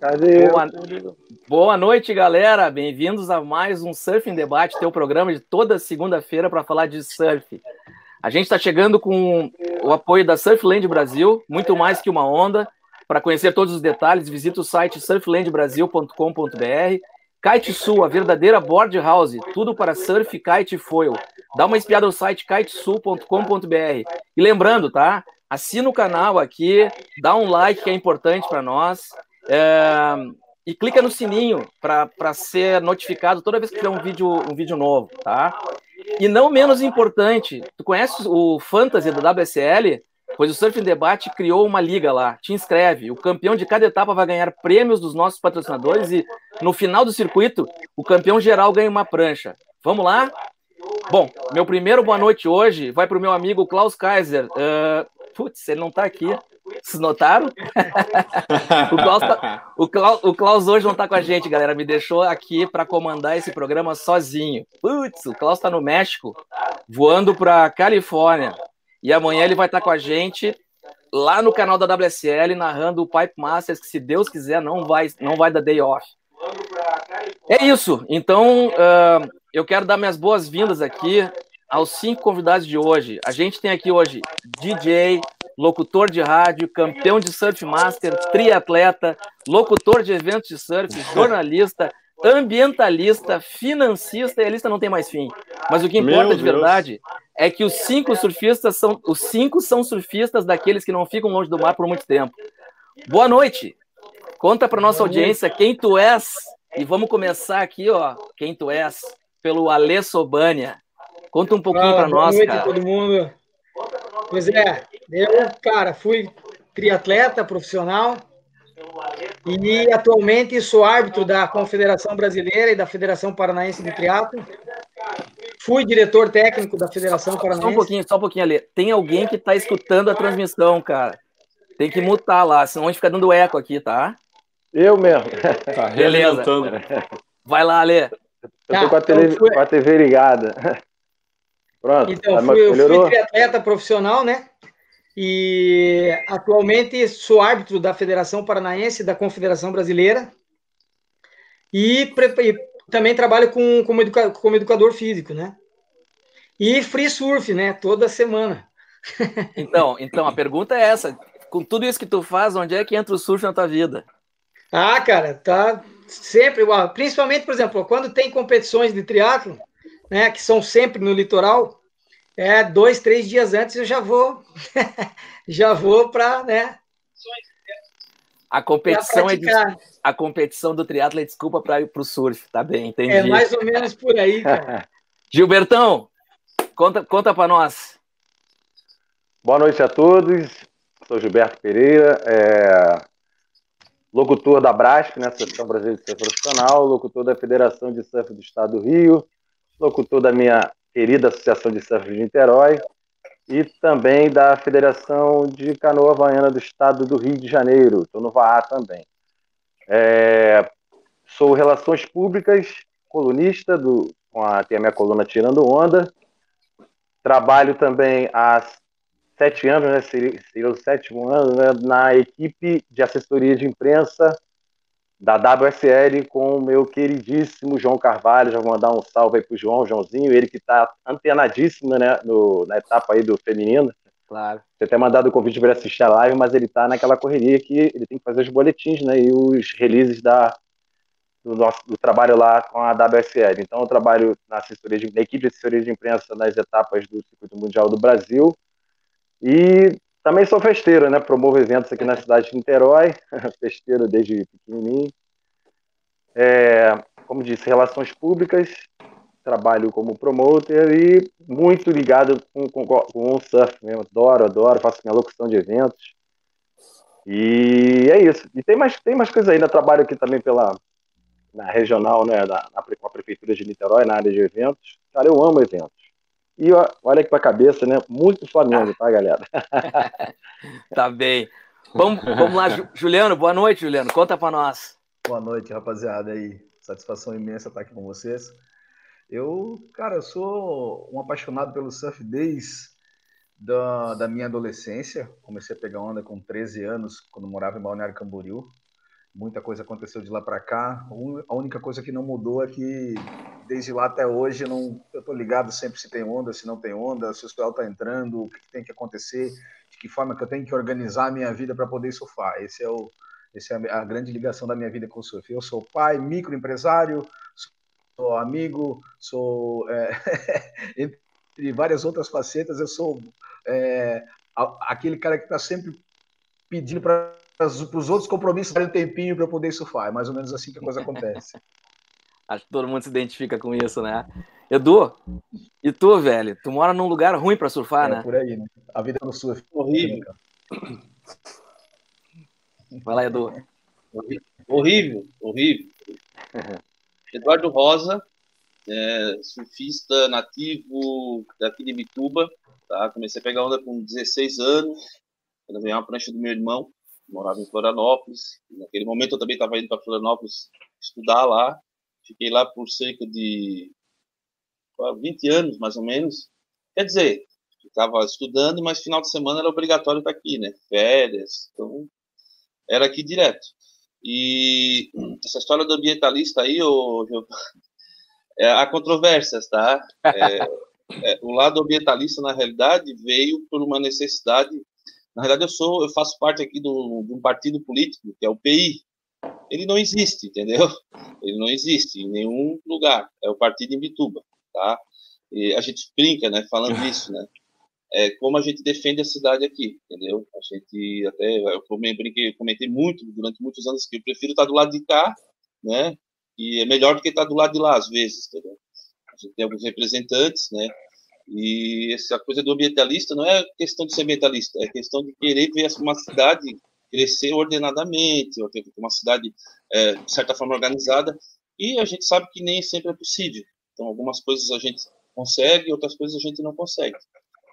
Cadê? Boa noite, galera. Bem-vindos a mais um Surf em Debate, teu programa de toda segunda-feira para falar de surf. A gente está chegando com o apoio da Surfland Brasil, muito mais que uma onda. Para conhecer todos os detalhes, visita o site surflandbrasil.com.br. Kitesul, a verdadeira board house, tudo para surf, kite e foil. Dá uma espiada no site kitesul.com.br. E lembrando, tá? Assina o canal aqui, dá um like que é importante para nós. E clica no sininho para ser notificado toda vez que tiver um vídeo novo, tá? E não menos importante, tu conhece o Fantasy da WSL? Pois o Surf em Debate criou uma liga lá. Te inscreve. O campeão de cada etapa vai ganhar prêmios dos nossos patrocinadores e, no final do circuito, o campeão geral ganha uma prancha. Vamos lá? Bom, meu primeiro boa noite hoje vai para o meu amigo Klaus Kaiser. Putz, ele não está aqui. Vocês notaram? O Klaus hoje não está com a gente, galera. Me deixou aqui para comandar esse programa sozinho. Putz, o Klaus está no México, voando para a Califórnia. E amanhã ele vai estar com a gente lá no canal da WSL, narrando o Pipe Masters, que se Deus quiser não vai dar day off. É isso. Então, eu quero dar minhas boas-vindas aqui aos 5 convidados de hoje. A gente tem aqui hoje DJ, locutor de rádio, campeão de surf master, triatleta, locutor de eventos de surf, jornalista, ambientalista, financista, e a lista não tem mais fim. Mas o que importa de verdade é que os cinco são surfistas daqueles que não ficam longe do mar por muito tempo. Boa noite! Conta para nossa audiência quem tu és. E vamos começar aqui, ó, quem tu és, pelo Alê Sobania. Conta um pouquinho para nós, cara. Boa noite a todo mundo. Pois é, eu, cara, fui triatleta profissional e atualmente sou árbitro da Confederação Brasileira e da Federação Paranaense de Triatlo. Fui diretor técnico da Federação Paranaense. Só um pouquinho, Alê. Tem alguém que está escutando a transmissão, cara. Tem que mutar lá, senão a gente fica dando eco aqui, tá? Eu mesmo. Tá, beleza. Vai lá, Alê. Eu tô com a TV ligada. Pronto. Então, eu fui triatleta profissional, né? E atualmente sou árbitro da Federação Paranaense e da Confederação Brasileira. Também trabalho como educador físico, né? E free surf, né? Toda semana. Então, a pergunta é essa. Com tudo isso que tu faz, onde é que entra o surf na tua vida? Ah, cara, tá sempre igual. Principalmente, por exemplo, quando tem competições de triatlo, né? Que são sempre no litoral, 2, 3 dias antes eu já vou. Já vou pra, né? A competição do triatlo é desculpa para ir para o surf, tá bem, entendi. É mais ou menos por aí, cara. Gilbertão, conta para nós. Boa noite a todos, sou Gilberto Pereira, locutor da BRASP, né, Associação Brasileira de Surf Profissional, locutor da Federação de Surf do Estado do Rio, locutor da minha querida Associação de Surf de Niterói, e também da Federação de Canoa Havaiana do Estado do Rio de Janeiro. Estou no VAA também. Sou Relações Públicas, colunista, tem a minha coluna Tirando Onda. Trabalho também há 7 anos, né, seria o 7º ano, né, na equipe de assessoria de imprensa da WSL com o meu queridíssimo João Carvalho. Já vou mandar um salve aí pro Joãozinho, ele que está antenadíssimo, né, na etapa aí do feminino. Claro. Você até mandado o convite para assistir a live, mas ele está naquela correria que ele tem que fazer os boletins, né, e os releases do trabalho lá com a WSL. Então eu trabalho na equipe de assessoria de imprensa nas etapas do Circuito Mundial do Brasil e também sou festeiro, né? Promovo eventos aqui na cidade de Niterói, festeiro desde pequenininho. Como disse, relações públicas, trabalho como promoter e muito ligado com o surf mesmo. Adoro, faço minha locução de eventos. E é isso. E tem mais coisas ainda. Trabalho aqui também na regional, né? Com a Prefeitura de Niterói, na área de eventos. Cara, eu amo eventos. E olha aqui pra cabeça, né? Muito Flamengo, tá, galera? Tá bem. Vamos lá, Juliano. Boa noite, Juliano. Conta pra nós. Boa noite, rapaziada. Aí, satisfação imensa estar aqui com vocês. Eu sou um apaixonado pelo surf desde da minha adolescência. Comecei a pegar onda com 13 anos, quando morava em Balneário Camboriú. Muita coisa aconteceu de lá para cá. A única coisa que não mudou é que, desde lá até hoje, eu tô ligado sempre se tem onda, se não tem onda, se o pessoal tá entrando, o que tem que acontecer, de que forma que eu tenho que organizar a minha vida para poder surfar. Essa é a grande ligação da minha vida com o surf. Eu sou pai, microempresário, sou amigo, sou... entre várias outras facetas, eu sou aquele cara que tá sempre pedindo para os outros compromissos darem um tempinho para eu poder surfar. É mais ou menos assim que a coisa acontece. Acho que todo mundo se identifica com isso, né? Edu, e tu, velho? Tu mora num lugar ruim para surfar, né? Por aí, né? A vida no surf é horrível. Vai lá, Edu. Horrível, horrível. Eduardo Rosa, surfista nativo daqui de Bituba, tá? Comecei a pegar onda com 16 anos, quando eu ganhei uma prancha do meu irmão, morava em Florianópolis. Naquele momento eu também estava indo para Florianópolis estudar lá. Fiquei lá por cerca de 20 anos, mais ou menos. Quer dizer, ficava estudando, mas final de semana era obrigatório estar aqui, né? Férias, então era aqui direto. E essa história do ambientalista aí, há controvérsias, tá? O lado ambientalista, na realidade, veio por uma necessidade. Na realidade, eu faço parte aqui de um partido político, que é o PI. Ele não existe, entendeu? Ele não existe em nenhum lugar. É o partido em Bituba, tá? E a gente brinca, né? Falando disso, né? É como a gente defende a cidade aqui, entendeu? A gente até... Eu comentei muito, durante muitos anos, que eu prefiro estar do lado de cá, né? E é melhor do que estar do lado de lá, às vezes, entendeu? A gente tem alguns representantes, né? E essa coisa do ambientalista não é questão de ser ambientalista, é questão de querer ver uma cidade crescer ordenadamente, uma cidade, de certa forma, organizada, e a gente sabe que nem sempre é possível. Então, algumas coisas a gente consegue, outras coisas a gente não consegue.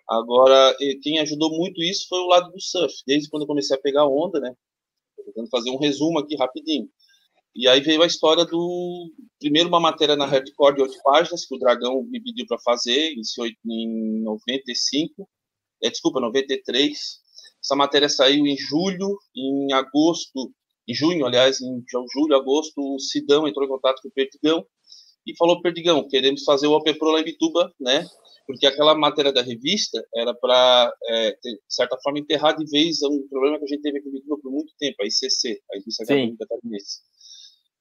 Agora, quem ajudou muito isso foi o lado do surf, desde quando eu comecei a pegar onda, né? Estou tentando fazer um resumo aqui, rapidinho. E aí veio a história do... Primeiro, uma matéria na Hardcore de 8 páginas, que o Dragão me pediu para fazer, em 93. Essa matéria saiu em julho, em junho, aliás, em julho, agosto, o Sidão entrou em contato com o Perdigão e falou: Perdigão, queremos fazer o OPPRO lá em Bituba, né? Porque aquela matéria da revista era para, de certa forma, enterrar de vez um problema que a gente teve aqui em Bituba por muito tempo, a ICC, a Iniciativa Catarinense.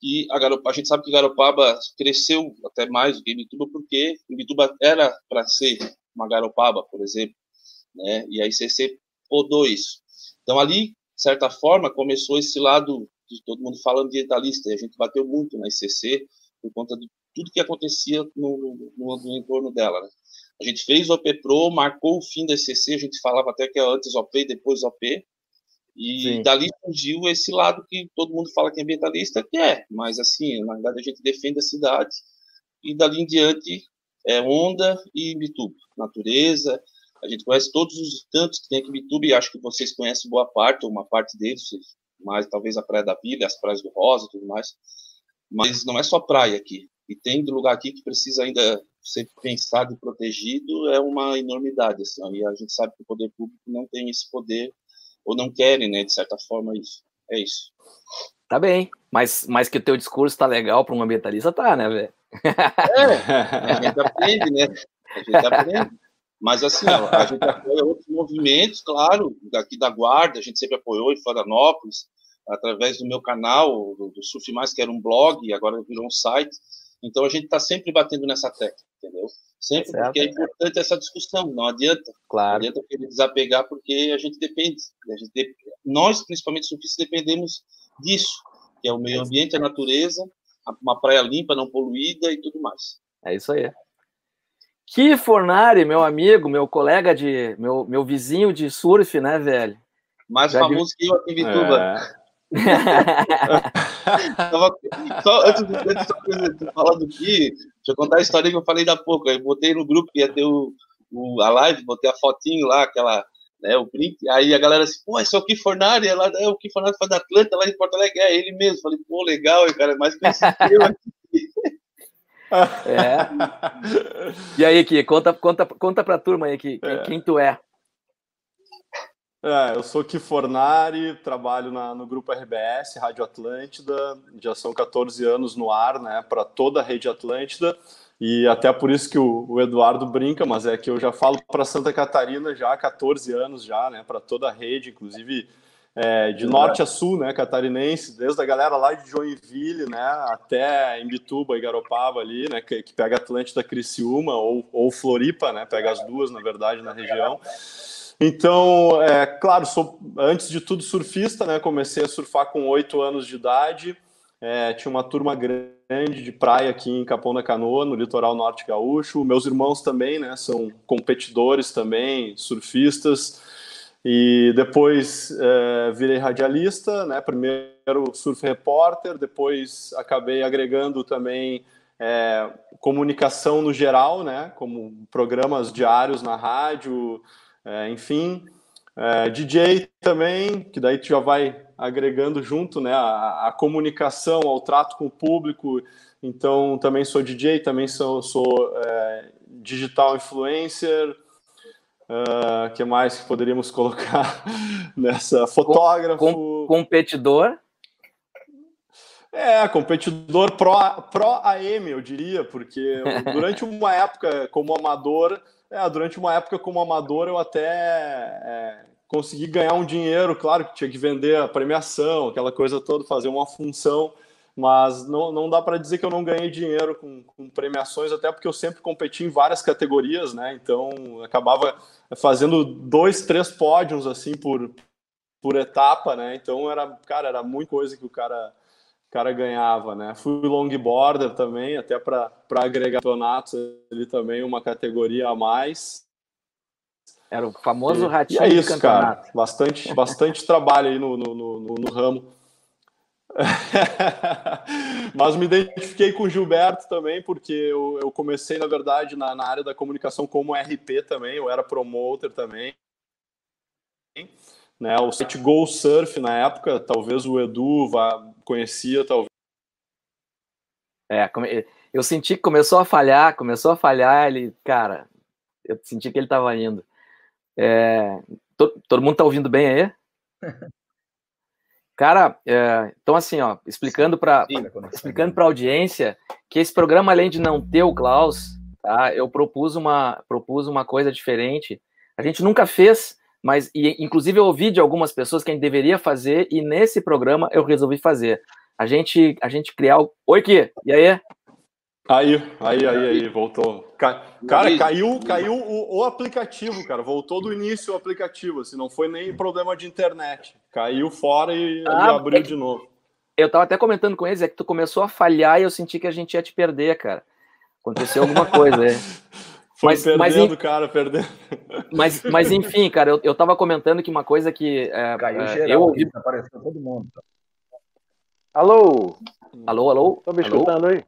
E a gente sabe que Garopaba cresceu até mais do que Bituba, porque Bituba era para ser uma Garopaba, por exemplo, né? E a ICC podou isso. Então, ali, de certa forma, começou esse lado de todo mundo falando ambientalista, e a gente bateu muito na ICC por conta de tudo que acontecia no entorno dela, né? A gente fez o OPPRO, marcou o fim da ICC, a gente falava até que era antes OP, depois OP, e sim, dali surgiu esse lado que todo mundo fala que é ambientalista, que é, mas assim, na verdade a gente defende a cidade, e dali em diante é onda e Bituba, natureza. A gente conhece todos os tantos que tem aqui em Bituba, e acho que vocês conhecem boa parte, ou uma parte deles, mas talvez a Praia da Vila, as praias do Rosa e tudo mais, mas não é só praia aqui, e tem lugar aqui que precisa ainda ser pensado e protegido, é uma enormidade, assim, e a gente sabe que o poder público não tem esse poder, ou não querem, né, de certa forma, isso. É isso. Tá bem, mas que o teu discurso tá legal para um ambientalista, tá, né, velho? A gente aprende, né? Mas, assim, a gente apoia outros movimentos, claro, daqui da Guarda, a gente sempre apoiou em Florianópolis, através do meu canal, do Surf Mais, que era um blog, e agora virou um site. Então, a gente está sempre batendo nessa tecla, entendeu? Sempre, certo, porque é importante essa discussão, não adianta. Claro. Não adianta querer desapegar, porque a gente depende. Nós, principalmente, surfistas, dependemos disso, que é o meio ambiente, a natureza, uma praia limpa, não poluída e tudo mais. É isso aí. Que Fornari, meu amigo, meu colega de... Meu vizinho de surf, né, velho? Mais famoso que eu aqui em Bituba. Antes de falar do que... Deixa eu contar a história que eu falei da pouco. Eu botei no grupo que ia ter a live, botei a fotinho lá, aquela... Né, o print. Aí a galera assim, pô, esse é o Ki Fornari, é o Ki Fornari faz da Atlanta, lá em Porto Alegre, é ele mesmo. Falei, pô, legal, cara, é mais conhecido que eu aqui. É. E aí, Ki, conta pra turma aí, Ki, quem tu é. Eu sou Kifornari, trabalho no Grupo RBS, Rádio Atlântida, já são 14 anos no ar, né, para toda a Rede Atlântida, e até por isso que o Eduardo brinca, mas é que eu já falo para Santa Catarina já há 14 anos já, né, para toda a rede, inclusive de norte a sul, né, catarinense, desde a galera lá de Joinville, né, até Imbituba e Garopaba ali, né, que pega Atlântida, Criciúma ou Floripa, né, pega as duas, na verdade, na região. Então, claro, sou, antes de tudo, surfista, né? Comecei a surfar com 8 anos de idade, tinha uma turma grande de praia aqui em Capão da Canoa, no litoral norte gaúcho. Meus irmãos também, né? São competidores também, surfistas. E depois virei radialista, né? Primeiro surf repórter, depois acabei agregando também comunicação no geral, né? Como programas diários na rádio, enfim, DJ também, que daí tu já vai agregando junto, né, a comunicação, ao trato com o público. Então também sou DJ, também sou digital influencer, que mais que poderíamos colocar nessa? Fotógrafo. Competidor? Competidor pro AM, eu diria, porque durante uma época como amador... eu até consegui ganhar um dinheiro, claro que tinha que vender a premiação, aquela coisa toda, fazer uma função, mas não dá para dizer que eu não ganhei dinheiro com premiações, até porque eu sempre competi em várias categorias, né? Então acabava fazendo 2, 3 pódios assim por etapa, né? Então era muita coisa que o cara ganhava, né? Fui longboarder também, até para agregar campeonatos ali também, uma categoria a mais. Era o famoso ratinho de campeonato. É isso, cara. Bastante trabalho aí no ramo. Mas me identifiquei com o Gilberto também, porque eu comecei, na verdade, na área da comunicação como RP também, eu era promoter também. Né, o site Go Surf na época, talvez o Edu conhecia, talvez. Eu senti que começou a falhar, ele, cara, eu senti que ele estava indo. Todo mundo tá ouvindo bem aí? Cara, então assim, ó, explicando para a audiência que esse programa, além de não ter o Klaus, tá, eu propus uma coisa diferente. A gente nunca fez... Mas, inclusive, eu ouvi de algumas pessoas que a gente deveria fazer, e nesse programa eu resolvi fazer. A gente criar o... Oi, Ki! E aí? Aí, voltou. Cara, caiu o aplicativo, cara. Voltou do início o aplicativo, assim, não foi nem problema de internet. Caiu fora e abriu de novo. Eu tava até comentando com eles, é que tu começou a falhar e eu senti que a gente ia te perder, cara. Aconteceu alguma coisa, é. Foi perdendo. Mas enfim, cara, eu tava comentando que uma coisa que... Caiu geral, eu ouvi... Apareceu todo mundo. Alô? Alô? Tô me escutando aí?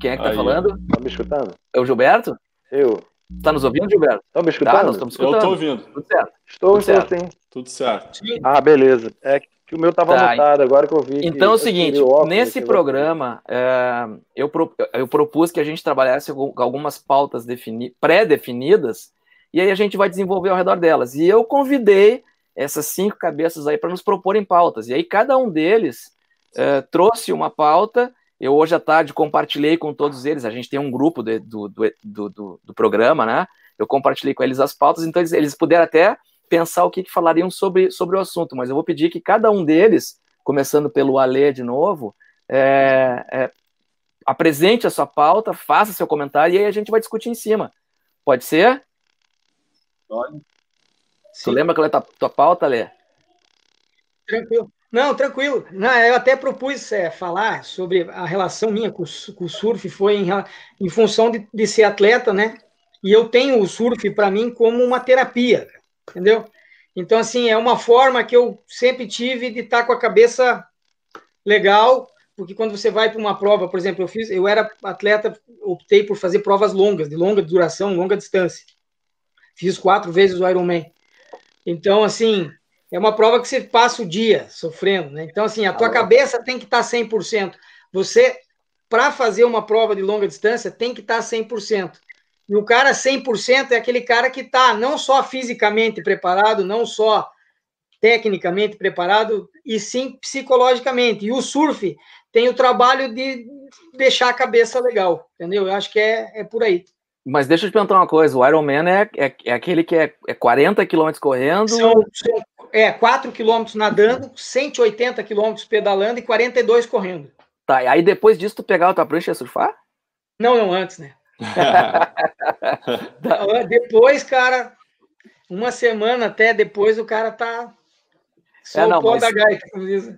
Quem é que tá falando? Tá me escutando? É o Gilberto? Eu. Tá nos ouvindo, Gilberto? Tá me escutando? Tá, nós estamos escutando. Eu tô ouvindo. Tudo certo? Estou, sim. Tudo certo. Ah, beleza. É que o meu tava mutado, agora que eu vi. Então é o seguinte, nesse programa, eu propus que a gente trabalhasse com algumas pautas pré-definidas, e aí a gente vai desenvolver ao redor delas. E eu convidei essas 5 cabeças aí para nos proporem pautas. E aí cada um deles trouxe uma pauta. Eu hoje à tarde compartilhei com todos eles. A gente tem um grupo do programa, né? Eu compartilhei com eles as pautas, então eles puderam até pensar o que falariam sobre o assunto. Mas eu vou pedir que cada um deles, começando pelo Alê de novo, apresente a sua pauta, faça seu comentário, e aí a gente vai discutir em cima. Pode ser? Olha. Tu lembra qual é a tua pauta, Lê? Tranquilo. Não, tranquilo. Não, eu até propus falar sobre a relação minha com o surf, foi em função de ser atleta, né? E eu tenho o surf, para mim, como uma terapia, entendeu? Então, assim, é uma forma que eu sempre tive de estar com a cabeça legal, porque quando você vai para uma prova, por exemplo, eu era atleta, optei por fazer provas longas, de longa duração, longa distância. Fiz 4 vezes o Ironman. Então, assim, é uma prova que você passa o dia sofrendo, né? Então, assim, a tua cabeça tem que estar 100%. Você, para fazer uma prova de longa distância, tem que estar 100%. E o cara 100% é aquele cara que está não só fisicamente preparado, não só tecnicamente preparado, e sim psicologicamente. E o surf tem o trabalho de deixar a cabeça legal, entendeu? Eu acho que é por aí. Mas deixa eu te perguntar uma coisa, o Ironman é aquele que é 40 quilômetros correndo? É 4 quilômetros nadando, 180 quilômetros pedalando e 42 correndo. Tá, e aí depois disso tu pegar a tua prancha e surfar? Não, antes, né? Depois, cara, uma semana até depois o cara tá só o pó da gaita, como dizem.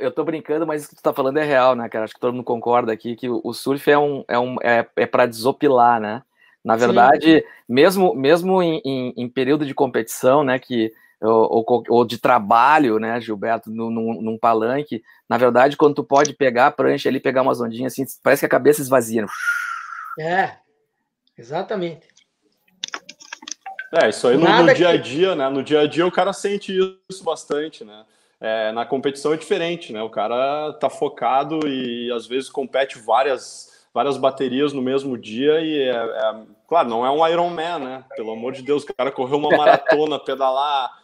Eu tô brincando, mas isso que tu tá falando é real, né, cara? Acho que todo mundo concorda aqui que o surf é pra desopilar, né? Na verdade, sim, mesmo em período de competição, né, ou de trabalho, né, Gilberto, num palanque, na verdade, quando tu pode pegar a prancha ali, pegar umas ondinhas assim, parece que a cabeça esvazia. É, exatamente. É, isso aí no dia a dia, né? No dia a dia o cara sente isso bastante, né? É, na competição é diferente, né? O cara tá focado e às vezes compete várias baterias no mesmo dia e claro, não é um Ironman, né? Pelo amor de Deus, o cara correu uma maratona, pedalar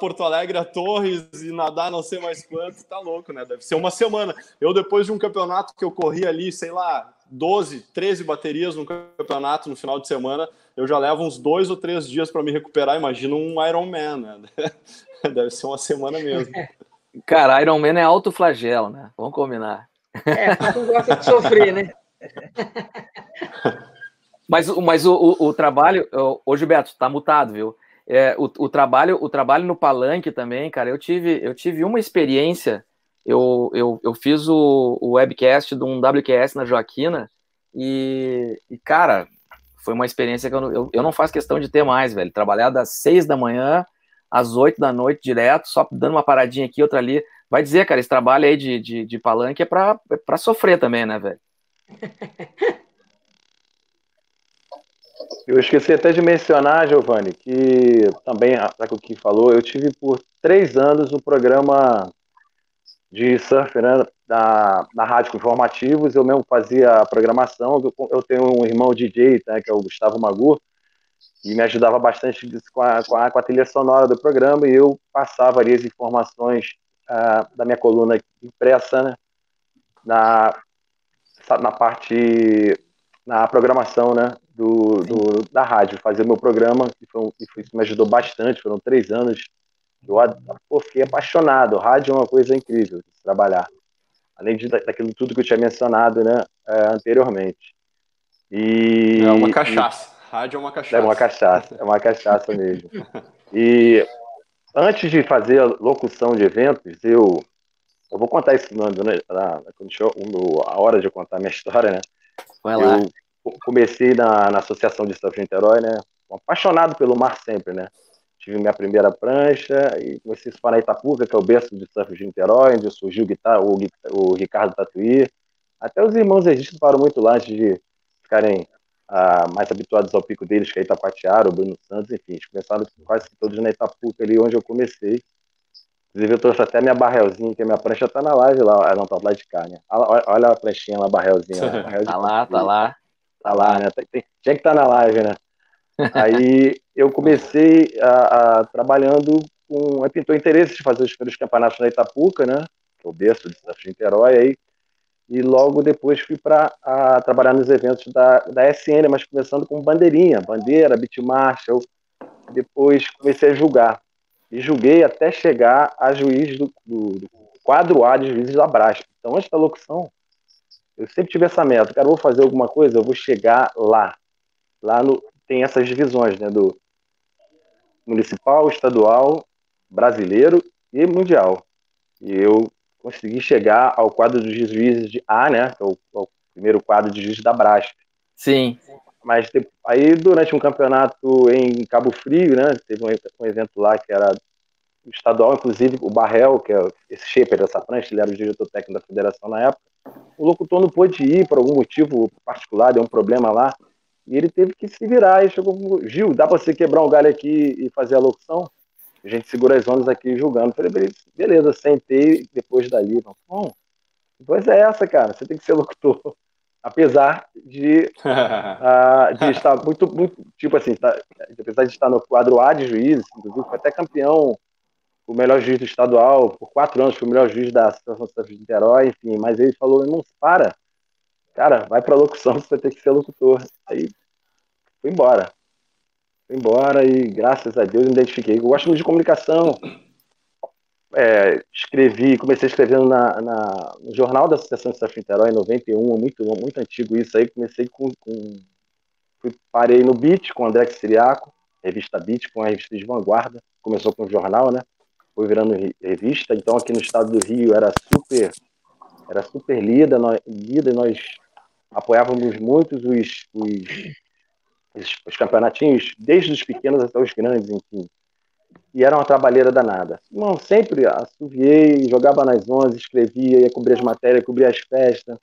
Porto Alegre a Torres e nadar não sei mais quanto, tá louco, né? Deve ser uma semana. Eu, depois de um campeonato que eu corri ali, sei lá, 12, 13 baterias no campeonato no final de semana, eu já levo uns 2 ou 3 dias para me recuperar, imagina um Ironman, né? Deve ser uma semana mesmo. Cara, Ironman é autoflagelo, né? Vamos combinar. Não gosta de sofrer, né? Mas o trabalho... Ô, Gilberto, tá mutado, viu? O trabalho no palanque também, cara, eu tive uma experiência... Eu fiz o webcast de um WQS na Joaquina e cara, foi uma experiência que eu não faço questão de ter mais, velho. Trabalhar das 6 da manhã às 8 da noite direto, só dando uma paradinha aqui, outra ali. Vai dizer, cara, esse trabalho aí de palanque é pra sofrer também, né, velho? Eu esqueci até de mencionar, Giovanni, que também, sabe o que falou, eu tive por 3 anos um programa de surf, né, na Rádio com Informativos, eu mesmo fazia a programação, eu tenho um irmão DJ, né, que é o Gustavo Magu, e me ajudava bastante com a trilha sonora do programa, e eu passava ali as informações da minha coluna impressa, né, na parte, na programação, né, da rádio, fazia o meu programa, isso me ajudou bastante, foram 3 anos. Eu fiquei apaixonado. Rádio é uma coisa incrível de trabalhar. Além daquilo tudo que eu tinha mencionado, né, anteriormente. E é uma cachaça. Rádio é uma cachaça. É uma cachaça mesmo. E antes de fazer a locução de eventos, eu vou contar isso, né, a hora de eu contar a minha história, né? Vai lá. Eu comecei na Associação de Surf de Niterói, né? Apaixonado pelo mar sempre, né? Tive minha primeira prancha e comecei a surfar na Itapuca, que é o berço de surf de Niterói, onde surgiu o Ricardo Tatuí. Até os irmãos registros param muito lá antes de ficarem mais habituados ao pico deles, que é Itapatiara, o Bruno Santos, enfim. Eles começaram quase todos na Itapuca, ali onde eu comecei. Inclusive, eu trouxe até minha barrelzinha, que a minha prancha tá na laje lá, não, tá lá de cá, né? Olha a pranchinha lá, a barrelzinha. Lá, tá lá, né? Tinha que estar na laje, né? Aí eu comecei trabalhando com... Eu pintou interesse de fazer os primeiros campeonatos na Itapuca, né? Que é o berço de surf de Niterói, aí. E logo depois fui para trabalhar nos eventos da SN, mas começando com bandeira, beat marshal. Depois comecei a julgar. E julguei até chegar a juiz do quadro A de juízes da Brasp. Então, antes da locução, eu sempre tive essa meta. Cara, eu vou fazer alguma coisa, eu vou chegar lá. Lá no... Tem essas divisões, né, do municipal, estadual, brasileiro e mundial. E eu consegui chegar ao quadro dos juízes de A, né, que é o primeiro quadro de juízes da Brasp. Sim. Mas aí, durante um campeonato em Cabo Frio, né, teve um evento lá que era estadual, inclusive o Barrel, que é esse shaper dessa prancha, ele era o diretor técnico da federação na época. O locutor não pôde ir por algum motivo particular, deu um problema lá. E ele teve que se virar e chegou: Gil, dá pra você quebrar um galho aqui e fazer a locução? A gente segura as ondas aqui julgando. Eu falei, beleza, sentei depois dali. Bom, pois é essa, cara, você tem que ser locutor. Apesar de estar muito, muito, tipo assim, apesar de estar no quadro A de juízes, inclusive foi até campeão o melhor juiz do estadual, por 4 anos foi o melhor juiz da Associação de Niterói, enfim, mas ele falou, não, para, cara, vai pra locução, você vai ter que ser locutor. Aí, fui embora. Fui embora e, graças a Deus, me identifiquei. Eu gosto muito de comunicação. Comecei escrevendo no Jornal da Associação de Estado de Niterói, em 91, muito antigo isso aí. Comecei parei no Beat, com o André Siriaco, revista Beat, com a revista de vanguarda. Começou com o jornal, né? Foi virando revista. Então, aqui no estado do Rio, era super lida, nós apoiávamos muito os campeonatinhos, desde os pequenos até os grandes, enfim. E era uma trabalheira danada. Não, sempre assoviei, jogava nas 11, escrevia, ia cobrir as matérias, cobria as festas.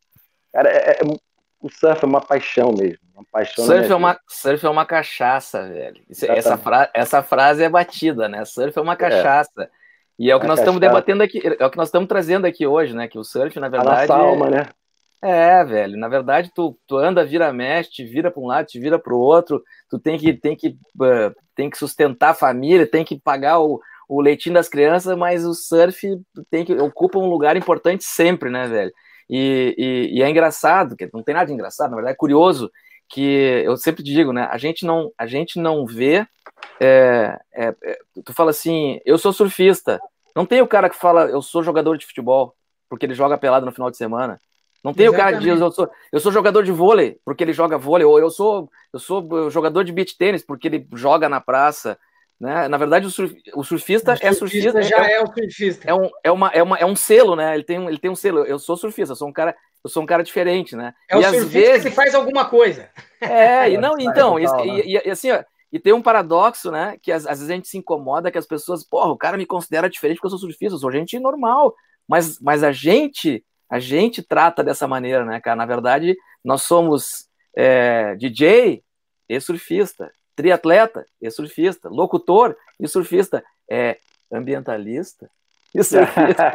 Cara, o surf é uma paixão mesmo. Uma paixão surf é uma cachaça, velho. Essa frase é batida, né? Surf é uma cachaça. E é o que nós estamos debatendo aqui, é o que nós estamos trazendo aqui hoje, né? Que o surf, na verdade... A nossa alma, né? É, velho, na verdade tu anda, vira, mexe, te vira para um lado, te vira para o outro, tu tem que sustentar a família, tem que pagar o leitinho das crianças, mas o surf ocupa um lugar importante sempre, né, velho? E é engraçado, não tem nada de engraçado, na verdade é curioso, que eu sempre digo, né, a gente não vê, tu fala assim, eu sou surfista, não tem o cara que fala, eu sou jogador de futebol, porque ele joga pelado no final de semana. Não tem exatamente. O cara que diz, eu sou jogador de vôlei, porque ele joga vôlei, ou eu sou jogador de beach tênis, porque ele joga na praça, né? Na verdade, o surfista já é o surfista. É um selo, né? Ele tem um selo. Eu sou surfista, eu sou um cara diferente, né? É o surfista às vezes... que faz alguma coisa. Assim, ó, e tem um paradoxo, né? Que às vezes a gente se incomoda que as pessoas, porra, o cara me considera diferente porque eu sou surfista, eu sou gente normal, mas a gente trata dessa maneira, né, cara? Na verdade, nós somos DJ e surfista, triatleta e surfista, locutor e surfista, ambientalista e surfista.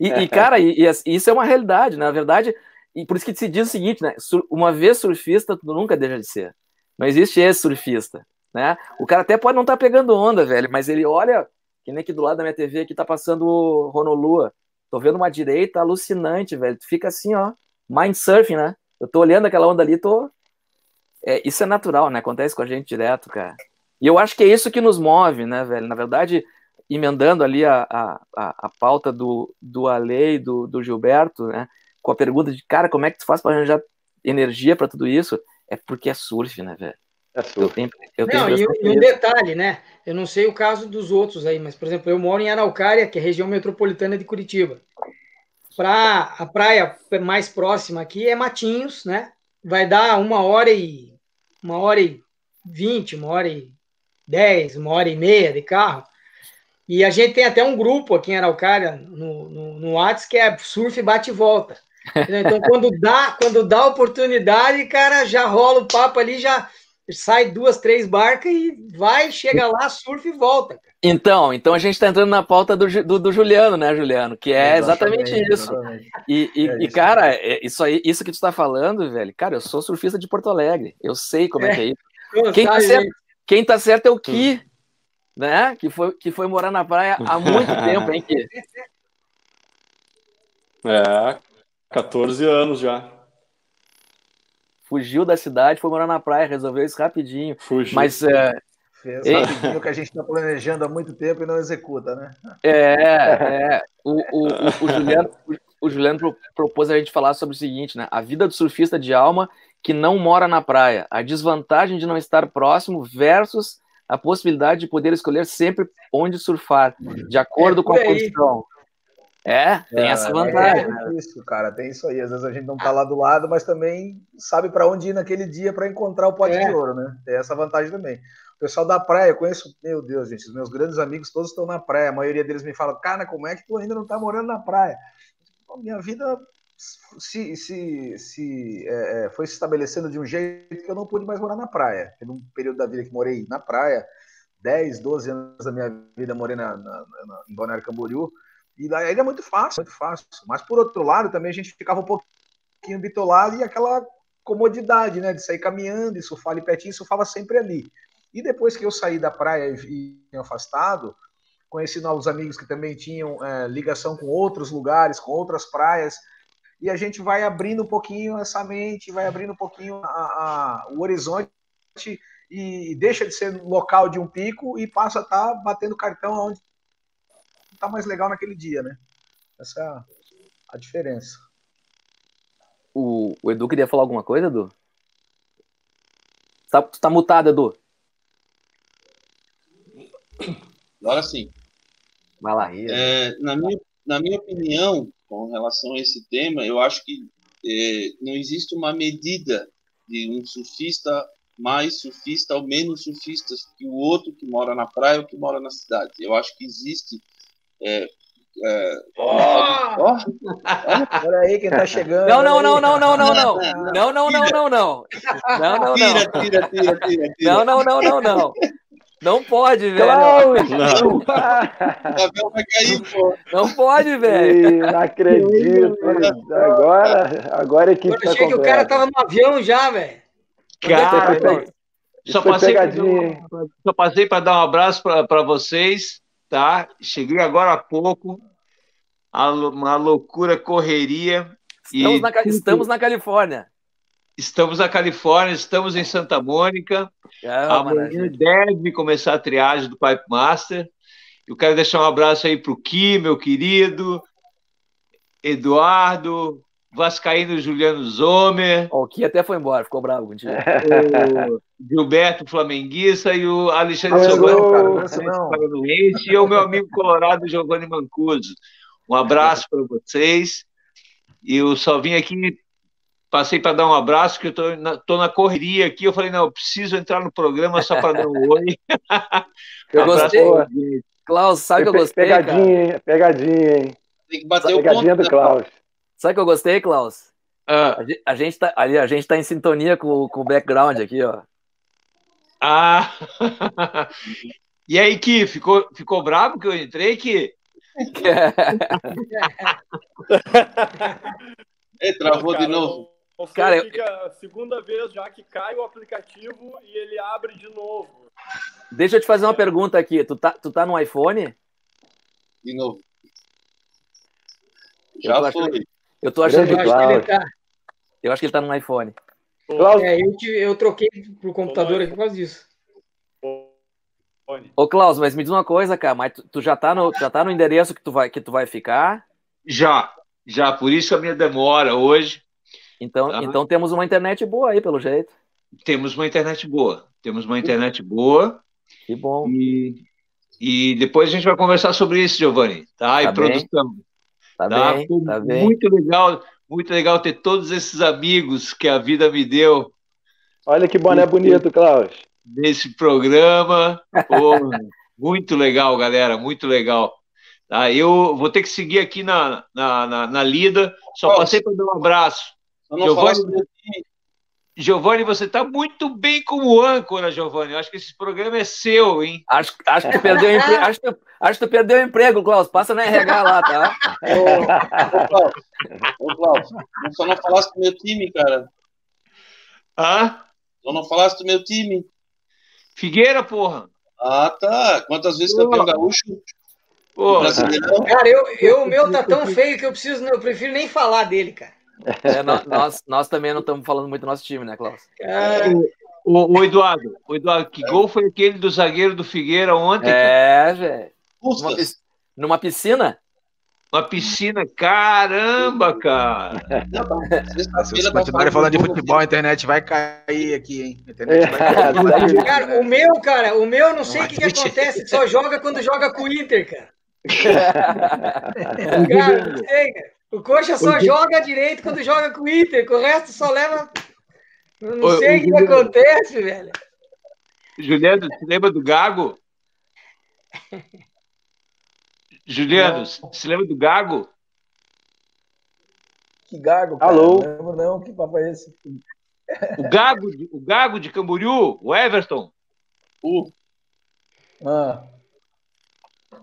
e, cara, isso é uma realidade, né? Na verdade, e por isso que se diz o seguinte, né? Uma vez surfista, tu nunca deixa de ser. Não existe esse surfista, né? O cara até pode não estar pegando onda, velho, mas ele olha, que nem aqui do lado da minha TV, aqui tá passando o Honolua. Tô vendo uma direita alucinante, velho. Tu fica assim, ó, mind surfing, né? Eu tô olhando aquela onda ali, tô... isso é natural, né? Acontece com a gente direto, cara. E eu acho que é isso que nos move, né, velho? Na verdade, emendando ali a pauta do Ale e do Gilberto, né? Com a pergunta de, cara, como é que tu faz pra arranjar energia pra tudo isso? É porque é surf, né, velho? É surf. E um detalhe, né? Eu não sei o caso dos outros aí, mas, por exemplo, eu moro em Araucária, que é a região metropolitana de Curitiba. A praia mais próxima aqui é Matinhos, né? Vai dar 1h20, 1h10, 1h30 de carro. E a gente tem até um grupo aqui em Araucária, no WhatsApp, que é surf bate e volta. Então, quando dá oportunidade, cara, já rola o papo ali, já... sai 2, 3 barcas e vai, chega lá, surfa e volta. Então a gente está entrando na pauta do Juliano, né, Juliano? Que é exatamente isso. E cara, isso que tu está falando, velho, cara, eu sou surfista de Porto Alegre, eu sei como é que é isso. Quem tá certo é o Ki, né? Que foi morar na praia há muito tempo, hein, Ki? 14 anos já. Fugiu da cidade, foi morar na praia, resolveu isso rapidinho. Fugiu. Mas fez rapidinho que a gente está planejando há muito tempo e não executa, né? O Juliano propôs a gente falar sobre o seguinte, né? A vida do surfista de alma que não mora na praia, a desvantagem de não estar próximo versus a possibilidade de poder escolher sempre onde surfar, de acordo com a condição. Tem essa vantagem. É isso, cara, tem isso aí. Às vezes a gente não tá lá do lado, mas também sabe para onde ir naquele dia para encontrar o pote de ouro, né? Tem essa vantagem também. O pessoal da praia, eu conheço, meu Deus, gente, os meus grandes amigos todos estão na praia. A maioria deles me fala, cara, como é que tu ainda não tá morando na praia? Minha vida foi se estabelecendo de um jeito que eu não pude mais morar na praia. Teve um período da vida que morei na praia, 10, 12 anos da minha vida morei em Balneário Camboriú. E daí era muito fácil. Mas, por outro lado, também a gente ficava um pouquinho bitolado e aquela comodidade, né? De sair caminhando e surfar ali pertinho, surfava sempre ali. E depois que eu saí da praia e me afastado, conheci novos amigos que também tinham ligação com outros lugares, com outras praias, e a gente vai abrindo um pouquinho essa mente, vai abrindo um pouquinho o horizonte, e deixa de ser local de um pico e passa a estar batendo cartão onde está mais legal naquele dia, né? Essa é a diferença. O Edu queria falar alguma coisa, Edu? Tá mutado, Edu. Agora sim. Vai lá, na minha opinião, com relação a esse tema, eu acho que não existe uma medida de um surfista mais surfista ou menos surfista que o outro que mora na praia ou que mora na cidade. Eu acho que existe... Olha aí quem tá chegando. Não. Não pode, velho. Não. O cabelo vai cair, pô. Não pode, velho. Não acredito. Agora é que eu achei que o cara tava no avião já, velho. Cara, só passei para dar um abraço para vocês, tá? Cheguei agora há pouco. Uma loucura, correria. Estamos na Califórnia. Estamos na Califórnia, estamos em Santa Mônica. Amanhã deve começar a triagem do Pipe Master. Eu quero deixar um abraço aí para o Ki, meu querido, Eduardo, Vascaíno Juliano Zomer. O Ki até foi embora, ficou bravo contigo. O Gilberto Flamenguista e o Alexandre Giovanni e o meu amigo colorado Giovanni Mancuso. Um abraço para vocês. E eu só vim aqui, passei para dar um abraço, que eu tô na correria aqui. Eu falei, não, eu preciso entrar no programa só para dar um oi. Eu gostei. Klaus, sabe que eu gostei? Pegadinha, hein? Tem que bater o ponto. Pegadinha do Klaus. Sabe que eu gostei, Klaus? Ah. A gente tá em sintonia com o background aqui, ó. Ah! E aí, Ki, ficou bravo que eu entrei, Ki? Travou, cara, de novo. Cara, fica a segunda vez já que cai o aplicativo e ele abre de novo. Deixa eu te fazer uma pergunta aqui. Tu tá no iPhone? De novo. Já foi. Eu tô achando que ele tá. Eu acho que ele tá no iPhone. Eu troquei pro computador aqui por causa disso. Ô, Klaus, mas me diz uma coisa, cara. Mas tu já tá no endereço que tu vai ficar? Já, por isso a minha demora hoje. Então temos uma internet boa aí, pelo jeito. Temos uma internet boa. Que bom. E depois a gente vai conversar sobre isso, Giovanni. Tá? E produção. Tá bem. Muito legal ter todos esses amigos que a vida me deu. Olha que boné bonito, Klaus. Nesse programa. Pô, muito legal, galera. Muito legal. Ah, eu vou ter que seguir aqui na lida. Só passei para dar um abraço. Giovanni, você está muito bem como âncora, Giovanni. Eu acho que esse programa é seu, hein? Acho que tu perdeu o emprego. Acho que tu perdeu o emprego, Klaus. Passa na RH lá, tá? Ô, Klaus, só não falasse do meu time, cara. Hã? Só não falasse do meu time. Figueira, porra. Ah, tá. Quantas vezes campeão gaúcho? Porra. Cara, o meu tá tão feio que eu prefiro nem falar dele, cara. Nós também não estamos falando muito do nosso time, né, Klaus? O Eduardo, que gol foi aquele do zagueiro do Figueira ontem? Velho. Numa piscina? Uma piscina, caramba, cara. Se vocês continuarem falando de futebol, a internet vai cair aqui, hein? A internet vai cair. Cara, o meu, eu não sei o que acontece, só joga quando joga com o Inter, cara. Cara, não sei, cara. O Coxa só joga direito quando joga com o Inter, o resto só leva... Não sei o que acontece, velho. Juliano, você lembra do Gago? Juliano, se lembra do Gago? Que Gago, cara? Alô? Não lembro não, que papo é esse? O Gago de Camboriú, o Everton.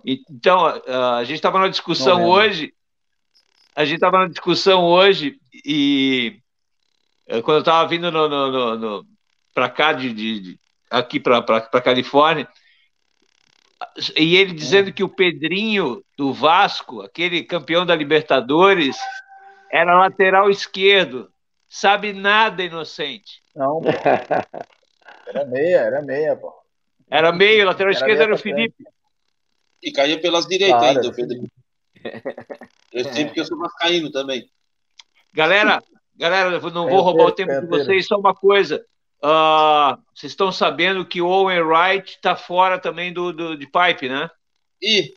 Então, a gente estava na discussão hoje, e quando eu estava vindo para cá, aqui para Califórnia, E ele dizendo que o Pedrinho do Vasco, aquele campeão da Libertadores, era lateral esquerdo. Sabe nada, inocente. Não, pô. Era meia, pô. Era meio, lateral esquerdo era o Felipe. E caía pelas direitas, claro, ainda, o Pedrinho. Eu sei porque eu sou vascaíno também. Galera, eu não vou roubar o tempo de vocês, só uma coisa. Vocês estão sabendo que o Owen Wright está fora também de Pipe, né? Ih,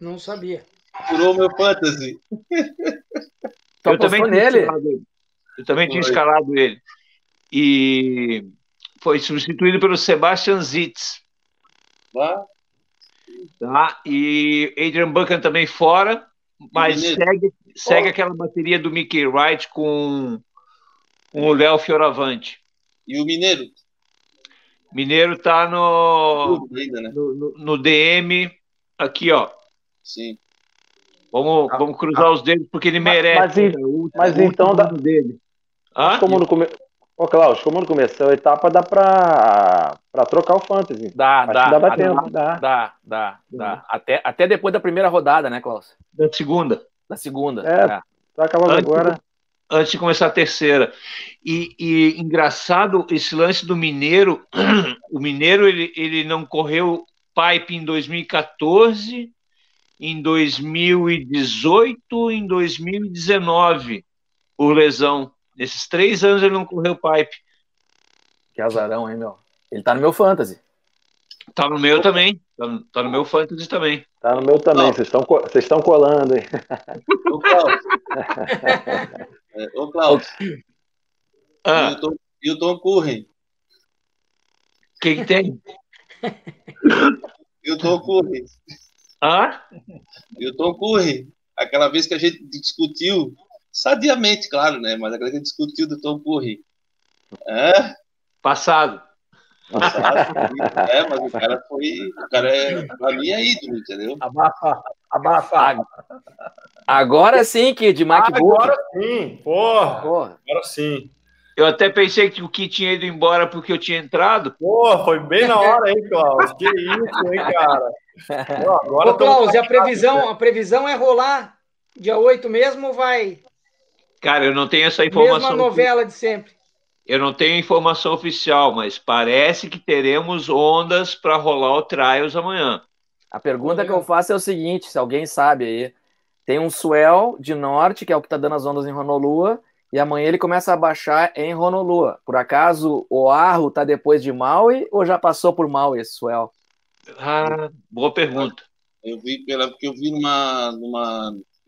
não sabia. Furou meu fantasy. Eu também tinha escalado ele. E foi substituído pelo Sebastian Zitz. Tá? E Adrian Buchan também fora, mas segue aquela bateria do Mickey Wright com o Léo Fioravante. E o Mineiro? Mineiro tá no DM aqui, ó. Sim. Vamos cruzar os dedos porque ele merece. Mas então dá dele. Como não começou a etapa, dá para trocar o fantasy. Dá. Até depois da primeira rodada, né, Klaus? Da segunda. Tá acabando agora. Antes de começar a terceira. E engraçado esse lance do Mineiro. O Mineiro ele não correu Pipe em 2014, em 2018, em 2019, por lesão. Nesses 3 anos ele não correu Pipe. Que azarão, hein, meu? Ele tá no meu fantasy. Tá no meu também. Tá no meu fantasy também. Tá no meu também. Vocês estão colando, hein? Ô, Klaus. E o Tom Curren? O que tem? E o Tom Curren? E o Tom Curren? Aquela vez que a gente discutiu, sadiamente, claro, né? Mas aquela vez que a gente discutiu do Tom Curren. Passado. Mas o cara pra mim é ídolo, entendeu? Abafa. Agora sim, Kid, MacBook. Agora sim, porra. Agora sim. Eu até pensei que o Kid tinha ido embora porque eu tinha entrado. Porra, foi bem na hora, hein, Klaus? Que isso, hein, cara? Pô, agora Klaus, e a previsão é rolar dia 8 mesmo ou vai? Cara, eu não tenho essa informação. Mesma novela de sempre. Eu não tenho informação oficial, mas parece que teremos ondas para rolar o Trials amanhã. A pergunta que eu faço é o seguinte, se alguém sabe aí, tem um swell de norte, que é o que está dando as ondas em Honolulu, e amanhã ele começa a baixar em Honolulu. Por acaso, o Oahu está depois de Maui ou já passou por Maui esse swell? Boa pergunta. Eu vi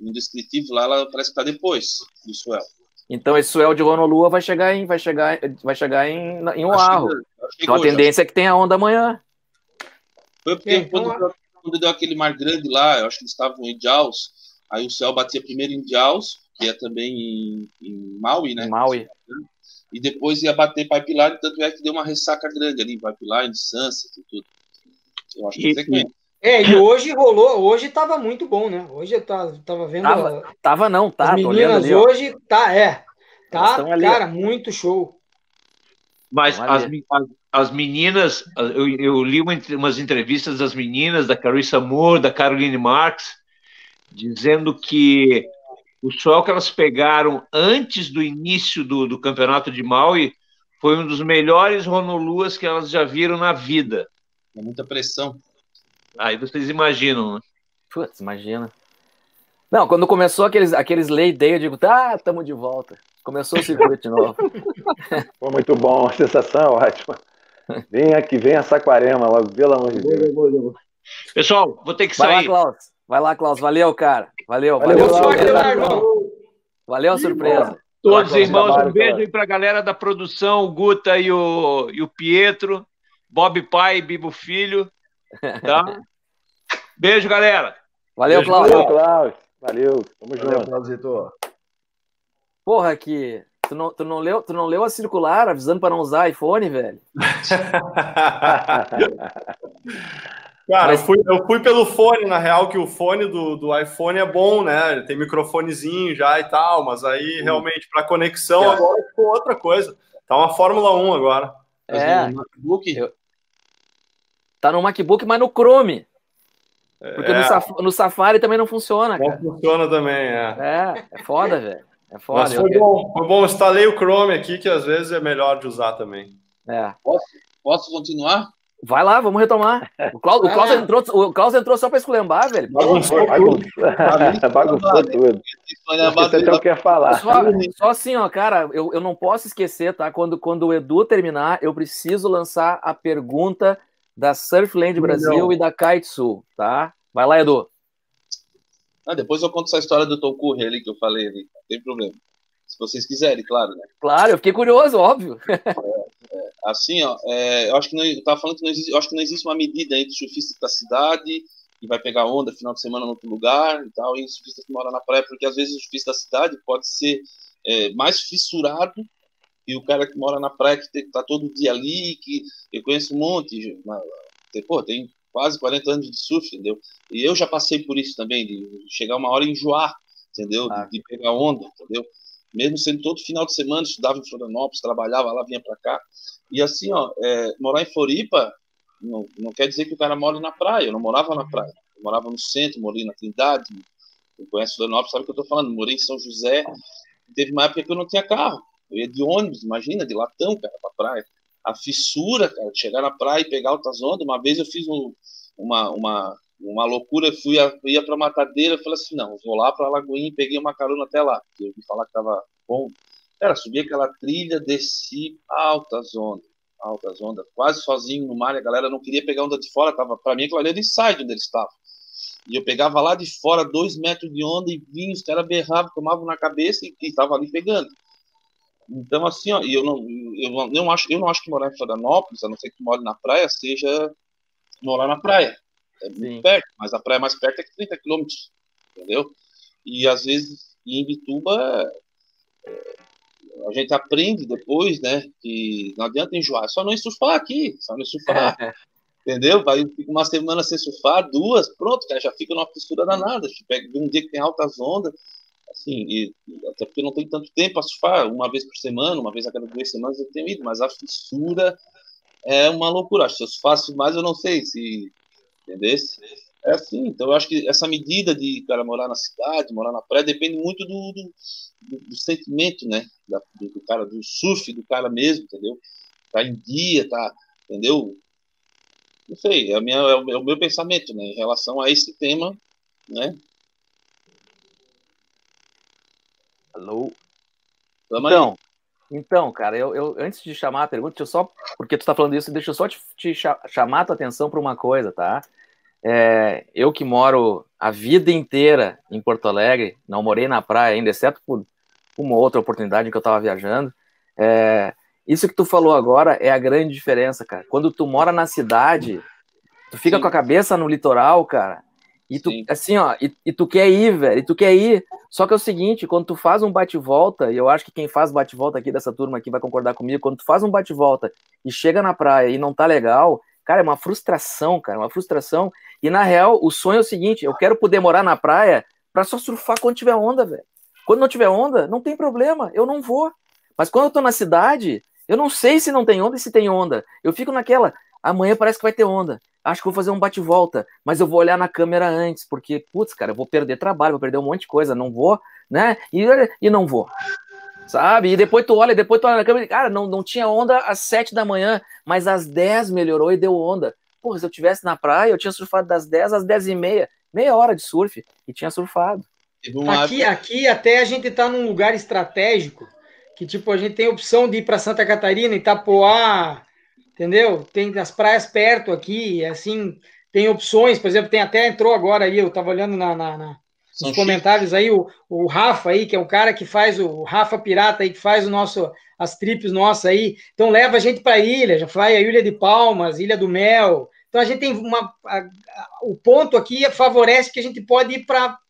num descritivo lá, ela parece que está depois do swell. Então, esse swell de Honolulu vai chegar em Oahu. Então, a tendência é que tenha onda amanhã. Foi porque quando deu aquele mar grande lá, eu acho que eles estavam em Jaws, aí o céu batia primeiro em Jaws, que é também em Maui, né? Maui. E depois ia bater Pipeline, tanto é que deu uma ressaca grande ali, Pipeline, Sunset e tudo. Eu acho que isso aqui. E hoje rolou, hoje tava muito bom, né? Hoje eu tava vendo... As meninas ali, hoje, cara, muito show. Mas as meninas, eu li umas entrevistas das meninas, da Carissa Moore, da Caroline Marx, dizendo que o sol que elas pegaram antes do início do campeonato de Maui foi um dos melhores Honoluluas que elas já viram na vida. É muita pressão. Aí vocês imaginam, né? Putz, imagina. Não, quando começou aqueles lay day, eu digo, tamo de volta. Começou o circuito de novo. Foi muito bom, a sensação ótima. Vem a Saquarema logo, pelo amor de Deus. Pessoal, vou ter que sair. Vai lá, Klaus. Valeu, cara. Valeu. Valeu a surpresa. Todos, irmãos, um beijo aí pra galera da produção, o Guta e o Pietro, Bob Pai e Bibo Filho. Tá? Beijo, galera. Valeu, Cláudio. Valeu, tamo junto. Porra, que tu não leu a circular avisando para não usar iPhone, velho? Cara, eu fui pelo fone, na real, que o fone do iPhone é bom, né? Tem microfonezinho já e tal, mas aí realmente para conexão agora ficou outra coisa. Tá uma Fórmula 1 agora. Tá no MacBook, mas no Chrome. Porque no Safari também não funciona, cara. Não funciona também, é foda, velho. É foda. Mas foi bom, instalei o Chrome aqui, que às vezes é melhor de usar também. É. Posso continuar? Vai lá, vamos retomar. O Klaus entrou só para esculhambar, velho. Bagunçou tudo. Você não quer falar. Só assim, ó, cara, eu não posso esquecer, tá? Quando o Edu terminar, eu preciso lançar a pergunta da Surfland Brasil e da Kaitsu, tá? Vai lá, Edu. Depois eu conto essa história do Tom Curry ali que eu falei ali, não tem problema. Se vocês quiserem, claro, né? Claro, eu fiquei curioso, óbvio. Assim, ó, eu acho que não, eu tava falando que não existe, eu acho que não existe uma medida entre o surfista da cidade, que vai pegar onda final de semana em outro lugar e tal, e o surfista que mora na praia, porque às vezes o surfista da cidade pode ser mais fissurado e o cara que mora na praia, que tá todo dia ali, que eu conheço um monte, tem quase 40 anos de surf, entendeu? E eu já passei por isso também, de chegar uma hora e enjoar, entendeu? De pegar onda, entendeu? Mesmo sendo todo final de semana, estudava em Florianópolis, trabalhava lá, vinha pra cá. E assim, ó, morar em Floripa não quer dizer que o cara mora na praia. Eu não morava na praia, eu morava no centro, morei na Trindade. Quem conhece Florianópolis sabe o que eu tô falando. Morei em São José, teve uma época que eu não tinha carro. Eu ia de ônibus, imagina, de latão, cara, pra praia. A fissura, cara, de chegar na praia e pegar altas ondas. Uma vez eu fiz uma loucura, ia pra Matadeira, falei assim, não, vou lá pra Lagoinha, peguei uma carona até lá, porque eu vi falar que tava bom. Cara, subi aquela trilha, desci, altas ondas, quase sozinho no mar, a galera não queria pegar onda de fora, tava, pra mim aquilo ali era inside onde eles estavam. E eu pegava lá de fora 2 metros de onda e vinha, os caras berravam, tomavam na cabeça e tava ali pegando. Então, assim, ó, eu não acho que morar em Florianópolis, a não ser que mora na praia, seja morar na praia. É muito perto, mas a praia mais perto é que 30 quilômetros, entendeu? E, às vezes, em Imbituba, a gente aprende depois, né, que não adianta enjoar, é só não surfar aqui, entendeu? Vai, fica uma semana sem surfar, 2, pronto, cara, já fica numa fissura danada, pega um dia que tem altas ondas, assim, até porque não tem tanto tempo a surfar, uma vez por semana, uma vez a cada 2 semanas eu tenho ido, mas a fissura é uma loucura. Acho que se eu faço mais, eu não sei se... Entendesse? É assim, então eu acho que essa medida de cara morar na cidade, morar na praia, depende muito do sentimento, né? Do cara, do surf, do cara mesmo, entendeu? Tá em dia, tá, entendeu? Não sei, é o meu pensamento, né? Em relação a esse tema, né? Alô? Então, cara, eu antes de chamar a pergunta, porque tu tá falando isso, deixa eu só te chamar a tua atenção para uma coisa, tá? Eu que moro a vida inteira em Porto Alegre, não morei na praia ainda, exceto por uma outra oportunidade em que eu tava viajando, isso que tu falou agora é a grande diferença, cara. Quando tu mora na cidade, tu fica com a cabeça no litoral, cara, e tu, assim, ó, e tu quer ir, velho, só que é o seguinte, quando tu faz um bate-volta, e eu acho que quem faz bate-volta aqui dessa turma aqui vai concordar comigo, quando tu faz um bate-volta e chega na praia e não tá legal, cara, é uma frustração, e na real, o sonho é o seguinte, eu quero poder morar na praia pra só surfar quando tiver onda, velho. Quando não tiver onda, não tem problema, eu não vou. Mas quando eu tô na cidade, eu não sei se não tem onda e se tem onda. Eu fico naquela, amanhã parece que vai ter onda. Acho que vou fazer um bate-volta, mas eu vou olhar na câmera antes, porque, putz, cara, eu vou perder trabalho, vou perder um monte de coisa, não vou, né? E não vou, sabe? E depois tu olha na câmera e, cara, não tinha onda às 7 da manhã, mas às 10 melhorou e deu onda. Porra, se eu estivesse na praia, eu tinha surfado das 10 às 10 e meia, meia hora de surf, e tinha surfado. Aqui até a gente tá num lugar estratégico, que, tipo, a gente tem a opção de ir pra Santa Catarina, Itapoá... Entendeu? Tem as praias perto aqui, assim, tem opções, por exemplo, tem até, entrou agora aí, eu tava olhando nos comentários aí, o Rafa aí, que é um cara que faz, o Rafa Pirata aí, que faz as tripes nossas aí, então leva a gente pra ilha, já vai a Ilha de Palmas, Ilha do Mel, então a gente tem o ponto aqui favorece que a gente pode ir pra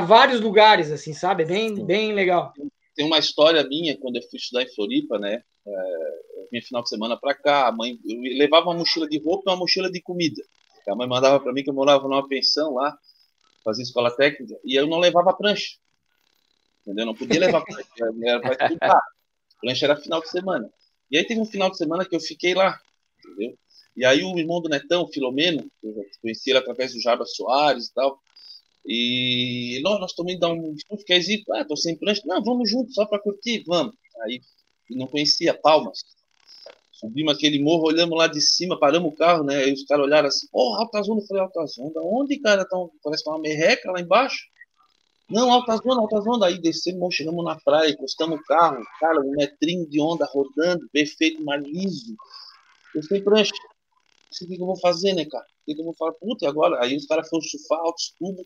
vários lugares, assim, sabe? Bem, bem legal. Tem uma história minha, quando eu fui estudar em Floripa, né? Eu vinha final de semana pra cá, a mãe, eu levava uma mochila de roupa e uma mochila de comida. A mãe mandava pra mim, que eu morava numa pensão lá, fazia escola técnica, e eu não levava prancha. Entendeu? Eu não podia levar prancha, era pra estudar. Prancha era final de semana. E aí teve um final de semana que eu fiquei lá, entendeu? E aí o irmão do Netão, Filomeno, que eu já conheci ele através do Jabra Soares e tal, e nós também dá um... Quer dizer, ah, tô sem prancha. Não, vamos juntos, só para curtir, vamos. Aí não conhecia Palmas. Subimos aquele morro, olhamos lá de cima, paramos o carro, né? Aí os caras olharam assim, porra, altas ondas. Eu falei, altas ondas? Onde, cara? Tão, parece que tá uma merreca lá embaixo. Não, altas ondas, altas ondas. Aí descemos, chegamos na praia, encostamos o carro, cara, um metrinho de onda rodando, perfeito, mais liso. Eu falei, prancha, o que eu vou fazer, né, cara? O que eu vou falar? Puta, e agora? Aí os caras foram surfar, altos tubos,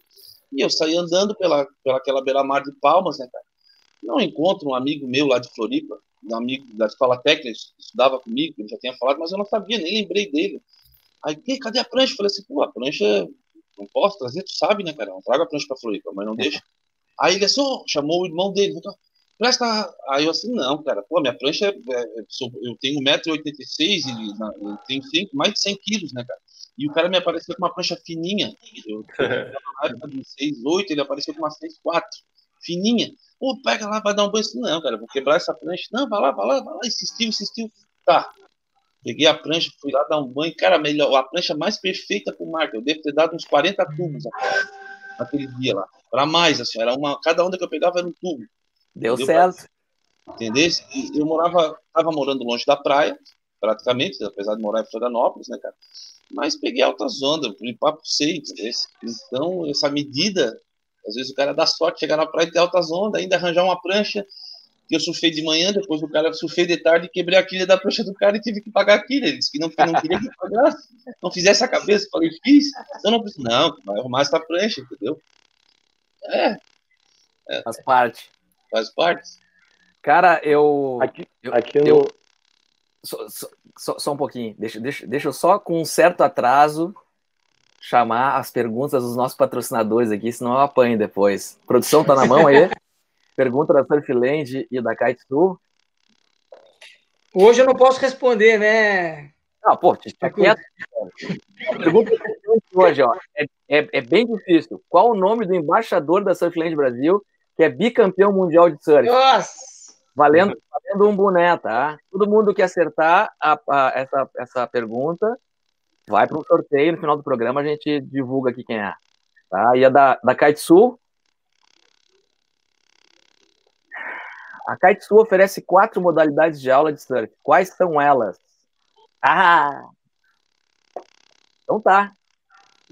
e eu saí andando pelaquela beira-mar de Palmas, né, cara? Não encontro um amigo meu lá de Floripa, um amigo da escola técnica, estudava comigo, ele já tinha falado, mas eu não sabia, nem lembrei dele. Aí, cadê a prancha? Eu falei assim, pô, a prancha não posso trazer, tu sabe, né, cara? Não traga a prancha pra Floripa, mas não deixa. Aí ele só chamou o irmão dele, presta. Aí eu assim, não, cara, pô, minha prancha, eu tenho 1,86 m e tenho mais de 100 quilos, né, cara? E o cara me apareceu com uma prancha fininha, eu tava de 6,8 m, ele apareceu com uma 6,4 m, fininha. Pô, pega lá, vai dar um banho. Não, cara, vou quebrar essa prancha. Não, vai lá, vai lá, vai lá. Insistiu. Tá. Peguei a prancha, fui lá dar um banho. Cara, melhor, a prancha mais perfeita pro mar. Eu devo ter dado uns 40 tubos naquele dia lá. Pra mais, assim, era uma... Cada onda que eu pegava era um tubo. Deu certo. Pra... Entendeu? Eu tava morando longe da praia, praticamente, apesar de morar em Florianópolis, né, cara? Mas peguei altas ondas, limpar por seis. Então, essa medida... Às vezes o cara dá sorte, chegar na praia e ter altas ondas, ainda arranjar uma prancha que eu surfei de manhã, depois o cara surfei de tarde e quebrei a quilha da prancha do cara e tive que pagar a quilha. Ele disse que não queria que eu pagasse, não fizesse a cabeça. Eu falei, fiz. Eu não preciso, não, vai arrumar essa prancha, entendeu? Faz parte. Faz parte. Cara, eu... Só um pouquinho. Deixa eu só, com um certo atraso... chamar as perguntas dos nossos patrocinadores aqui, senão eu apanho depois. A produção tá na mão aí? Pergunta da Surfland e da Kitesurf. Hoje eu não posso responder, né? Ah, pô, tá quieto. Pergunta hoje, ó. É bem difícil. Qual o nome do embaixador da Surfland Brasil, que é bicampeão mundial de surf? Nossa! Valendo um boné, tá? Todo mundo que acertar essa pergunta... vai para um sorteio, no final do programa a gente divulga aqui quem é. Tá? E a da Kitesurf? A Kitesurf oferece 4 modalidades de aula de surf. Quais são elas? Ah! Então tá.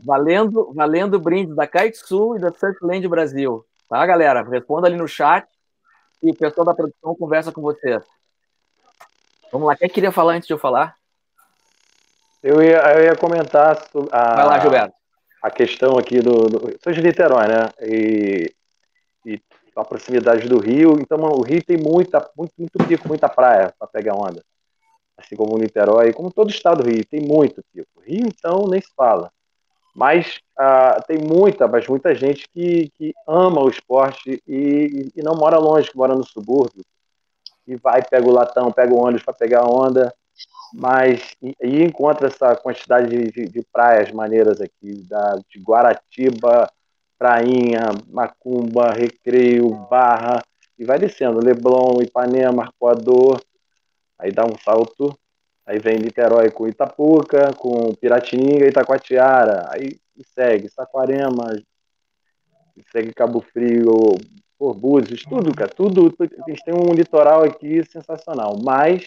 Valendo brinde da Kitesurf e da Surfland Brasil. Tá, galera? Responda ali no chat e o pessoal da produção conversa com vocês. Vamos lá. Quem queria falar antes de eu falar? Eu ia comentar vai lá, Gilberto. A questão aqui do... Sou de Niterói, né? E a proximidade do Rio. Então, o Rio tem muito pico, muita praia para pegar onda. Assim como o Niterói, como todo o estado do Rio, tem muito pico. Rio, então, nem se fala. Mas tem muita gente que ama o esporte e não mora longe, que mora no subúrbio. E vai, pega o latão, pega o ônibus para pegar a onda. Mas e encontra essa quantidade de praias maneiras aqui, de Guaratiba, Prainha, Macumba, Recreio, Barra, e vai descendo, Leblon, Ipanema, Arpoador, aí dá um salto, aí vem Niterói com Itapuca, com Piratininga, Itacoatiara, aí segue Saquarema, segue Cabo Frio, Búzios, tudo, cara, tudo, a gente tem um litoral aqui sensacional, mas...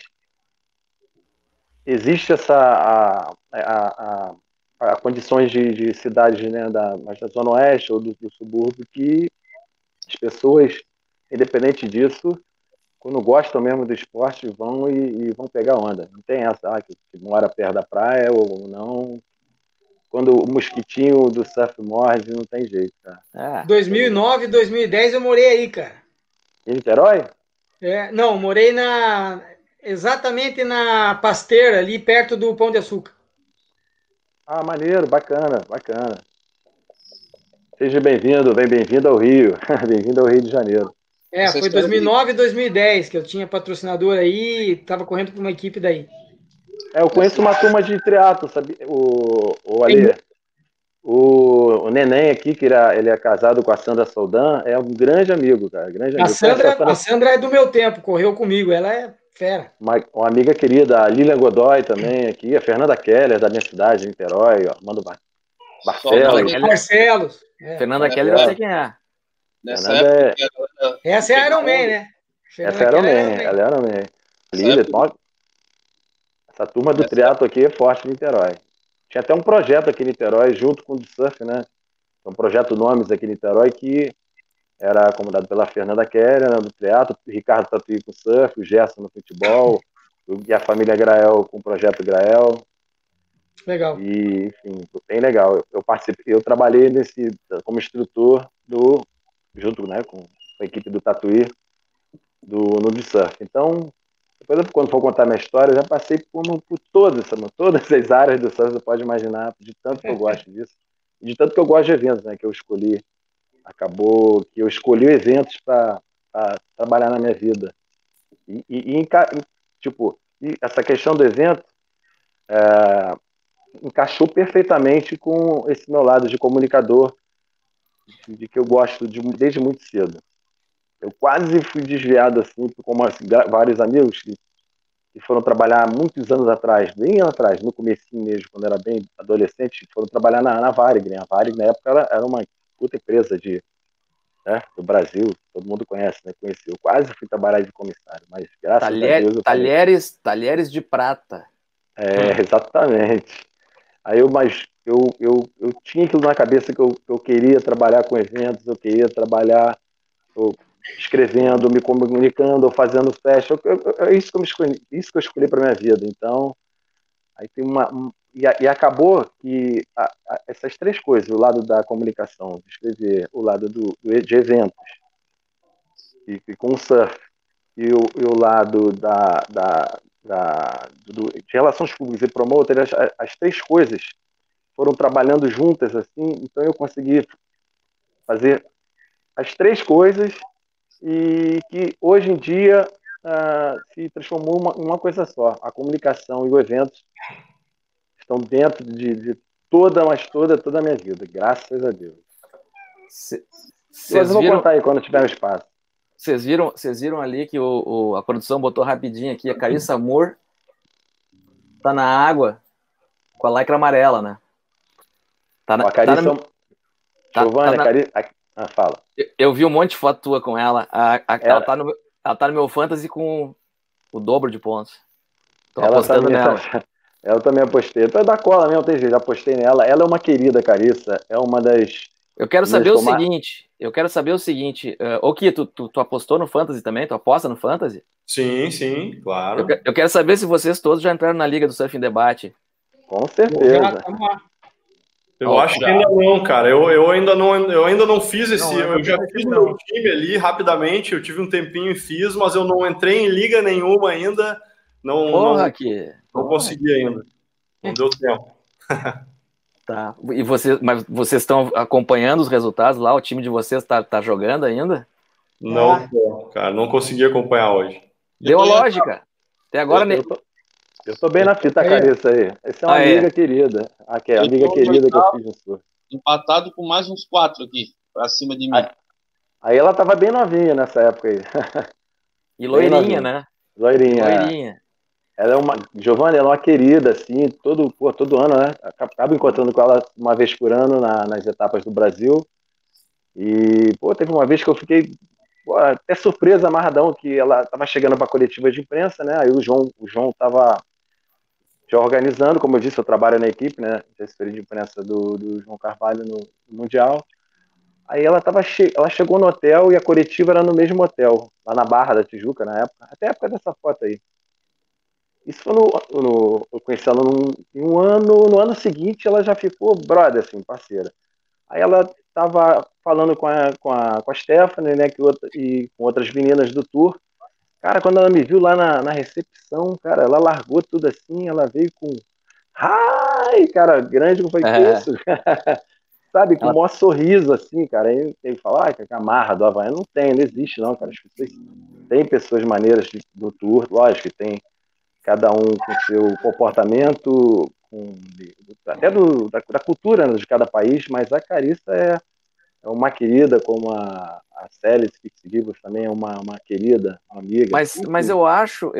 existe essa a condições de cidades, né, da zona oeste ou do subúrbio, que as pessoas, independente disso, quando gostam mesmo do esporte, vão e vão pegar onda. Não tem essa que mora perto da praia ou não. Quando o mosquitinho do surf morde, não tem jeito, cara. 2009, 2010 eu morei aí, cara. Em Niterói? Não, morei exatamente na Pasteira, ali perto do Pão de Açúcar. Ah, maneiro, bacana. Seja bem-vindo, bem-vindo ao Rio. Bem-vindo ao Rio de Janeiro. Foi 2009 e 2010 que eu tinha patrocinador aí, estava correndo com uma equipe daí. Eu conheço uma turma de triatlo, sabe? O Alê. O Neném aqui, que ele é casado com a Sandra Soldan, é um grande amigo, cara. Grande amigo. A Sandra é do meu tempo, correu comigo, ela é Fera. Uma amiga querida, a Lilian Godoy também aqui, a Fernanda Keller, da minha cidade, Niterói, ó, Armando Barcelos. Barcelos. É. Fernanda Keller, eu sei quem é. Nessa época, essa é a Iron Man, né? Essa é a Iron Man, ela é a Iron Man. Lilian, essa turma do triatlo aqui é forte em Niterói. Tinha até um projeto aqui em Niterói, junto com o de surf, né? Um projeto Nomes aqui em Niterói, que era comandado pela Fernanda Keller, né, do teatro, o Ricardo Tatuí com surf, o Gerson no futebol, e a família Grael com o projeto Grael. Legal. E, enfim, bem legal. Eu participei, eu trabalhei como instrutor junto, né, com a equipe do Tatuí, no de surf. Então, depois, quando for contar minha história, eu já passei por todas as áreas do surf, você pode imaginar, de tanto que eu gosto disso. De tanto que eu gosto de eventos, né? Que eu escolhi. Acabou que eu escolhi eventos para trabalhar na minha vida. E essa questão do evento encaixou perfeitamente com esse meu lado de comunicador, de que eu gosto desde muito cedo. Eu quase fui desviado, assim, como vários amigos que foram trabalhar muitos anos atrás, bem atrás, no comecinho mesmo, quando era bem adolescente, foram trabalhar na Varig, né? A Varig, na época, era uma puta empresa do Brasil, todo mundo conhece, né? Conheci. Eu quase fui trabalhar de comissário, mas graças a Deus... Talheres de prata. É, exatamente. Aí eu tinha aquilo na cabeça que eu queria trabalhar com eventos, eu queria trabalhar... escrevendo, me comunicando, fazendo teste, é isso que eu escolhi para minha vida. Então, aí tem e acabou que essas três coisas, o lado da comunicação, de escrever, o lado de eventos, e com o surf, e o lado de relações públicas e promotor, as três coisas foram trabalhando juntas, assim, então eu consegui fazer as três coisas e que hoje em dia se transformou em uma coisa só. A comunicação e o evento estão dentro de toda a minha vida, graças a Deus. Vocês vão contar aí quando tiver um espaço. Vocês viram ali que a produção botou rapidinho aqui, a Carissa Moore tá na água com a lycra amarela, né? A Carissa... Giovana, fala. Eu vi um monte de foto tua com ela. Ela tá no meu fantasy com o dobro de pontos. Tô apostando nela. Eu também apostei. Então é da cola mesmo, tem jeito. Apostei nela. Ela é uma querida, Carissa. É uma das... Eu quero saber o seguinte. Ô, Ki, tu apostou no fantasy também? Tu aposta no fantasy? Sim, claro. Eu quero saber se vocês todos já entraram na Liga do Surf em Debate. Com certeza. Vamos lá. Eu acho que ainda não, cara. Eu ainda não fiz esse... Eu já fiz meu time ali rapidamente. Eu tive um tempinho e fiz, mas eu não entrei em liga nenhuma ainda. Não consegui ainda. Não deu tempo. Tá. E vocês estão acompanhando os resultados lá? O time de vocês tá jogando ainda? Não, cara. Não consegui acompanhar hoje. Deu a lógica. Até agora... Eu tô bem na fita, Carissa, aí. Essa é uma amiga querida. Aquela amiga querida que eu fiz no surf. Empatado com mais uns 4 aqui, pra cima de mim. Aí ela tava bem novinha nessa época aí. E loirinha, né? Loirinha. Ela é uma... Giovanna, ela é uma querida, assim, todo ano, né? Acabo encontrando com ela uma vez por ano nas etapas do Brasil. E, teve uma vez que eu fiquei... até surpresa, amarradão, que ela tava chegando pra coletiva de imprensa, né? Aí o João tava... já organizando, como eu disse, eu trabalho na equipe, né, assessoria de imprensa do João Carvalho no Mundial. Aí ela chegou no hotel e a coletiva era no mesmo hotel, lá na Barra da Tijuca, na época, até a época dessa foto aí. Isso foi eu conheci ela no ano seguinte, ela já ficou brother, assim, parceira. Aí ela tava falando com a Stephanie, né, e com outras meninas do tour. Cara, quando ela me viu lá na recepção, cara, ela largou tudo assim, ela veio com... Ai, cara, grande como foi isso? Sabe, com o maior sorriso, assim, cara. Aí ele fala, que camarra do Havaiano. Não existe não, cara. As pessoas... Tem pessoas maneiras do tour, lógico, que tem cada um com seu comportamento, até da cultura, né, de cada país, mas a Carissa é uma querida, como a a Célice Fitzgibbons também é uma querida, uma amiga. Mas eu acho,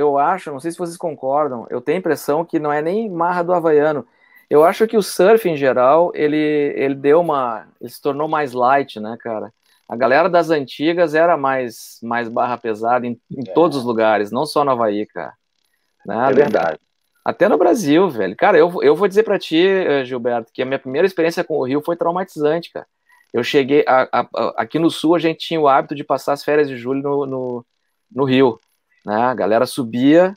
não sei se vocês concordam, eu tenho a impressão que não é nem marra do havaiano. Eu acho que o surf, em geral, ele se tornou mais light, né, cara? A galera das antigas era mais barra pesada em todos os lugares, não só no Havaí, cara. Nada. É verdade. Até no Brasil, velho. Cara, eu vou dizer pra ti, Gilberto, que a minha primeira experiência com o Rio foi traumatizante, cara. Eu cheguei... aqui no Sul, a gente tinha o hábito de passar as férias de julho no Rio, né? A galera subia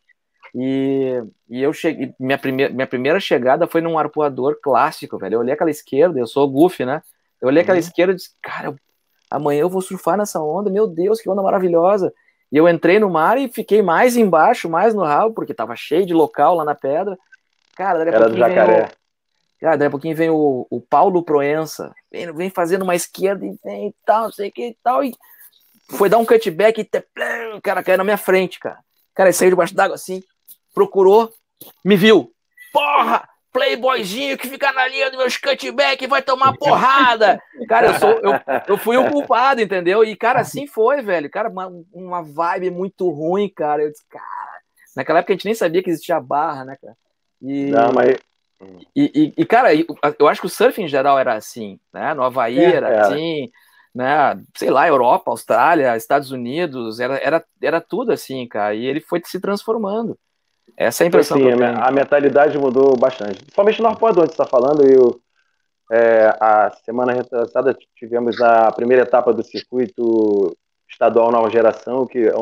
e eu cheguei... Minha primeira chegada foi num arpoador clássico, velho. Eu olhei aquela esquerda, eu sou goofy, né? Eu olhei aquela esquerda e disse, cara, amanhã eu vou surfar nessa onda, meu Deus, que onda maravilhosa. E eu entrei no mar e fiquei mais embaixo, mais no rabo, porque tava cheio de local lá na pedra. Cara, daí a pouquinho vem o Paulo Proença, vem fazendo uma esquerda e vem e tal, não sei o que e tal, e foi dar um cutback e o cara caiu na minha frente, cara. O cara saiu debaixo d'água assim, procurou, me viu. Porra! Playboyzinho que fica na linha dos meus cutback vai tomar porrada. Cara, eu fui o culpado, entendeu? E, cara, assim foi, velho. Cara, uma vibe muito ruim, cara. Eu disse, cara... Naquela época a gente nem sabia que existia barra, né, cara? Cara, eu acho que o surf em geral era assim, né? No Havaí era assim, né? Sei lá, Europa, Austrália, Estados Unidos, era tudo assim, cara. E ele foi se transformando. Essa é a impressão que eu tenho. A mentalidade mudou bastante. Principalmente no arpoador, onde você está falando. A semana retrasada tivemos a primeira etapa do circuito estadual Nova Geração, que é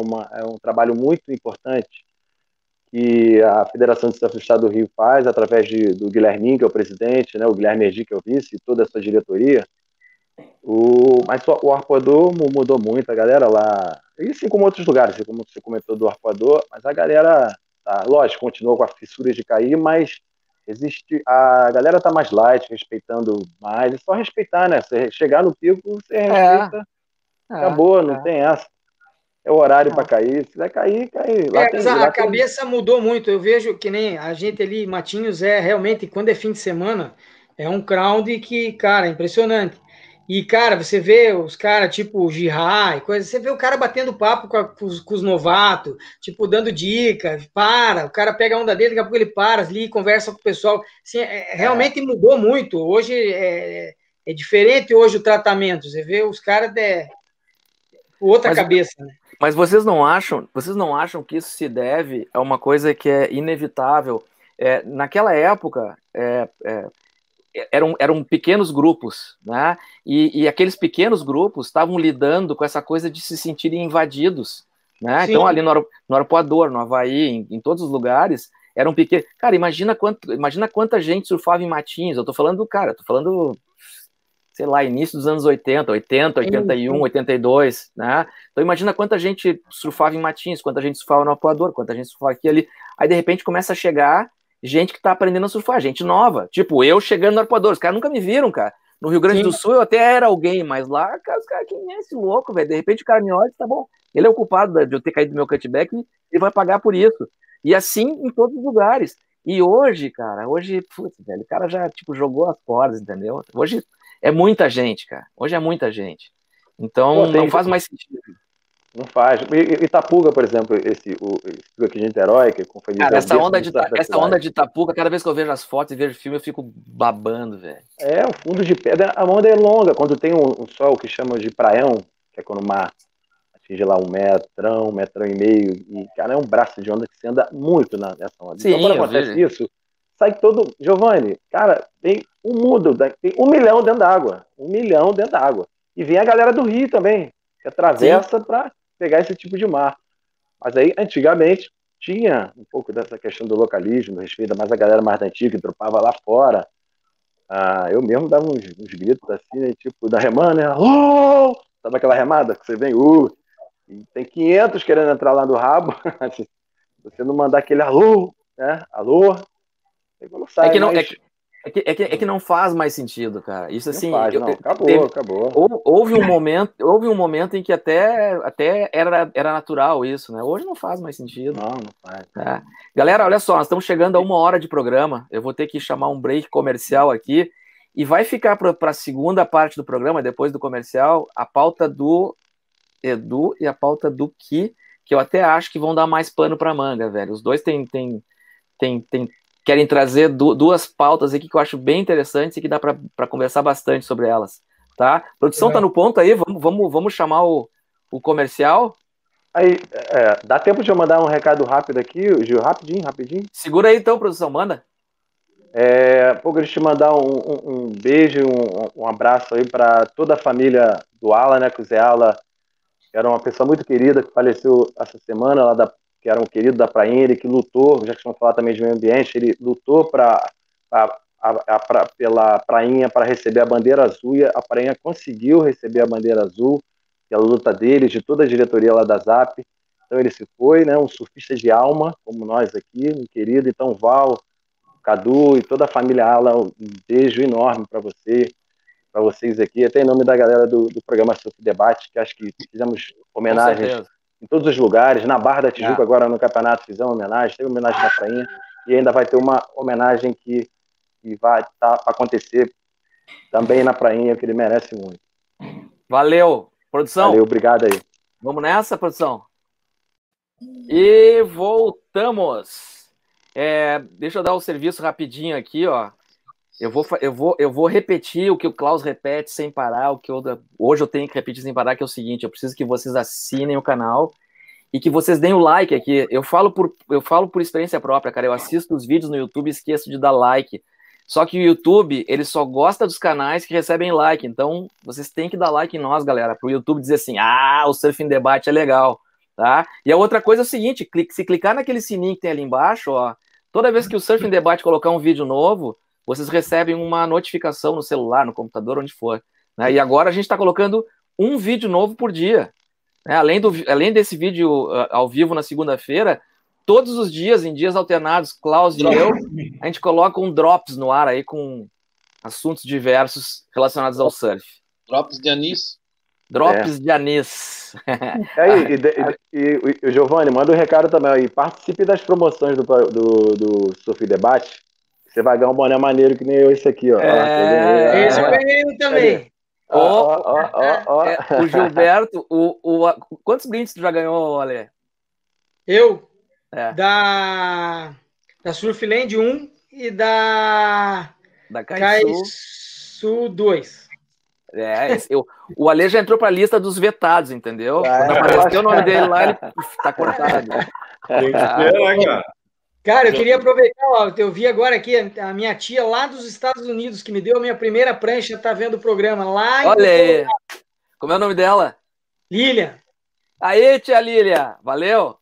um trabalho muito importante que a Federação de Surf do Estado do Rio faz, através do Guilherminho, que é o presidente, né, o Guilherme Erdi, que é o vice, e toda a sua diretoria. Mas o arpoador mudou muito, a galera lá. E assim como outros lugares, como você comentou do arpoador, mas a galera... Tá, lógico, continua com a fissura de cair, mas existe, a galera tá mais light, respeitando mais. É só respeitar, né? Você chegar no pico, você respeita. Acabou, não tem essa. É o horário para cair. Se vai cair. A cabeça mudou muito. Eu vejo que nem a gente ali, Matinhos, realmente, quando é fim de semana, é um crowd que, cara, é impressionante. E, cara, você vê os caras, tipo, Girá e coisa, você vê o cara batendo papo com os novatos, tipo, dando dica, o cara pega a onda dele, daqui a pouco ele para ali, conversa com o pessoal. Assim, realmente mudou muito. Hoje é diferente hoje o tratamento. Você vê os caras com outra cabeça, né? Mas vocês não acham que isso se deve a uma coisa que é inevitável? Naquela época... Eram pequenos grupos, né? E aqueles pequenos grupos estavam lidando com essa coisa de se sentirem invadidos, né? Sim. Então, ali no Arpoador, no Havaí, em todos os lugares, eram pequenos... Cara, imagina quanta gente surfava em Matinhos. Eu tô falando, sei lá, início dos anos 80, 81, 82, né? Então, imagina quanta gente surfava em Matinhos, quanta gente surfava no Arpoador, quanta gente surfava aqui ali. Aí, de repente, começa a chegar... gente que tá aprendendo a surfar, gente nova. Tipo, eu chegando no arpoador, os caras nunca me viram, cara. No Rio Grande do Sul eu até era alguém, mas lá, cara, os caras, quem é esse louco, velho? De repente o cara me olha e tá bom. Ele é o culpado de eu ter caído do meu cutback e ele vai pagar por isso. E assim em todos os lugares. E hoje, cara, putz, velho, o cara já, tipo, jogou as cordas, entendeu? Hoje é muita gente, cara. Hoje é muita gente. Então, não faz mais sentido. Não faz. Itapuca, por exemplo, esse aqui de Niterói, que foi... Cara, essa onda de Itapuca, cada vez que eu vejo as fotos e vejo filme, eu fico babando, velho. É, o fundo de pedra, a onda é longa. Quando tem um sol que chama de praião, que é quando o mar atinge lá 1 metrão, 1,5 metros, e, cara, é um braço de onda que você anda muito nessa onda. Sim, então, quando acontece isso, sai todo... Giovanni, cara, tem um mundo, tem 1 milhão dentro d'água. 1 milhão dentro d'água. E vem a galera do Rio também, que atravessa para pegar esse tipo de mar. Mas aí, antigamente, tinha um pouco dessa questão do localismo, respeito mais a galera mais da antiga, que dropava lá fora. Eu mesmo dava uns gritos assim, né, tipo, da remada, né? Oh! Sabe aquela remada que você vem, e tem 500 querendo entrar lá no rabo, se você não mandar aquele alô, né? Alô, não sai. É que não faz mais sentido, cara. Isso assim... Não faz, não. Acabou. Houve um momento em que até era natural isso, né? Hoje não faz mais sentido. Não faz. É. Galera, olha só, nós estamos chegando a 1 hora de programa. Eu vou ter que chamar um break comercial aqui e vai ficar para a segunda parte do programa, depois do comercial, a pauta do Edu e a pauta do Ki, que eu até acho que vão dar mais pano pra manga, velho. Os dois querem trazer duas pautas aqui que eu acho bem interessantes e que dá pra conversar bastante sobre elas, tá? A produção tá no ponto aí, vamos chamar o comercial. Aí, dá tempo de eu mandar um recado rápido aqui, Gil, rapidinho? Segura aí então, produção, manda. Pô, eu queria te mandar um beijo, um abraço aí para toda a família do Ala, né, que o Zé Ala era uma pessoa muito querida, que faleceu essa semana, que era um querido da Prainha, ele que lutou, já que vamos falar também de meio ambiente, ele lutou pela Prainha para receber a bandeira azul, e a Prainha conseguiu receber a bandeira azul, pela luta dele, de toda a diretoria lá da ZAP. Então ele se foi, né, um surfista de alma, como nós aqui, um querido. Então Val, Cadu e toda a família Ala, um beijo enorme para você, para vocês aqui, até em nome da galera do programa Surf Debate, que acho que fizemos homenagens em todos os lugares, na Barra da Tijuca, agora no campeonato fizemos homenagem, teve homenagem da Prainha, e ainda vai ter uma homenagem que vai acontecer também na Prainha, que ele merece muito. Valeu, produção! Valeu, obrigado aí. Vamos nessa, produção? E voltamos! Deixa eu dar o serviço rapidinho aqui, ó. Eu vou repetir o que o Klaus repete sem parar, hoje eu tenho que repetir sem parar, que é o seguinte: eu preciso que vocês assinem o canal e que vocês deem o like aqui. Eu falo por experiência própria, cara. Eu assisto os vídeos no YouTube e esqueço de dar like. Só que o YouTube, ele só gosta dos canais que recebem like. Então, vocês têm que dar like em nós, galera, pro YouTube dizer assim: ah, o Surf em Debate é legal, tá? E a outra coisa é o seguinte: se clicar naquele sininho que tem ali embaixo, ó, toda vez que o Surf em Debate colocar um vídeo novo, vocês recebem uma notificação no celular, no computador, onde for, né? E agora a gente está colocando um vídeo novo por dia, né? Além desse vídeo ao vivo na segunda-feira, todos os dias, em dias alternados, Klaus e eu, a gente coloca um Drops no ar aí com assuntos diversos relacionados ao surf. Drops de anis. Drops de anis. E Giovanni, manda um recado também aí. Participe das promoções do Surf Debate. Você vai ganhar um boné maneiro que nem eu, esse aqui, ó. Esse eu ganhei também. O Gilberto, quantos brindes tu já ganhou, Ale? Eu? Da Surfland 1 e da Kaisu 2. O Ale já entrou pra lista dos vetados, entendeu? Quando apareceu o nome dele lá, ele tá cortado. Tem que esperar, cara. Cara, eu queria aproveitar, ó, eu vi agora aqui a minha tia lá dos Estados Unidos, que me deu a minha primeira prancha, tá vendo o programa lá. Olha aí. Como é o nome dela? Lilian. Aí, tia Lilian, valeu.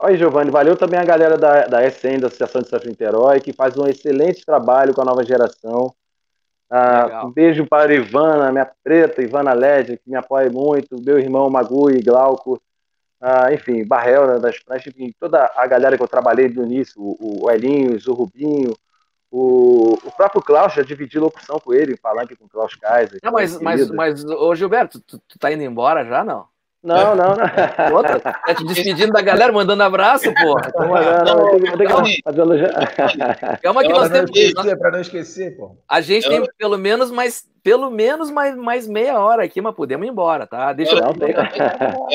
Aí, Giovanni, valeu também a galera da SN, da Associação de Surf Niterói, que faz um excelente trabalho com a nova geração. Um beijo para a Ivana, minha preta, Ivana Led, que me apoia muito, meu irmão Magu e Glauco. Enfim, Barrel, né, das pranchas, toda a galera que eu trabalhei no início, o Elinhos, o Rubinho, o próprio Klaus, já dividi locução com ele, falando com o Klaus Kaiser. Não, mas ô Gilberto, tu tá indo embora já, não? Não. Outra, tá te despedindo da galera, mandando abraço, porra. Calma que nós temos... Pra não esquecer, pô. A gente tem pelo menos mais meia hora aqui, mas podemos ir embora, tá? Deixa eu...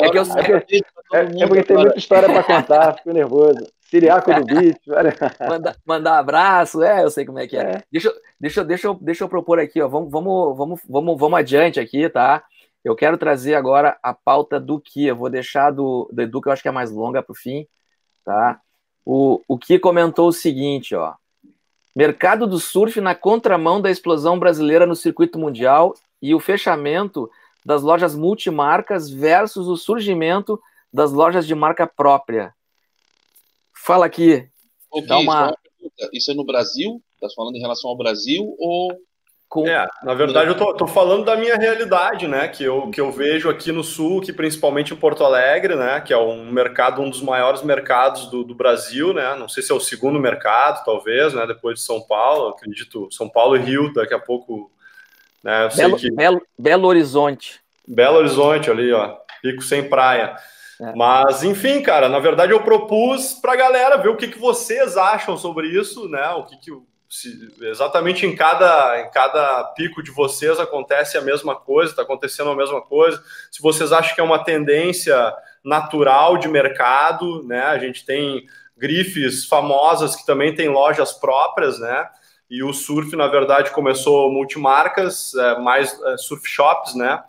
É porque tem muita história pra contar, fico nervoso. Siriaco do bicho. Mandar abraço, eu sei como é que é. Deixa eu propor aqui, ó, vamos adiante aqui, tá? Eu quero trazer agora a pauta do Ki. Eu vou deixar do Edu, que eu acho que é mais longa, para o fim, tá? O Ki comentou o seguinte, ó: mercado do surf na contramão da explosão brasileira no circuito mundial e o fechamento das lojas multimarcas versus o surgimento das lojas de marca própria. Fala, Ki. Isso é no Brasil? Tá falando em relação ao Brasil ou... na verdade eu tô falando da minha realidade, né, que eu vejo aqui no Sul, que principalmente em Porto Alegre, né, que é um dos maiores mercados do Brasil, né, não sei se é o segundo mercado, talvez, né, depois de São Paulo, acredito, São Paulo e Rio, daqui a pouco, né, eu sei Belo Horizonte, ali, ó, Pico sem praia. Mas, enfim, cara, na verdade eu propus pra galera ver o que vocês acham sobre isso, né, o que exatamente em cada pico de vocês acontece a mesma coisa, está acontecendo a mesma coisa. Se vocês acham que é uma tendência natural de mercado, né? A gente tem grifes famosas que também têm lojas próprias, né? E o surf, na verdade, começou multimarcas, mais surf shops, né?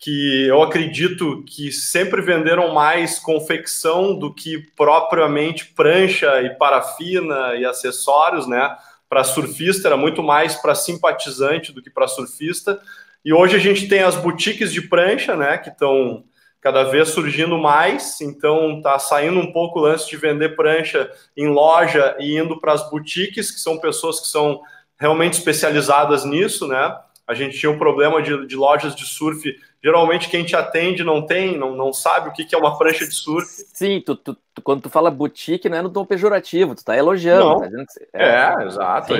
Que eu acredito que sempre venderam mais confecção do que propriamente prancha e parafina e acessórios, né? Para surfista, era muito mais para simpatizante do que para surfista. E hoje a gente tem as boutiques de prancha, né? Que estão cada vez surgindo mais. Então tá saindo um pouco o lance de vender prancha em loja e indo para as boutiques, que são pessoas que são realmente especializadas nisso, né? A gente tinha um problema de lojas de surf. Geralmente quem te atende não sabe o que é uma prancha de surf. Sim, quando tu fala boutique, não é no tom pejorativo, tu tá elogiando. Não. Tá dizendo que você... exato.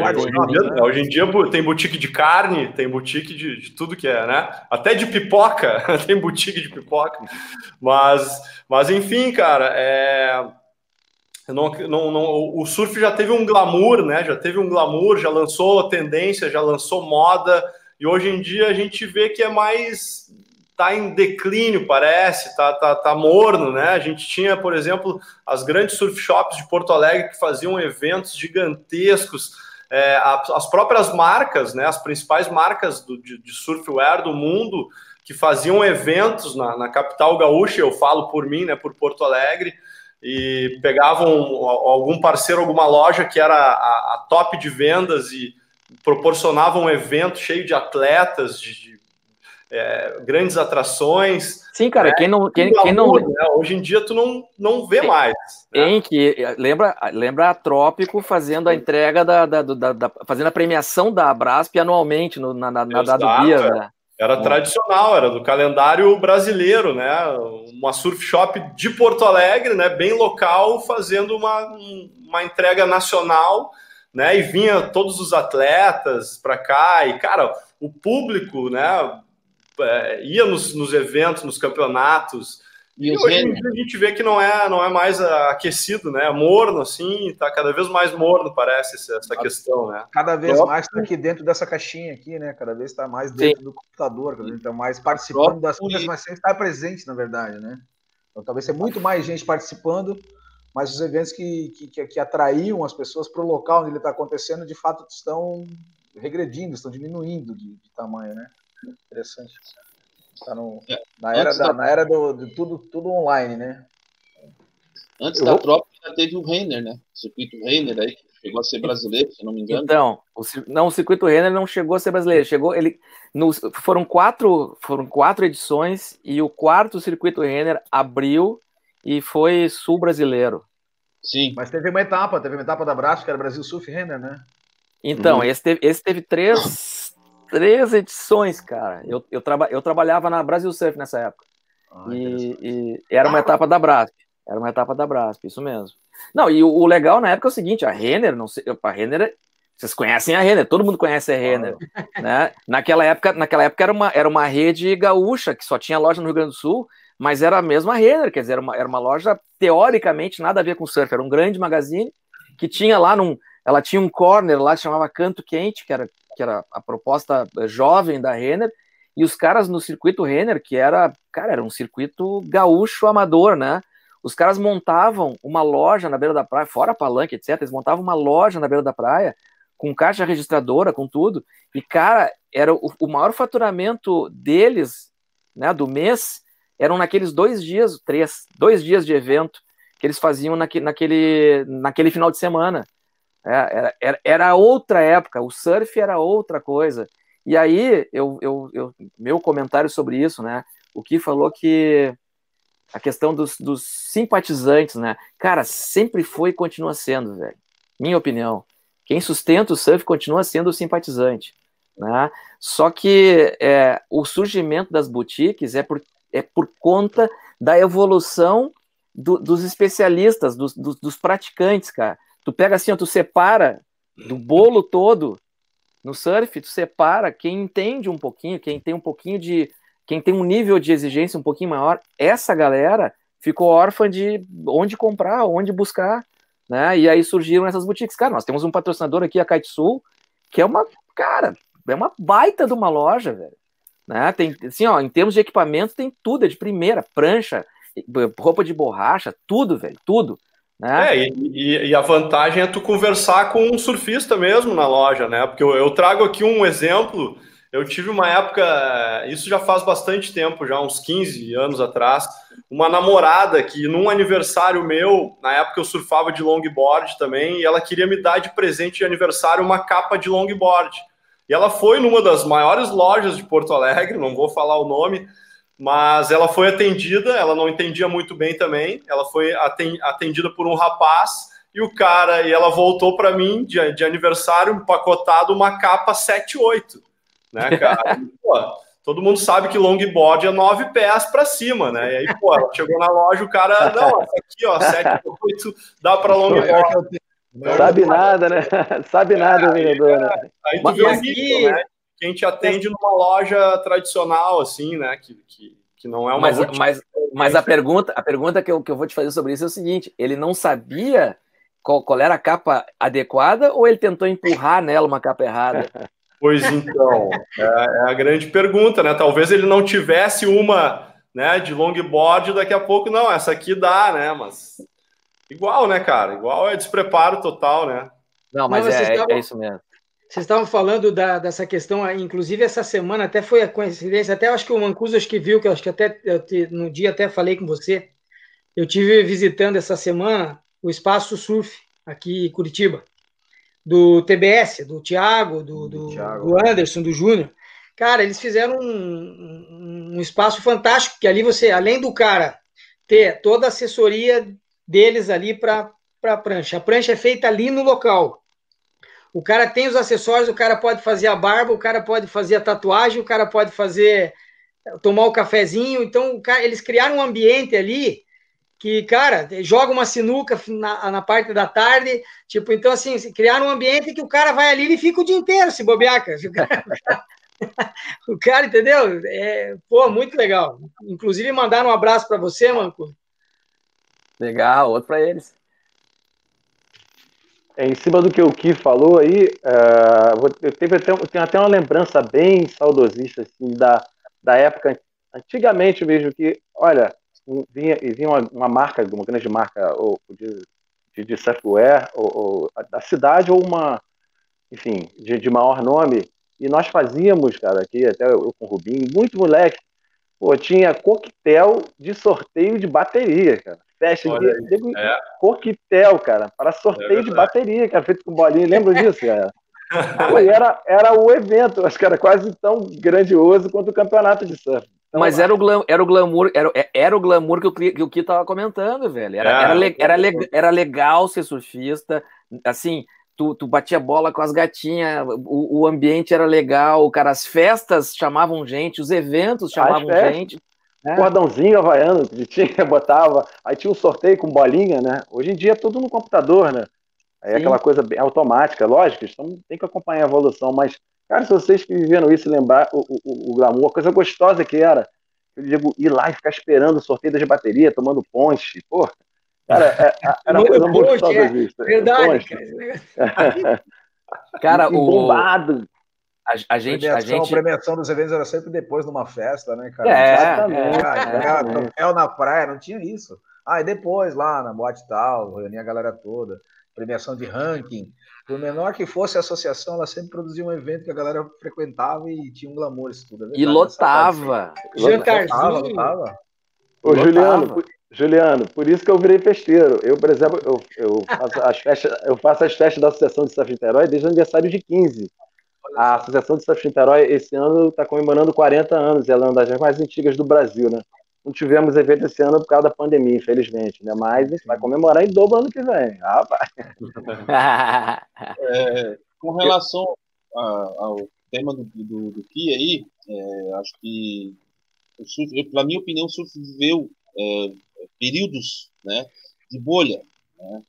Hoje em dia tem boutique de carne, tem boutique de tudo que é, né? Até de pipoca, tem boutique de pipoca. Mas enfim, cara, o surf já teve um glamour, né? Já lançou tendência, já lançou moda. E hoje em dia a gente vê que é mais... Está em declínio, parece, tá morno, né? A gente tinha, por exemplo, as grandes surf shops de Porto Alegre que faziam eventos gigantescos. As próprias marcas, né? As principais marcas de surfwear do mundo que faziam eventos na capital gaúcha, eu falo por mim, né? Por Porto Alegre, e pegavam algum parceiro, alguma loja que era a top de vendas e proporcionava um evento cheio de atletas, de grandes atrações. Sim, cara, né? quem não... Né? Hoje em dia tu não vê mais. Né? Lembra a Trópico fazendo a entrega fazendo a premiação da Abrasp anualmente na Dadovia, né? Era tradicional, era do calendário brasileiro, né? Uma surf shop de Porto Alegre, né? Bem local, fazendo uma entrega nacional, né? E vinha todos os atletas para cá, e cara, o público, né? Ia nos eventos, nos campeonatos, e hoje em dia a gente vê que não é mais aquecido, né? Morno, assim, tá cada vez mais morno, parece, essa questão, né? Cada vez mais está aqui dentro dessa caixinha aqui, né? Cada vez está mais dentro do computador, cada vez está mais participando das coisas, mas sem estar presente, na verdade, né? Então talvez seja muito mais gente participando, mas os eventos que atraíam as pessoas para o local onde ele está acontecendo, de fato, estão regredindo, estão diminuindo de tamanho, né? Interessante. Tá na era de tudo online, né? Antes da Trópico ainda teve o Renner, né? O circuito Renner aí, que chegou a ser brasileiro, se não me engano. Então, o circuito Renner não chegou a ser brasileiro. Foram quatro edições e o quarto circuito Renner abriu e foi sul-brasileiro. Sim. Mas teve uma etapa da Brasp, que era Brasil Surf Renner, né? Então, esse teve três edições, cara. Eu trabalhava na Brasil Surf nessa época. E era uma etapa da Brasp. Era uma etapa da Brasp, isso mesmo. Não, e o legal na época é o seguinte, a Renner, não sei, a Renner, vocês conhecem a Renner, todo mundo conhece a Renner, né? Naquela época era uma rede gaúcha que só tinha loja no Rio Grande do Sul, mas era a mesma Renner, quer dizer, era uma loja teoricamente nada a ver com surf, era um grande magazine que tinha lá ela tinha um corner lá que chamava Canto Quente, que era a proposta jovem da Renner, e os caras no circuito Renner, que era um circuito gaúcho amador, né? Os caras montavam uma loja na beira da praia, fora a palanque, etc. Eles montavam uma loja na beira da praia, com caixa registradora, com tudo, e, cara, era o maior faturamento deles, né, do mês, eram naqueles 2 dias, 3, 2 dias de evento que eles faziam naquele final de semana. Era outra época, o surf era outra coisa. E aí, meu comentário sobre isso, né? O Ki falou que a questão dos simpatizantes, né? Cara, sempre foi e continua sendo, velho. Minha opinião. Quem sustenta o surf continua sendo o simpatizante, né? Só que o surgimento das boutiques é por conta da evolução dos especialistas, dos praticantes, cara. Tu pega assim, ó, tu separa do bolo todo no surf, tu separa quem entende um pouquinho, quem tem um nível de exigência um pouquinho maior. Essa galera ficou órfã de onde comprar, onde buscar, né? E aí surgiram essas boutiques. Cara, nós temos um patrocinador aqui, a Kitesul, que é uma, cara, é uma baita de uma loja, velho. Né? Tem, assim, ó, em termos de equipamento, tem tudo, é de primeira, prancha, roupa de borracha, tudo, velho, tudo. Né? É, e a vantagem é tu conversar com um surfista mesmo na loja, né? Porque eu trago aqui um exemplo, eu tive uma época, isso já faz bastante tempo, já uns 15 anos atrás, uma namorada que num aniversário meu, na época eu surfava de longboard também, e ela queria me dar de presente de aniversário uma capa de longboard. E ela foi numa das maiores lojas de Porto Alegre, não vou falar o nome, mas ela foi atendida, ela não entendia muito bem também, ela foi atendida por um rapaz, e o cara, e ela voltou para mim de aniversário, empacotado uma capa 7,8, né, cara? Pô, todo mundo sabe que longboard é 9 pés para cima, né? E aí, pô, ela chegou na loja, o cara, não, essa aqui, ó, 7,8, dá para longboard. Sabe nada, né? Sabe nada, vendedor, né? Aí tu vê o risco, né? Que a gente atende numa loja tradicional, assim, né? Que não é uma... Mas a pergunta que eu vou te fazer sobre isso é o seguinte, ele não sabia qual era a capa adequada ou ele tentou empurrar nela uma capa errada? Pois então, é a grande pergunta, né? Talvez ele não tivesse uma, né, de longboard, daqui a pouco, não, essa aqui dá, né? Mas igual, né, cara? Igual é despreparo total, né? Não, mas é isso mesmo. Vocês estavam falando dessa questão, inclusive essa semana até foi a coincidência, até acho que o Mancuso acho que viu, que acho que até no dia até falei com você, eu tive visitando essa semana o Espaço Surf aqui em Curitiba, do TBS, do Thiago, do Anderson, do Júnior. Cara, eles fizeram um espaço fantástico, que ali você, além do cara ter toda a assessoria deles ali para a prancha, a prancha é feita ali no local. O cara tem os acessórios, o cara pode fazer a barba, o cara pode fazer a tatuagem, o cara pode fazer, tomar o cafezinho. Então, eles criaram um ambiente ali que, cara, joga uma sinuca na parte da tarde. Tipo, então, assim, criaram um ambiente que o cara vai ali e fica o dia inteiro se bobear, cara. O cara, entendeu? É, pô, muito legal. Inclusive, mandaram um abraço para você, Manco. Legal, outro para eles. Em cima do que o Ki falou aí, eu tenho até uma lembrança bem saudosista, assim, da época, antigamente mesmo, que, olha, vinha uma marca, uma grande marca ou de surfwear, ou da cidade, ou uma, enfim, de maior nome, e nós fazíamos, cara, aqui, até eu com o Rubinho, muito moleque, pô, tinha coquetel de sorteio de bateria, cara. Teste de coquetel, cara, para sorteio de bateria, cara, feito com bolinha, lembra disso, cara? Pô, era o evento, acho que era quase tão grandioso quanto o campeonato de surf. Então, mas era o glamour que o Ki tava comentando, velho. Era legal ser surfista, assim, tu batia bola com as gatinhas, o ambiente era legal, cara, as festas chamavam gente, os eventos chamavam gente. Cordãozinho havaiano que tinha, botava, aí tinha um sorteio com bolinha, né? Hoje em dia é tudo no computador, né? É aquela coisa bem automática, lógico, tem que acompanhar a evolução, mas, cara, se vocês que viveram isso lembrar o glamour, a coisa gostosa que era, eu digo, ir lá e ficar esperando o sorteio das baterias, tomando ponche, pô, cara, era uma coisa muito gostosa disso. Verdade, cara. Cara, bombado. A gente... premiação dos eventos era sempre depois de uma festa, né, cara? Exatamente. Na praia, não tinha isso. Ah, e depois lá na boate tal, reunia a galera toda, premiação de ranking. Por menor que fosse a associação, ela sempre produzia um evento que a galera frequentava e tinha um glamour isso tudo. É verdade, e lotava. Jantarzinho. Ô, Juliano, por isso que eu virei festeiro. Eu, por exemplo, eu faço as festas da Associação de Surf Niterói desde o aniversário de 15. A Associação de Surf Niterói, esse ano, está comemorando 40 anos. Ela é uma das mais antigas do Brasil, né? Não tivemos evento esse ano por causa da pandemia, infelizmente, né? Mas a gente vai comemorar em dobro ano que vem. Com relação ao tema do Ki aí, acho que, pela minha opinião, o surf viveu períodos, né, de bolha, né?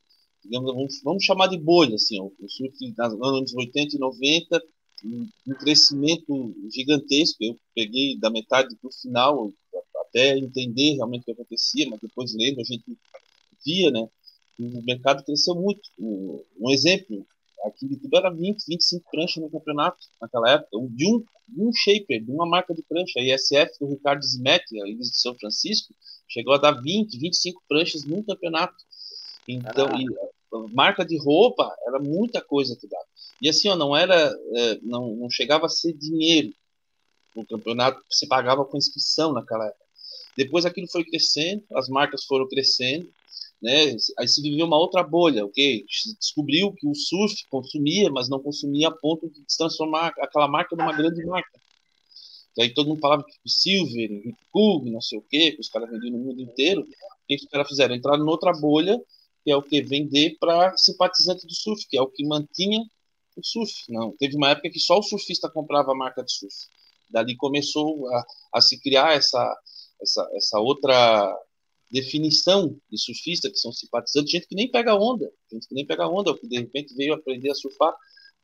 Vamos chamar de bolha, assim, ó, o surf nos anos 80 e 90... um crescimento gigantesco. Eu peguei da metade para o final até entender realmente o que acontecia, mas depois lendo a gente via, né, o mercado cresceu muito. Um exemplo, aqui de tudo era 20, 25 pranchas no campeonato naquela época, de um shaper, de uma marca de prancha, a ISF do Ricardo Zimetti, ali de São Francisco, chegou a dar 20, 25 pranchas num campeonato. Então, marca de roupa era muita coisa que dava. E assim, ó, não chegava a ser dinheiro. O campeonato se pagava com inscrição naquela época. Depois aquilo foi crescendo, as marcas foram crescendo, né? Aí se viveu uma outra bolha, ok? Se descobriu que o surf consumia, mas não consumia a ponto de se transformar aquela marca numa grande marca. Então, aí todo mundo falava que Silver, Rick Kug, não sei o quê, que os caras vendiam no mundo inteiro. O que os caras fizeram? Entraram noutra bolha, que é o que? Vender para simpatizante do surf, que é o que mantinha o surf. Não, teve uma época que só o surfista comprava a marca de surf. Dali começou a se criar essa outra definição de surfista, que são simpatizantes, gente que nem pega onda, que de repente veio aprender a surfar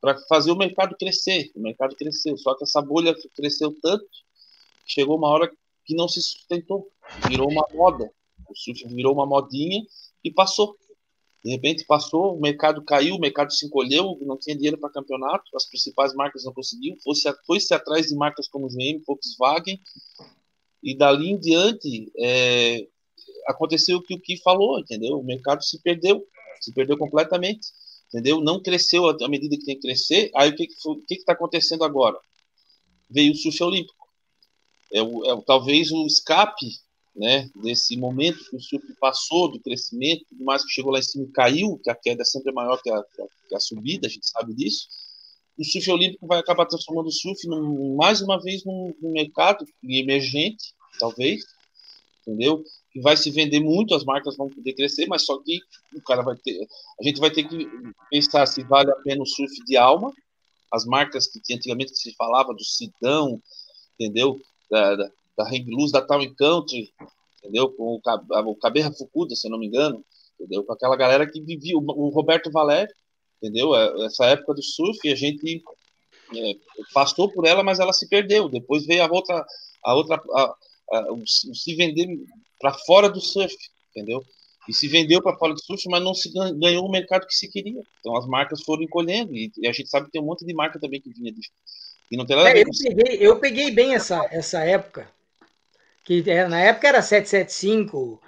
para fazer o mercado crescer. O mercado cresceu, só que essa bolha cresceu tanto que chegou uma hora que não se sustentou, virou uma moda. O surf virou uma modinha e passou. De repente passou, o mercado caiu, o mercado se encolheu, não tinha dinheiro para campeonato, as principais marcas não conseguiam, foi-se atrás de marcas como GM, Volkswagen, e dali em diante aconteceu o que falou, entendeu? O mercado se perdeu completamente, entendeu? Não cresceu à medida que tem que crescer. Aí o que está acontecendo agora? Veio o surf olímpico. Talvez o escape, né, desse momento que o surf passou, do crescimento, tudo mais, que chegou lá em cima e caiu, que a queda sempre é maior que a subida, a gente sabe disso. O surf olímpico vai acabar transformando o surf mais uma vez num mercado emergente, talvez, entendeu? Que vai se vender muito, as marcas vão poder crescer, mas só que a gente vai ter que pensar se vale a pena o surf de alma, as marcas que antigamente se falava do Sidão, entendeu? Da Hang Loose, da Town & Country, entendeu? Com o Caberra Fukuda, se eu não me engano, entendeu? Com aquela galera que vivia, o Roberto Valério, entendeu? Essa época do surf, a gente passou por ela, mas ela se perdeu. Depois veio o se vender para fora do surf, entendeu? E se vendeu para fora do surf, mas não se ganhou o mercado que se queria. Então as marcas foram encolhendo, e a gente sabe que tem um monte de marca também que vinha de... E não tem nada eu peguei bem essa época, que na época era 775,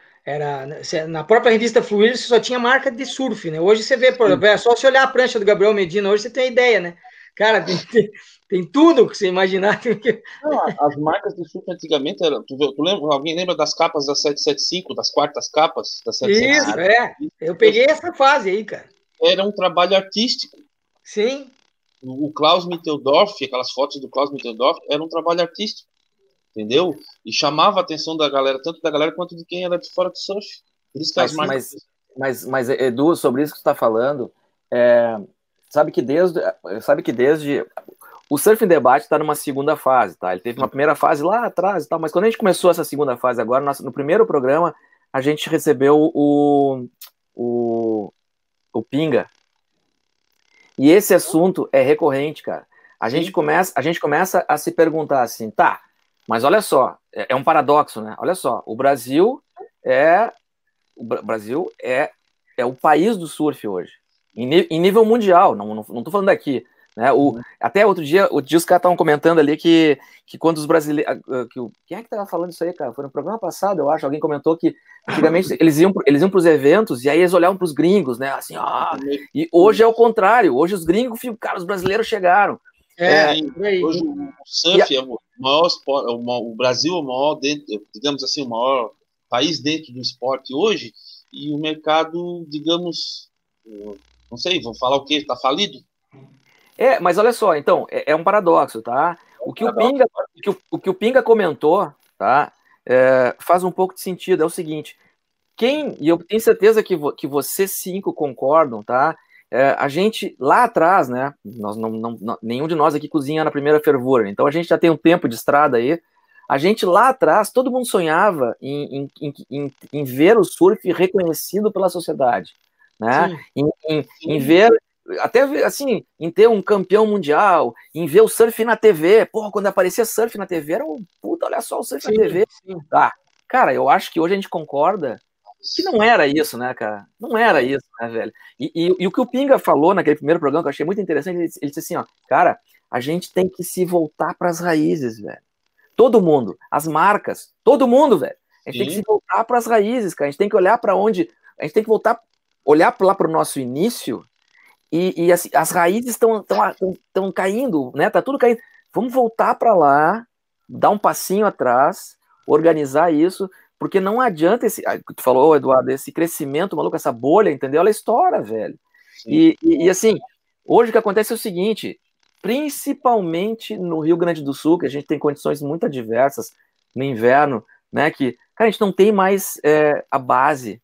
na própria revista Fluir só tinha marca de surf, né? Hoje você vê, por exemplo, é só se olhar a prancha do Gabriel Medina, hoje você tem ideia, né? Cara, tem tudo que você imaginar. Não, as marcas de surf antigamente eram... Tu lembra, alguém lembra das capas da 775, das quartas capas da 775? Isso, eu peguei essa fase aí, cara. Era um trabalho artístico. Sim. O Klaus Mitteldorf, aquelas fotos do Klaus Mitteldorf, era um trabalho artístico, entendeu? E chamava a atenção da galera, tanto da galera quanto de quem era de fora do surf. Por isso que as marcas... mas, Edu, sobre isso que você está falando, sabe que desde o Surf em Debate está numa segunda fase, tá? Ele teve uma primeira fase lá atrás e tal, mas quando a gente começou essa segunda fase agora, no primeiro programa, a gente recebeu o Pinga. E esse assunto é recorrente, cara. A gente começa a se perguntar assim, tá, mas olha só, é um paradoxo, né? Olha só, o Brasil é o país do surf hoje, em nível mundial, não tô falando daqui, né? Até outro dia os caras estavam comentando ali que quando os brasileiros... Quem é que tava falando isso aí, cara? Foi no programa passado, eu acho, alguém comentou que antigamente eles iam pros eventos e aí eles olhavam pros gringos, né? Assim, ó... E hoje é o contrário, hoje os gringos, cara, os brasileiros chegaram. Hoje o surf é o maior esporte, o Brasil é o maior, digamos assim, o maior país dentro do esporte hoje, e o mercado, digamos, não sei, vão falar o quê? Tá falido? Mas olha só, então, é um paradoxo, tá? O que o Pinga comentou, tá? Faz um pouco de sentido, é o seguinte, e eu tenho certeza que vocês cinco concordam, tá? A gente, lá atrás, né? Nenhum de nós aqui cozinha na primeira fervura, então a gente já tem um tempo de estrada aí. A gente lá atrás, todo mundo sonhava em ver o surf reconhecido pela sociedade, né? Em ver... Até, assim, em ter um campeão mundial, em ver o surf na TV. Porra, quando aparecia surf na TV, era um puta, olha só o surf na TV. Tá. Cara, eu acho que hoje a gente concorda que não era isso, né, cara? Não era isso, né, velho? E o que o Pinga falou naquele primeiro programa, que eu achei muito interessante, ele disse assim, ó, cara, a gente tem que se voltar para as raízes, velho. Todo mundo, as marcas, todo mundo, velho. A gente tem que se voltar para as raízes, cara. A gente tem que olhar para onde... A gente tem que voltar, olhar lá para o nosso início e as raízes estão caindo, né? Tá tudo caindo. Vamos voltar para lá, dar um passinho atrás, organizar isso, porque não adianta esse... Tu falou, Eduardo, esse crescimento maluco, essa bolha, entendeu? Ela estoura, velho. E assim, hoje o que acontece é o seguinte, principalmente no Rio Grande do Sul, que a gente tem condições muito adversas no inverno, né? Que, cara, a gente não tem mais a base.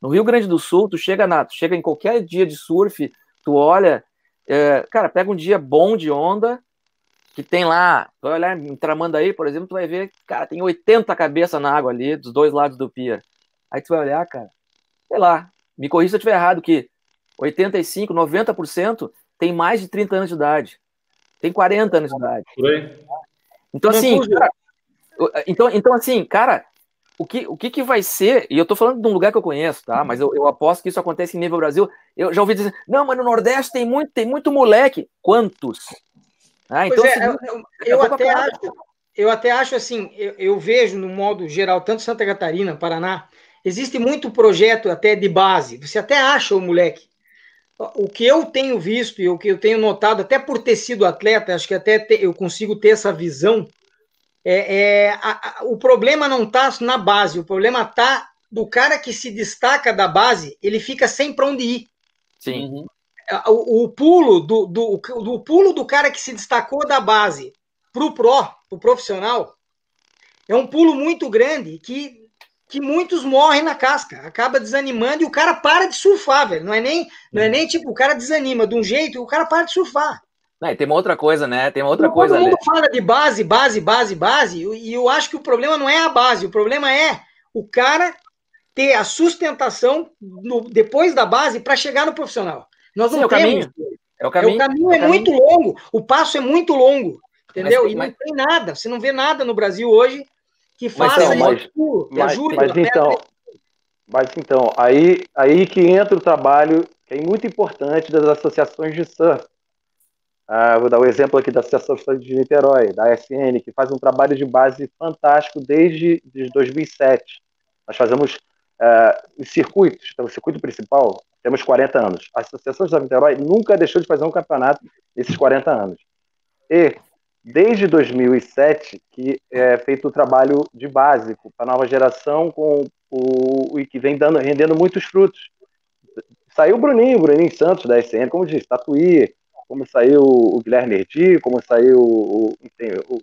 No Rio Grande do Sul, tu chega em qualquer dia de surf, tu olha, cara, pega um dia bom de onda, que tem lá, tu vai olhar em Tramandaí, por exemplo, tu vai ver, cara, tem 80 cabeças na água ali, dos dois lados do pier. Aí tu vai olhar, cara, sei lá, me corrija se eu estiver errado, que 85, 90% tem mais de 30 anos de idade. Tem 40 anos de idade. Então, assim, cara, então, assim, cara, o que vai ser, e eu tô falando de um lugar que eu conheço, tá? Mas eu aposto que isso acontece em nível Brasil. Eu já ouvi dizer, não, mas no Nordeste tem muito moleque. Quantos? Ah, então, pois é, eu até acho assim, eu vejo no modo geral, tanto Santa Catarina, Paraná, existe muito projeto até de base, você até acha o moleque. O que eu tenho visto e o que eu tenho notado, até por ter sido atleta, acho que até eu consigo ter essa visão, o problema não está na base, o problema está do cara que se destaca da base, ele fica sem para onde ir. Sim. Uhum. O pulo do cara que se destacou da base para o profissional, é um pulo muito grande que muitos morrem na casca, acaba desanimando e o cara para de surfar, velho. Não é nem tipo, o cara desanima de um jeito e o cara para de surfar. Não, tem uma outra coisa, né? Todo mundo fala de base, e eu acho que o problema não é a base, o problema é o cara ter a sustentação depois da base para chegar no profissional. Nós não temos. O caminho é muito longo, o passo é muito longo, entendeu? Mas, não tem nada, você não vê nada no Brasil hoje que faça isso, que ajude. Mas então, aí que entra o trabalho que é muito importante das associações de surf. Vou dar o exemplo aqui da Associação de Niterói, da ASN, que faz um trabalho de base fantástico desde 2007. Nós fazemos os circuitos, então o circuito principal, temos 40 anos. A Associação de Niterói nunca deixou de fazer um campeonato nesses 40 anos. E, desde 2007, que é feito o trabalho de básico para a nova geração e que vem rendendo muitos frutos. Saiu o Bruninho Santos, da SN, como diz, Tatuí, como saiu o Guilherme Erdi, como saiu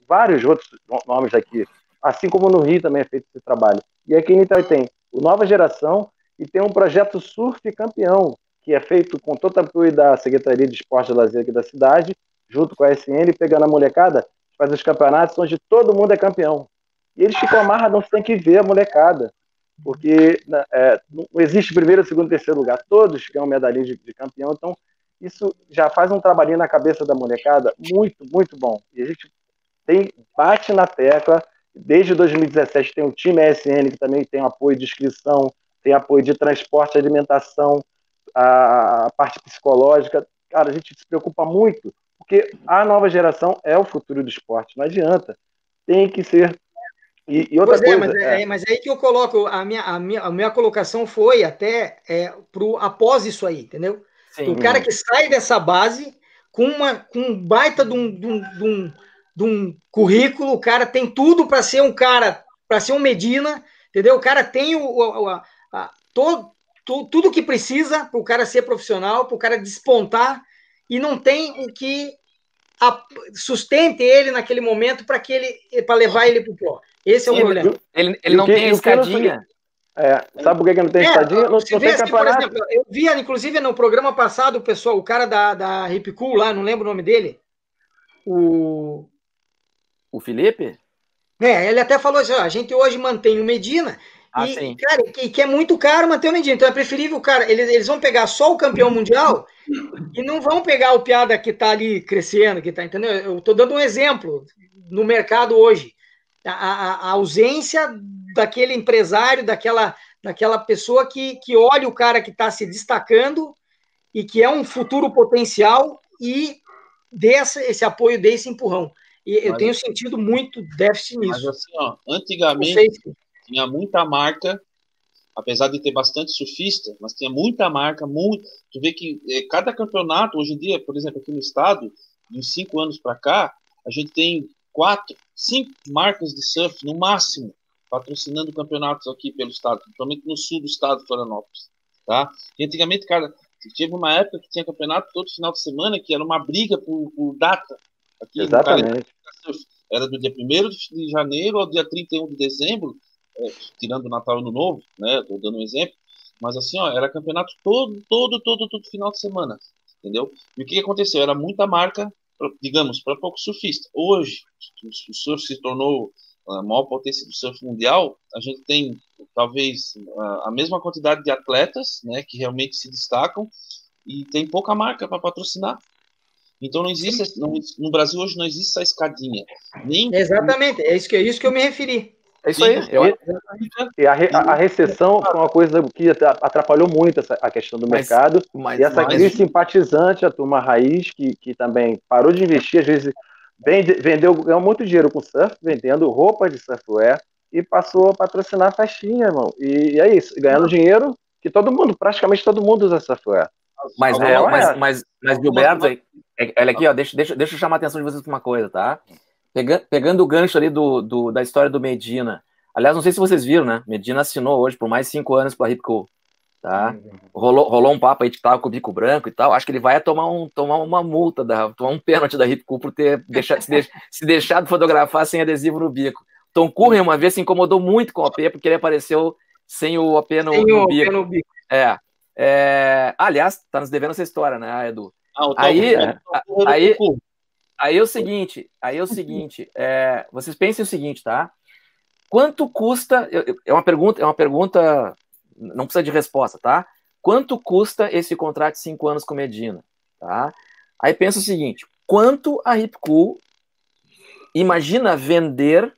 vários outros nomes aqui. Assim como no Rio também é feito esse trabalho. E aqui em Niterói tem o Nova Geração, e tem um projeto Surf Campeão, que é feito com todo o apoio da Secretaria de Esporte e Lazer aqui da cidade, junto com a SN, pegando a molecada, faz os campeonatos onde todo mundo é campeão. E eles ficam amarrados, você tem que ver a molecada, porque não existe primeiro, segundo, terceiro lugar, todos ganham medalhinha de campeão, então isso já faz um trabalhinho na cabeça da molecada muito, muito bom. E a gente bate na tecla, desde 2017 tem o time SN, que também tem apoio de inscrição, tem apoio de transporte, alimentação, a parte psicológica. Cara, a gente se preocupa muito, porque a nova geração é o futuro do esporte, não adianta. Tem que ser. E outra coisa... Mas aí que eu coloco, a minha colocação foi até após isso aí, entendeu? Sim. O cara que sai dessa base com um baita de um currículo, o cara tem tudo para ser um cara, para ser um Medina, entendeu? O cara tem tudo que precisa para o cara ser profissional, para o cara despontar, e não tem o que sustente ele naquele momento para levar ele para o pro. Esse é o problema. Ele não tem a escadinha. Sabe por que não tem escadinha? Não tem campeonato. Por exemplo, eu via, inclusive, no programa passado, o pessoal, o cara da Hip Cool lá, não lembro o nome dele, o Felipe? Ele até falou assim, ó, a gente hoje mantém o Medina... cara, que é muito caro manter o Medina, então é preferível, cara, eles vão pegar só o campeão mundial e não vão pegar o piada que tá ali crescendo, que tá, entendeu? Eu tô dando um exemplo no mercado hoje, a ausência daquele empresário, daquela pessoa que olha o cara que está se destacando e que é um futuro potencial e dê esse apoio, dê esse empurrão. E eu tenho sentido muito déficit nisso. Mas assim, ó, antigamente tinha muita marca, apesar de ter bastante surfista, mas tinha muita marca, muito. Tu vê que cada campeonato, hoje em dia, por exemplo, aqui no estado, de 5 anos para cá, a gente tem 4, 5 marcas de surf, no máximo, patrocinando campeonatos aqui pelo estado, principalmente no sul do estado de Florianópolis, tá? E antigamente, cara, teve uma época que tinha campeonato todo final de semana, que era uma briga por data. Aqui, exatamente. Era do dia 1º de janeiro ao dia 31 de dezembro, tirando o Natal e Ano Novo, né? Tô dando um exemplo. Mas assim, ó, era campeonato todo final de semana, entendeu? E o que aconteceu? Era muita marca, digamos, para pouco surfista. Hoje, o surf se tornou a maior potência do surf mundial. A gente tem, talvez, a mesma quantidade de atletas, né, que realmente se destacam, e tem pouca marca para patrocinar. Então, não existe, no Brasil hoje não existe essa escadinha. Nem... Exatamente, é isso que eu me referi. É isso aí. A recessão foi uma coisa que atrapalhou muito a questão do mercado. E essa crise simpatizante, a turma raiz, que também parou de investir, às vezes ganhou muito dinheiro com surf, vendendo roupa de surfwear, e passou a patrocinar festinha, irmão. E é isso, ganhando dinheiro que praticamente todo mundo usa surfwear. Mas Gilberto, olha aqui, ó, deixa eu chamar a atenção de vocês para uma coisa, tá? Pegando o gancho ali da história do Medina. Aliás, não sei se vocês viram, né? Medina assinou hoje por mais 5 anos para a Ripco, tá? Rolou um papo aí que tava com o bico branco e tal. Acho que ele vai tomar uma multa, tomar um pênalti da Ripco por ter se deixado fotografar sem adesivo no bico. Tom Curren uma vez se incomodou muito com o OP porque ele apareceu sem o OP no bico. Aliás, tá nos devendo essa história, né, Edu? Aí é o seguinte, vocês pensem o seguinte, tá? Quanto custa, é uma pergunta, não precisa de resposta, tá? Quanto custa esse contrato de 5 anos com Medina, tá? Aí pensa o seguinte, quanto a Ripco imagina vender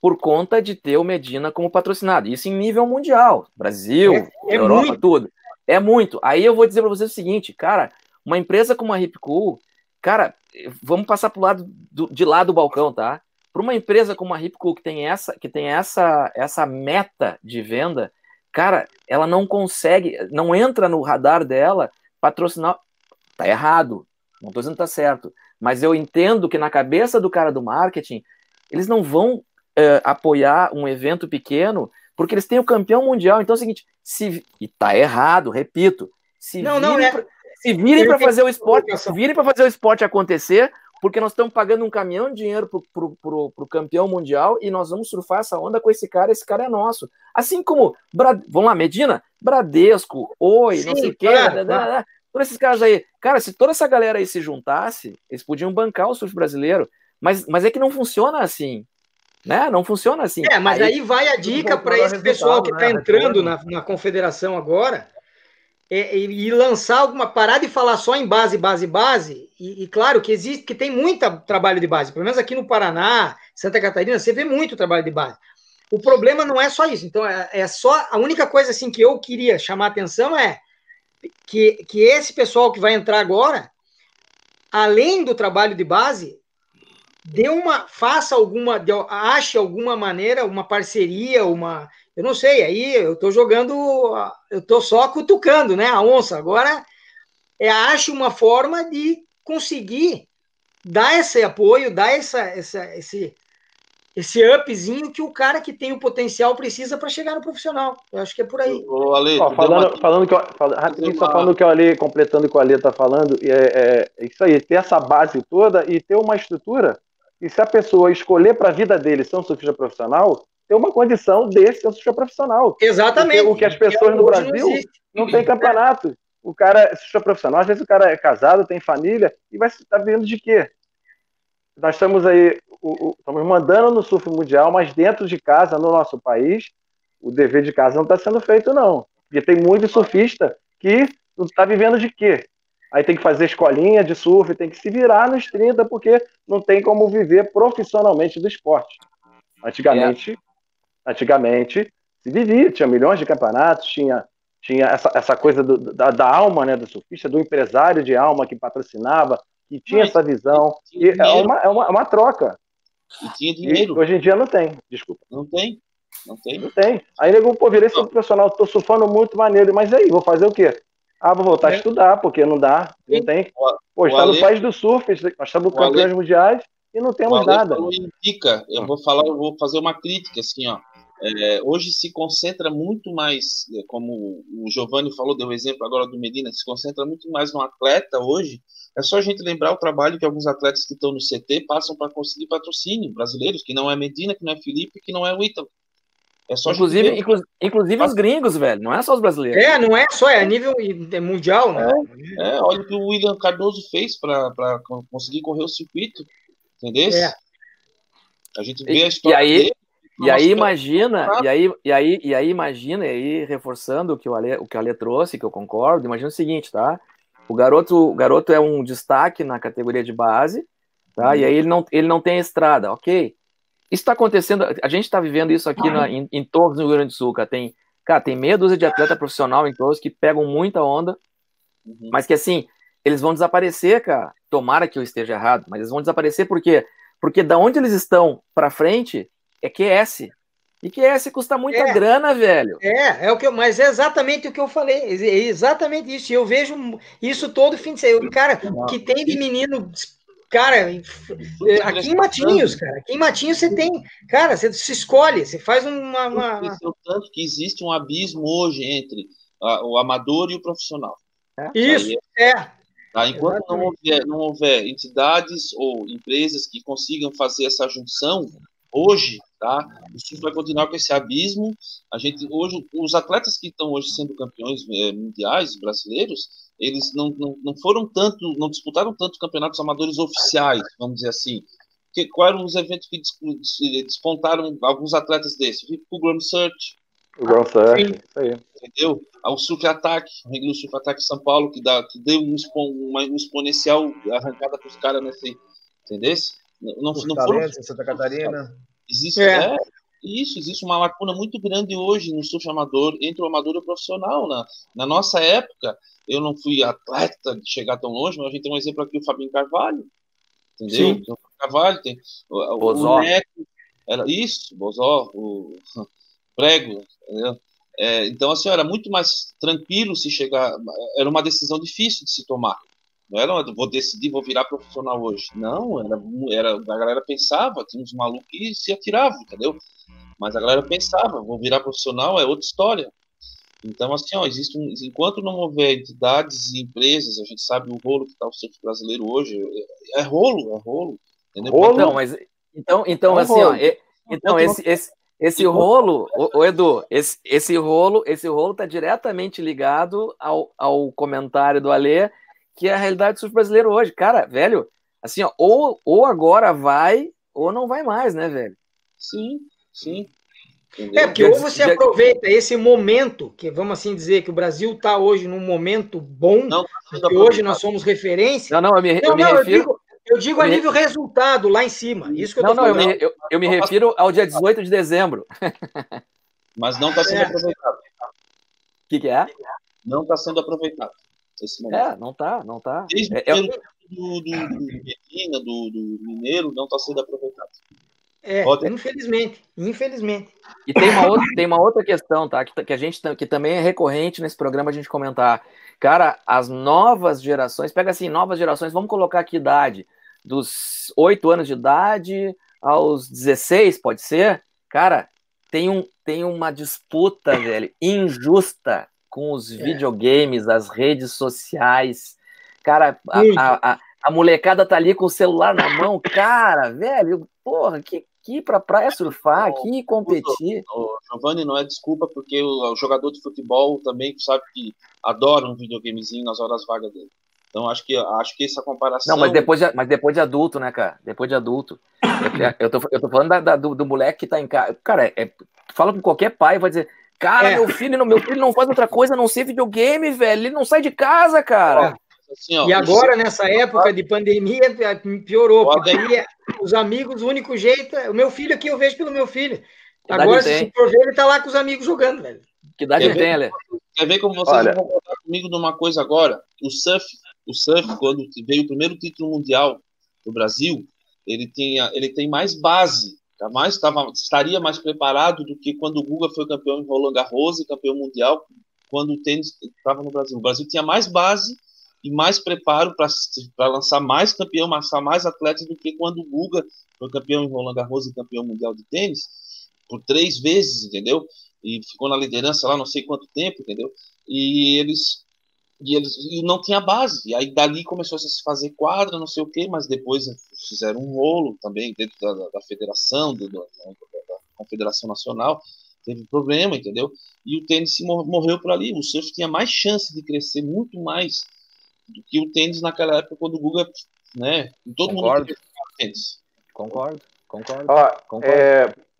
por conta de ter o Medina como patrocinado? Isso em nível mundial, Brasil, Europa, muito. Tudo. É muito. Aí eu vou dizer para vocês o seguinte, cara, uma empresa como a Ripco, cara, vamos passar pro lado de lá do balcão, tá? Para uma empresa como a Ripco, que tem essa meta de venda, cara, ela não consegue, não entra no radar dela patrocinar. Tá errado, não tô dizendo que tá certo, mas eu entendo que na cabeça do cara do marketing, eles não vão apoiar um evento pequeno, porque eles têm o campeão mundial. Então é o seguinte, e tá errado, repito, se virem para fazer o esporte, acontecer, porque nós estamos pagando um caminhão de dinheiro pro campeão mundial e nós vamos surfar essa onda com esse cara é nosso. Assim como, vamos lá, Medina, Bradesco, Oi, sim, não sei o quê, todos esses caras aí. Cara, se toda essa galera aí se juntasse, eles podiam bancar o surf brasileiro, mas é que não funciona assim, né? Não funciona assim. Mas aí vai a dica para esse pessoal que está entrando na confederação agora. E lançar alguma parada e falar só em base, e claro que existe, que tem muito trabalho de base, pelo menos aqui no Paraná, Santa Catarina, você vê muito trabalho de base. O problema não é só isso, então é só, a única coisa assim que eu queria chamar a atenção é que esse pessoal que vai entrar agora, além do trabalho de base, ache alguma maneira, uma parceria, eu não sei, aí eu estou jogando, eu estou só cutucando, né, a onça. Agora, acho uma forma de conseguir dar esse apoio, dar esse upzinho que o cara que tem o potencial precisa para chegar no profissional. Eu acho que é por aí. Ale, falando que o Ale, completando o que o Ale está falando, é isso aí, ter essa base toda e ter uma estrutura. E se a pessoa escolher para a vida dele ser um surfista profissional, ter uma condição desse ser um surfista profissional. Exatamente. Porque o que as pessoas no Brasil não tem campeonato. O cara é surfista profissional, às vezes o cara é casado, tem família, e vai estar vivendo de quê? Nós estamos aí, estamos mandando no surf mundial, mas dentro de casa, no nosso país, o dever de casa não está sendo feito, não. Porque tem muito surfista que não está vivendo de quê? Aí tem que fazer escolinha de surf, tem que se virar nos 30, porque não tem como viver profissionalmente do esporte. Antigamente, antigamente se vivia, tinha milhões de campeonatos, tinha essa coisa da alma, né, do surfista, do empresário de alma que patrocinava, que tinha essa visão. E é uma troca. E tinha dinheiro. E hoje em dia não tem, desculpa. Não tem. Aí nego, pô, virei profissional, tô surfando muito maneiro, mas aí, vou fazer o quê? Ah, vou voltar a estudar, porque não dá, não tem. Pô, está no país do surf, nós estamos campeões mundiais e não temos nada. Eu vou fazer uma crítica, assim, ó. Hoje se concentra muito mais, como o Giovanni falou, deu o exemplo agora do Medina, se concentra muito mais no atleta hoje. É só a gente lembrar o trabalho que alguns atletas que estão no CT passam para conseguir patrocínio, brasileiros, que não é Medina, que não é Felipe, que não é o Ítalo. É só inclusive os gringos, velho, não é só os brasileiros. Não é só, é a nível mundial, né? Olha o que o William Cardoso fez para conseguir correr o circuito, entendeu? A gente vê a história dele. E aí, reforçando o que o Ale trouxe, que eu concordo, imagina o seguinte, tá? O garoto é um destaque na categoria de base, tá? E aí ele não tem estrada, ok? Isso está acontecendo, a gente está vivendo isso aqui em Torres, no Rio Grande do Sul, cara. Tem meia dúzia de atleta profissional em Torres que pegam muita onda, mas que assim, eles vão desaparecer, cara. Tomara que eu esteja errado, mas eles vão desaparecer por quê? Porque da onde eles estão pra frente... É QS. E QS custa muita grana, velho. Mas é exatamente o que eu falei. É exatamente isso. Eu vejo isso todo fim de semana. Cara, o que tem de menino... Cara, aqui em Matinhos, cara. Aqui em Matinhos você tem... Cara, você se escolhe. Você faz uma... Tanto que existe um abismo hoje entre o amador e o profissional. Isso, Tá? Enquanto não houver entidades ou empresas que consigam fazer essa junção... Hoje, tá? O surf vai continuar com esse abismo. Os atletas que estão hoje sendo campeões mundiais, brasileiros, eles não disputaram tanto campeonatos amadores oficiais, vamos dizer assim. Quais eram os eventos que despontaram alguns atletas desses? O Grand Surf. O Grand Surf, entendeu? O Surf Attack, o Surf Attack São Paulo, que deu um exponencial arrancada para os caras nesse. Entendeu? Não foram... Santa Catarina. Existe uma lacuna muito grande hoje no surf amador, entre o amador e o profissional. Na nossa época, eu não fui atleta de chegar tão longe, mas a gente tem um exemplo aqui, o Fabinho Carvalho. Entendeu? Sim. O Carvalho tem o Neto, Bozó, o Prego. Entendeu? Então, assim, era muito mais tranquilo se chegar. Era uma decisão difícil de se tomar. Não era vou decidir, vou virar profissional hoje. Não, a galera pensava, tinha uns malucos que se atiravam, entendeu? Mas a galera pensava, vou virar profissional, é outra história. Então, assim, enquanto não houver entidades e empresas, a gente sabe o rolo que está o surf brasileiro hoje. É rolo. Entendeu? Esse rolo está diretamente ligado ao comentário do Alê, que é a realidade do surf brasileiro hoje. Cara, velho, assim, ó, ou agora vai, ou não vai mais, né, velho? Sim. Entendeu? Porque ou você aproveita esse momento, que vamos assim dizer, que o Brasil está hoje num momento bom, que hoje nós somos referência. Eu digo a nível resultado, lá em cima. Isso que eu tô falando. Eu me refiro ao dia 18 de dezembro. Mas não está sendo aproveitado. O que é? Não está sendo aproveitado. Não tá. Desde do Mineiro, não tá sendo aproveitado. Infelizmente. E tem uma outra questão, tá? Que a gente que também é recorrente nesse programa a gente comentar. Cara, as novas gerações, pega assim, novas gerações, vamos colocar aqui idade, dos 8 anos de idade aos 16, pode ser? Cara, tem uma disputa, velho, injusta com os videogames, as redes sociais. Cara, a molecada tá ali com o celular na mão. Cara, velho, porra, que ir pra praia surfar, que ir competir. Giovanni, não é desculpa, porque o jogador de futebol também sabe que adora um videogamezinho nas horas vagas dele. Então, acho que essa comparação... Não, mas depois de adulto, né, cara? Depois de adulto. Eu tô falando do moleque que tá em casa. Cara, fala com qualquer pai, vai dizer... Cara, meu filho não faz outra coisa a não ser videogame, velho. Ele não sai de casa, cara. Assim, ó, e agora, nessa época de pandemia, piorou. Porque daí, os amigos, o único jeito... O meu filho aqui, eu vejo pelo meu filho. Agora, se for ver, ele tá lá com os amigos jogando, velho. Que idade ele tem, Ale? Quer ver como vocês vão contar comigo numa coisa agora? O surf, quando veio o primeiro título mundial do Brasil, ele tem mais base, estaria mais preparado do que quando o Guga foi campeão em Roland Garros e campeão mundial, quando o tênis estava no Brasil. O Brasil tinha mais base e mais preparo para lançar mais campeão, lançar mais atletas do que quando o Guga foi campeão em Roland Garros e campeão mundial de tênis, por 3 vezes, entendeu? E ficou na liderança lá não sei quanto tempo, entendeu? E não tinha base, e aí dali começou a se fazer quadra, não sei o que, mas depois fizeram um rolo também dentro da federação, da Confederação Nacional, teve problema, entendeu? E o tênis morreu por ali. O surf tinha mais chance de crescer, muito mais do que o tênis naquela época, quando o Guga, né? Todo mundo queria jogar tênis. Concordo.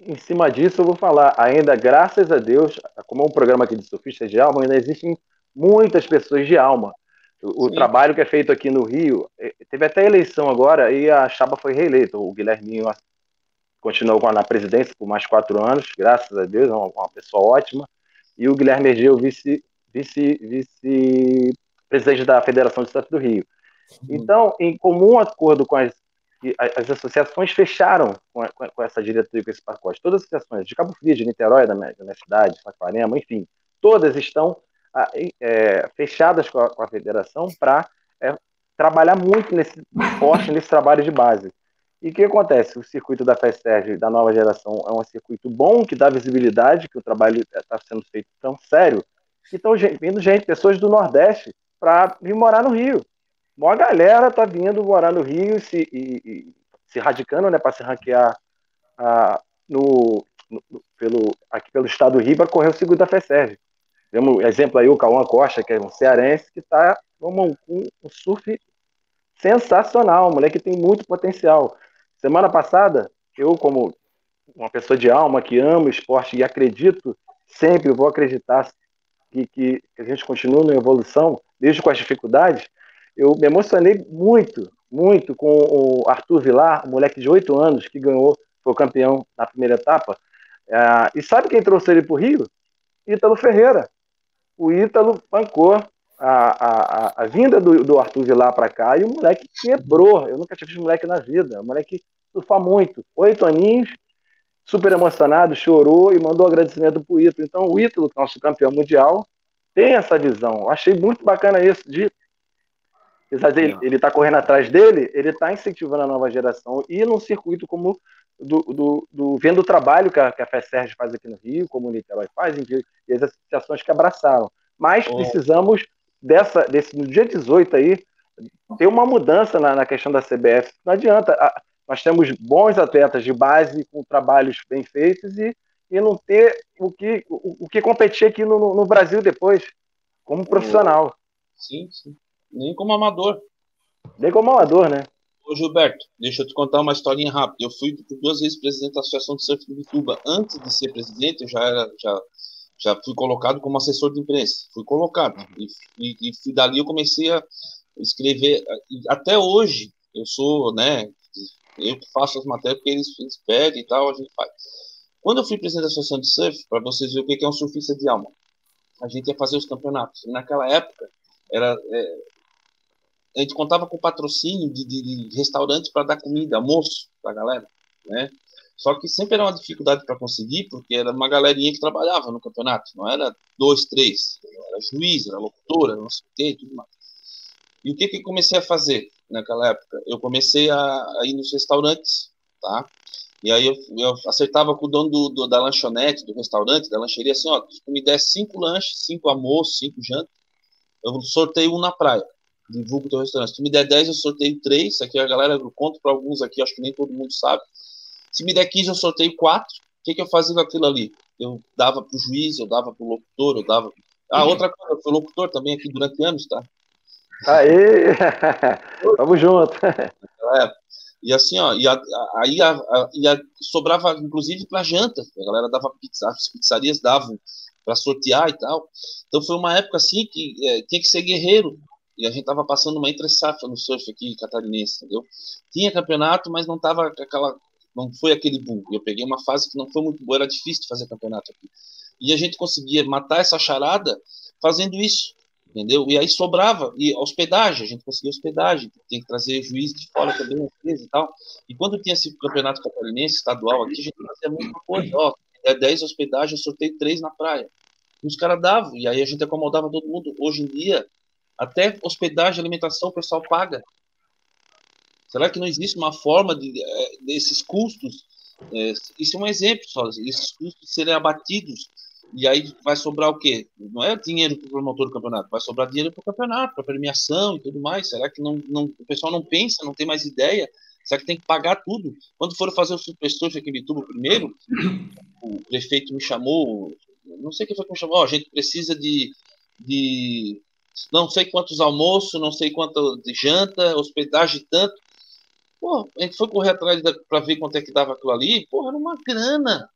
Em cima disso, eu vou falar ainda, graças a Deus, como é um programa aqui de surfistas de alma, ainda existem muitas pessoas de alma. O trabalho que é feito aqui no Rio, teve até eleição agora e a chapa foi reeleita. O Guilherminho continuou na presidência por mais 4 anos, graças a Deus, é uma pessoa ótima. E o Guilherme Ergel, vice-presidente da Federação de Surf do Rio. Então, em comum acordo com as associações, fecharam com essa diretoria, com esse pacote. Todas as associações de Cabo Frio, de Niterói, da minha cidade, de Saquarema, enfim, todas estão fechadas com a federação para trabalhar muito nesse trabalho de base. E o que acontece? O circuito da FESERG, da nova geração, é um circuito bom, que dá visibilidade, que o trabalho está sendo feito tão sério, que estão vindo pessoas do Nordeste para vir morar no Rio. Uma galera está vindo morar no Rio se radicando, né, para se ranquear aqui pelo estado do Rio para correr o circuito da FESERG. Temos exemplo aí, o Cauã Costa, que é um cearense, que está um surf sensacional, um moleque que tem muito potencial. Semana passada, eu, como uma pessoa de alma, que ama o esporte e acredito, sempre vou acreditar que a gente continua na evolução, mesmo com as dificuldades, eu me emocionei muito, muito com o Arthur Vilar, um moleque de 8 anos, que foi campeão na primeira etapa. E sabe quem trouxe ele para o Rio? Ítalo Ferreira. O Ítalo bancou a vinda do Arthur Vilar para cá e o moleque quebrou. Eu nunca tinha visto moleque na vida. O moleque surfa muito. 8 aninhos, super emocionado, chorou e mandou agradecimento para o Ítalo. Então, o Ítalo, nosso campeão mundial, tem essa visão. Eu achei muito bacana isso. Apesar dele, ele está correndo atrás dele, ele está incentivando a nova geração e num circuito como vendo o trabalho que a FESERG faz aqui no Rio, como o Niterói faz, e as associações que abraçaram. Mas precisamos no dia 18 aí, ter uma mudança na questão da CBF. Não adianta. Nós temos bons atletas de base, com trabalhos bem feitos, e não ter o que competir aqui no Brasil depois, como profissional. Sim. Nem como amador. Nem como amador, né? Ô Gilberto, deixa eu te contar uma historinha rápida. Eu fui 2 vezes presidente da Associação de Surf do Bituba. Antes de ser presidente, eu já fui colocado como assessor de imprensa. Fui colocado. E dali eu comecei a escrever. Até hoje, eu sou, né? Eu faço as matérias porque eles pedem e tal, a gente faz. Quando eu fui presidente da Associação de Surf, para vocês verem o que é um surfista de alma, a gente ia fazer os campeonatos. E naquela época, a gente contava com patrocínio de restaurantes para dar comida, almoço para a galera, né? Só que sempre era uma dificuldade para conseguir, porque era uma galerinha que trabalhava no campeonato, não era 2, 3, era juiz, era locutora, era não sei o que, tudo mais. E o que eu comecei a fazer naquela época? Eu comecei a ir nos restaurantes, tá? E aí eu acertava com o dono da lanchonete, do restaurante, da lancheria, assim, ó, se me der 5 lanches, 5 almoços, 5 jantas, eu sorteio um na praia. Divulgo o teu restaurante. Se tu me der 10, eu sorteio 3. Aqui a galera, eu conto para alguns aqui, acho que nem todo mundo sabe. Se me der 15, eu sorteio 4. O que eu fazia com aquilo ali? Eu dava pro juiz, eu dava pro locutor, eu dava. Outra coisa, eu fui locutor também aqui durante anos, tá? Aê! Tamo junto! E assim, ó, aí sobrava, inclusive, pra janta. A galera dava pizza, as pizzarias davam para sortear e tal. Então foi uma época assim que tinha que ser guerreiro. E a gente tava passando uma entre-safra no surf aqui catarinense, entendeu? Tinha campeonato, mas não tava aquela Não foi aquele boom. Eu peguei uma fase que não foi muito boa, era difícil de fazer campeonato aqui. E a gente conseguia matar essa charada fazendo isso, entendeu? E aí sobrava, e hospedagem, a gente conseguia hospedagem, tem que trazer juiz de fora também, às vezes, e tal. E quando tinha esse campeonato catarinense, estadual aqui, a gente fazia a mesma coisa, ó, 10 hospedagens, eu sorteio 3 na praia. E os caras davam, e aí a gente acomodava todo mundo. Hoje em dia, até hospedagem, alimentação, o pessoal paga. Será que não existe uma forma desses custos? Isso é um exemplo só. Esses custos serem abatidos e aí vai sobrar o quê? Não é dinheiro para o promotor do campeonato, vai sobrar dinheiro para o campeonato, para premiação e tudo mais. Será que o pessoal não pensa, não tem mais ideia? Será que tem que pagar tudo? Quando foram fazer o Super Surf aqui em Bituba primeiro, o prefeito me chamou, não sei quem foi que me chamou, a gente precisa de não sei quantos almoços, não sei quanto de janta, hospedagem tanto. Pô, a gente foi correr atrás para ver quanto é que dava aquilo ali. Porra, era uma grana.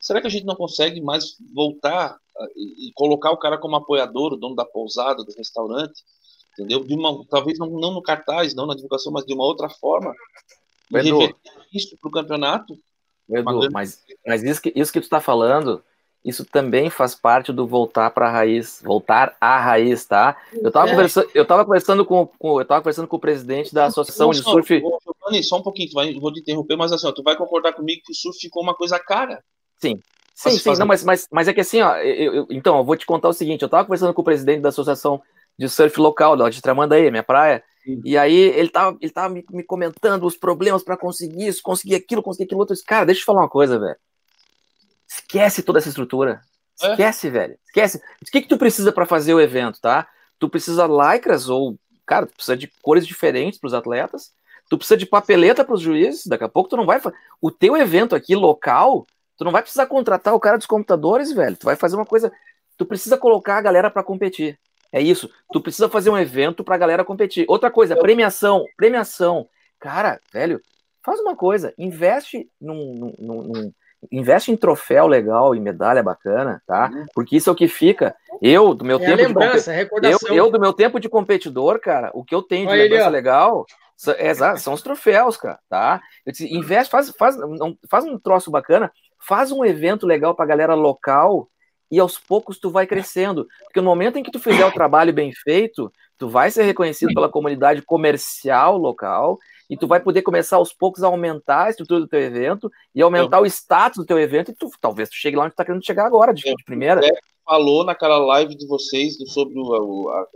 Será que a gente não consegue mais voltar e colocar o cara como apoiador, o dono da pousada, do restaurante, entendeu? Talvez não no cartaz, não na divulgação, mas de uma outra forma. E Edu, reverter isso para o campeonato. Edu, mas isso que tu está falando, isso também faz parte do voltar para a raiz, voltar à raiz, tá? Eu estava conversando com o presidente da associação de surf. Giovanni, só um pouquinho, vou te interromper, mas assim, ó, tu vai concordar comigo que o surf ficou uma coisa cara? Sim. Não, mas é que assim, ó, eu vou te contar o seguinte, eu estava conversando com o presidente da associação de surf local, lá de Tramandaí, minha praia. Sim. E aí ele tava me comentando os problemas para conseguir isso, conseguir aquilo outro. Cara, deixa eu te falar uma coisa, velho. Esquece toda essa estrutura. Esquece. O que tu precisa para fazer o evento, tá? Tu precisa lycras ou... Cara, tu precisa de cores diferentes para os atletas. Tu precisa de papeleta para os juízes. Daqui a pouco tu não vai... O teu evento aqui, local, tu não vai precisar contratar o cara dos computadores, velho. Tu vai fazer uma coisa... Tu precisa colocar a galera para competir. É isso. Tu precisa fazer um evento para a galera competir. Outra coisa, premiação. Cara, velho, faz uma coisa. Investe Investe em troféu legal, em medalha bacana, tá? Porque isso é o que fica. Eu, do meu tempo de competidor, cara, o que eu tenho de lembrança legal são os troféus, cara, tá? Eu disse, investe, faz um troço bacana, faz um evento legal pra galera local e aos poucos tu vai crescendo. Porque no momento em que tu fizer o trabalho bem feito, tu vai ser reconhecido pela comunidade comercial local e tu vai poder começar aos poucos a aumentar a estrutura do teu evento e aumentar o status do teu evento e talvez tu chegue lá onde tu tá querendo chegar agora, de primeira. O Pepe falou naquela live de vocês sobre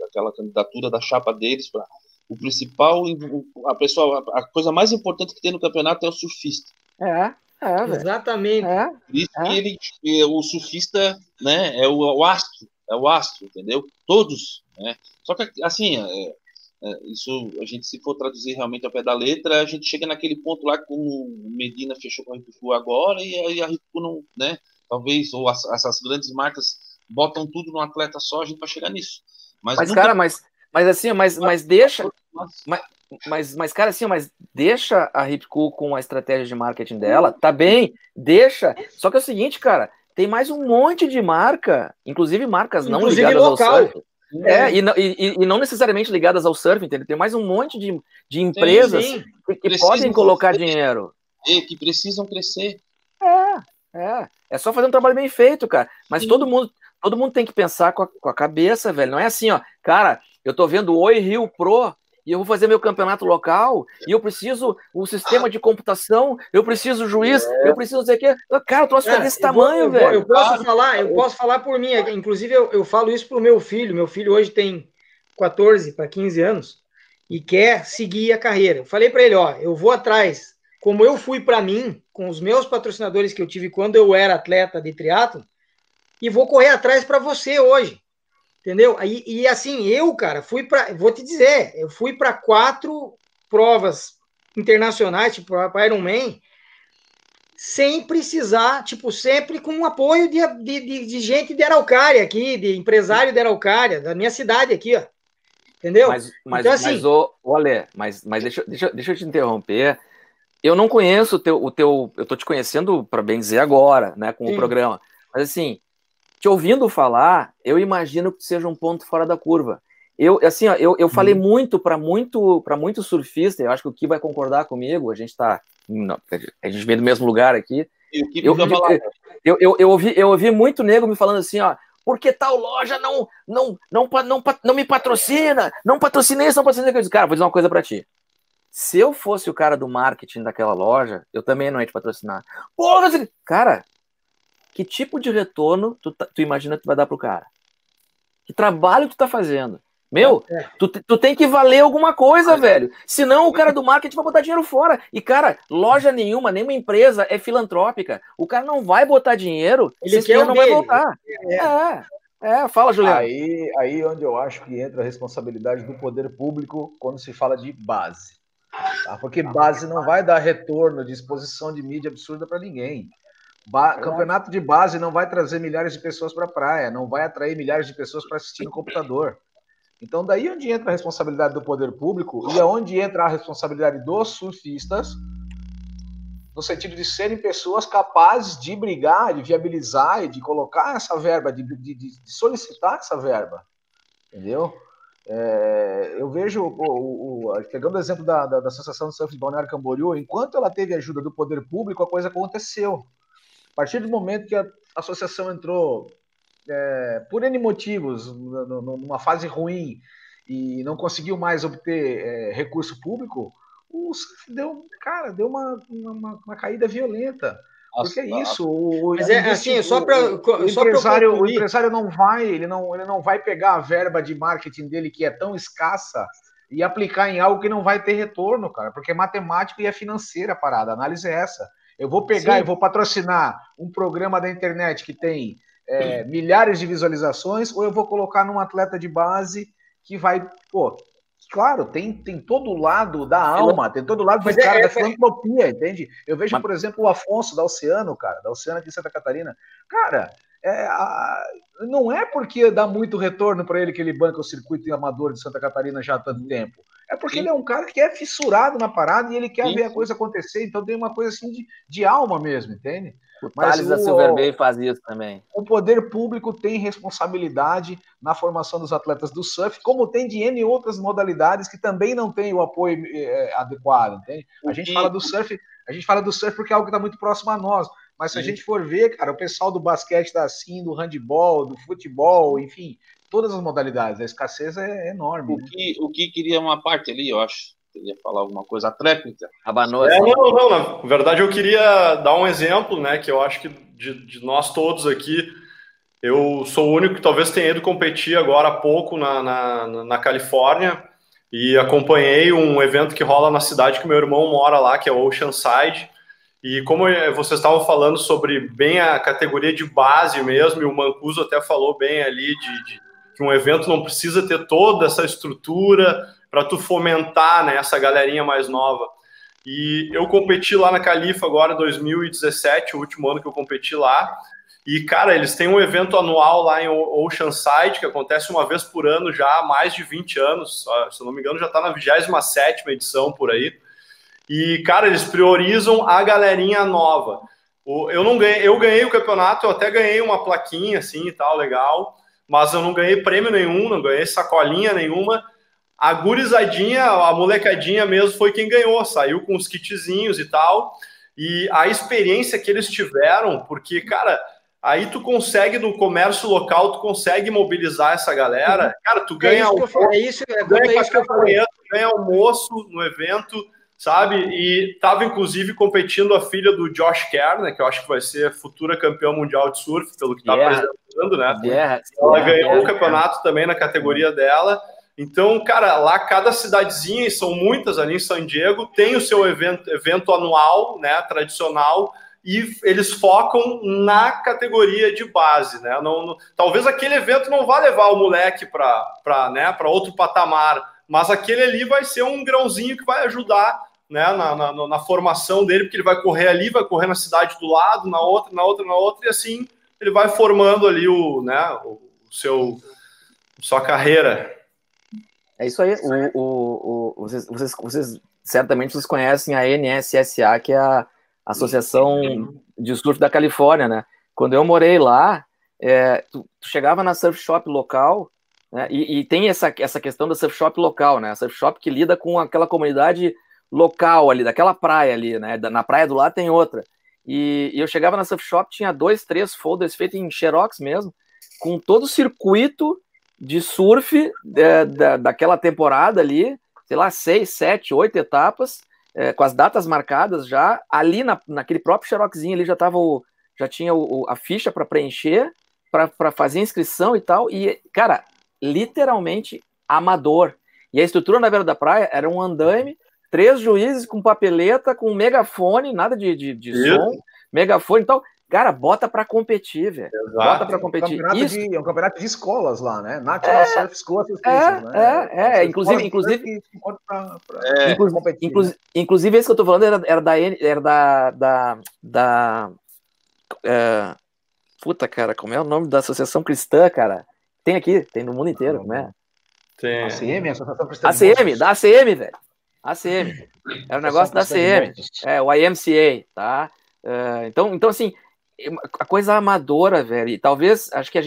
aquela candidatura da chapa deles para o principal, a coisa mais importante que tem no campeonato é o surfista. Exatamente. Por isso que o surfista, né, é o astro, entendeu? Todos, né? Só que assim, isso a gente, se for traduzir realmente ao pé da letra, a gente chega naquele ponto lá como o Medina fechou com a Ripucu agora e a Ripucu não, né? Talvez, ou essas grandes marcas botam tudo num atleta só, a gente vai chegar nisso. Mas deixa a Ripucu com a estratégia de marketing dela, tá bem? Deixa. Só que é o seguinte, cara, tem mais um monte de marca, inclusive marcas não ligadas ao surf. E não necessariamente ligadas ao surf, entendeu? Tem mais um monte de empresas que podem colocar dinheiro. Que precisam crescer. É só fazer um trabalho bem feito, cara. Mas todo mundo tem que pensar com a cabeça, velho. Não é assim, ó. Cara, eu tô vendo o Oi Rio Pro e eu vou fazer meu campeonato local e eu preciso um sistema de computação, eu preciso juiz, eu preciso não sei o quê. Cara, o troço tá desse tamanho, velho. Eu posso falar por mim. Inclusive, eu falo isso pro meu filho. Meu filho hoje tem 14 para 15 anos e quer seguir a carreira. Eu falei para ele, ó, eu vou atrás. Como eu fui para mim, com os meus patrocinadores que eu tive quando eu era atleta de triatlo, e vou correr atrás para você hoje. Entendeu? E assim, eu, cara, vou te dizer, eu fui para 4 provas internacionais, tipo, para Ironman, sem precisar, tipo, sempre com o apoio de gente de Araucária aqui, de empresário de Araucária, da minha cidade aqui, ó. Entendeu? Mas, Ale, deixa eu te interromper. Eu não conheço o teu, eu tô te conhecendo, para bem dizer, agora, né, com o programa. Mas assim, te ouvindo falar, eu imagino que seja um ponto fora da curva. Eu falei muito para muito surfista, eu acho que o Ki vai concordar comigo, a gente está Não, a gente veio do mesmo lugar aqui. Eu ouvi muito nego me falando assim, ó, porque tal loja não me patrocina, não patrocinei isso, não patrocinei isso. Eu disse, cara, vou dizer uma coisa pra ti. Se eu fosse o cara do marketing daquela loja, eu também não ia te patrocinar. Porra, cara, que tipo de retorno tu imagina que tu vai dar pro cara? Que trabalho tu tá fazendo? Meu, tu tem que valer alguma coisa, velho. Senão o cara do marketing vai botar dinheiro fora. E, cara, loja nenhuma, nenhuma empresa é filantrópica. O cara não vai botar dinheiro, ele quer não vai voltar. Fala, Juliano. Aí onde eu acho que entra a responsabilidade do poder público quando se fala de base. Tá? Porque base não vai dar retorno de exposição de mídia absurda para ninguém. Campeonato de base não vai trazer milhares de pessoas para a praia, não vai atrair milhares de pessoas para assistir no computador. Então, daí onde entra a responsabilidade do poder público e aonde entra a responsabilidade dos surfistas, no sentido de serem pessoas capazes de brigar, de viabilizar e de colocar essa verba, de solicitar essa verba. Entendeu? Eu vejo, pegando o exemplo da Associação de Surf de Balneário Camboriú, enquanto ela teve ajuda do poder público, a coisa aconteceu. A partir do momento que a associação entrou... por N motivos, numa fase ruim, e não conseguiu mais obter recurso público, o surf deu uma caída violenta. Nossa, porque é isso. O empresário não vai pegar a verba de marketing dele, que é tão escassa, e aplicar em algo que não vai ter retorno, cara, porque é matemática e é financeira a parada. A análise é essa. Eu vou pegar e vou patrocinar um programa da internet que tem milhares de visualizações, ou eu vou colocar num atleta de base que vai, claro, tem todo o lado da alma, tem todo o lado do cara da filantropia, entende? Eu vejo, por exemplo, o Afonso da Oceano aqui em Santa Catarina, cara, não é porque dá muito retorno para ele que ele banca o circuito amador de Santa Catarina já há tanto tempo, é porque ele é um cara que é fissurado na parada e ele quer ver a coisa acontecer, então tem uma coisa assim de alma mesmo, entende? O Thales da Silverbay faz isso também. O poder público tem responsabilidade na formação dos atletas do surf, como tem de N outras modalidades que também não tem o apoio adequado, entende? A gente fala do surf porque é algo que está muito próximo a nós, mas se a gente for ver, cara, o pessoal do basquete está assim, do handebol, do futebol, enfim, todas as modalidades, a escassez é enorme. O que queria uma parte ali, eu acho. Queria falar alguma coisa tréplica. Não. Na verdade, eu queria dar um exemplo, né? Que eu acho que de nós todos aqui, eu sou o único que talvez tenha ido competir agora há pouco na Califórnia e acompanhei um evento que rola na cidade que meu irmão mora lá, que é o Oceanside. E como vocês estavam falando sobre bem a categoria de base mesmo, e o Mancuso até falou bem ali de que um evento não precisa ter toda essa estrutura para tu fomentar, né, essa galerinha mais nova. E eu competi lá na Califa agora, 2017, o último ano que eu competi lá. E, cara, eles têm um evento anual lá em Oceanside, que acontece uma vez por ano já há mais de 20 anos. Se eu não me engano, já está na 27ª edição por aí. E, cara, eles priorizam a galerinha nova. Eu ganhei o campeonato, eu até ganhei uma plaquinha assim e tal, legal. Mas eu não ganhei prêmio nenhum, não ganhei sacolinha nenhuma. A gurizadinha, a molecadinha mesmo foi quem ganhou, saiu com os kitzinhos e tal, e a experiência que eles tiveram, porque, cara, aí tu consegue, no comércio local, tu consegue mobilizar essa galera, cara, tu ganha almoço no evento, sabe, e tava, inclusive, competindo a filha do Josh Kerr, né, que eu acho que vai ser futura campeã mundial de surf, pelo que tá apresentando, né, ela ganhou o campeonato também na categoria dela. Então, cara, lá cada cidadezinha, e são muitas ali em San Diego, tem o seu evento anual, né, tradicional, e eles focam na categoria de base, né? Talvez aquele evento não vá levar o moleque para, né, para outro patamar, mas aquele ali vai ser um grãozinho que vai ajudar, né, na formação dele, porque ele vai correr ali, vai correr na cidade do lado, na outra, e assim ele vai formando ali sua carreira. É isso aí. Vocês certamente vocês conhecem a NSSA, que é a Associação de Surf da Califórnia, né? Quando eu morei lá, tu chegava na surf shop local, né? E tem essa questão da surf shop local, né? A surf shop que lida com aquela comunidade local ali, daquela praia ali, né? Na praia do lado tem outra. E eu chegava na surf shop, tinha 2, 3 folders feitos em xerox mesmo, com todo o circuito de surf daquela temporada ali, sei lá, 6, 7, 8 etapas, com as datas marcadas já, ali naquele próprio xeroxzinho ali já tinha a ficha para preencher, para fazer inscrição e tal, e, cara, literalmente amador. E a estrutura na beira da praia era um andaime, 3 juízes com papeleta, com megafone, nada de som, megafone e tal. Cara, bota pra competir, velho. Bota pra competir. É um campeonato de escolas lá, né? National Surf School Association, né? Inclusive, esse que eu tô falando era da puta, cara, como é o nome da Associação Cristã, cara? Tem aqui, tem no mundo inteiro, né? Tem. ACM, Associação Cristã. ACM, da ACM, velho. ACM. Era um negócio da ACM. É, o IMCA, tá? Então, assim, a coisa amadora, velho, e talvez, acho que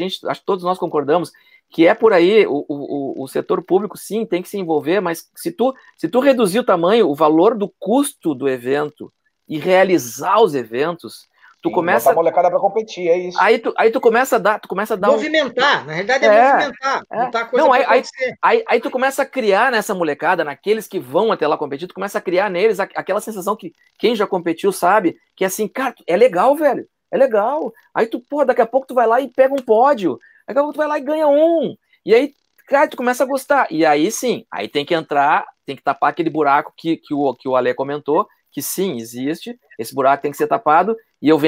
todos nós concordamos que é por aí, o setor público, sim, tem que se envolver, mas se tu reduzir o tamanho, o valor do custo do evento e realizar os eventos, tu começa a molecada pra competir, é isso. Aí tu começa a dar... movimentar, na realidade é movimentar. Botar coisa pra acontecer. Aí tu começa a criar nessa molecada, naqueles que vão até lá competir, tu começa a criar neles aquela sensação que quem já competiu sabe, que é assim, cara, é legal, velho, é legal. Aí tu, pô, daqui a pouco tu vai lá e pega um pódio. Daqui a pouco tu vai lá e ganha um. E aí, cara, tu começa a gostar. E aí sim, aí tem que entrar, tem que tapar aquele buraco que o Ale comentou, que sim, existe, esse buraco tem que ser tapado, e eu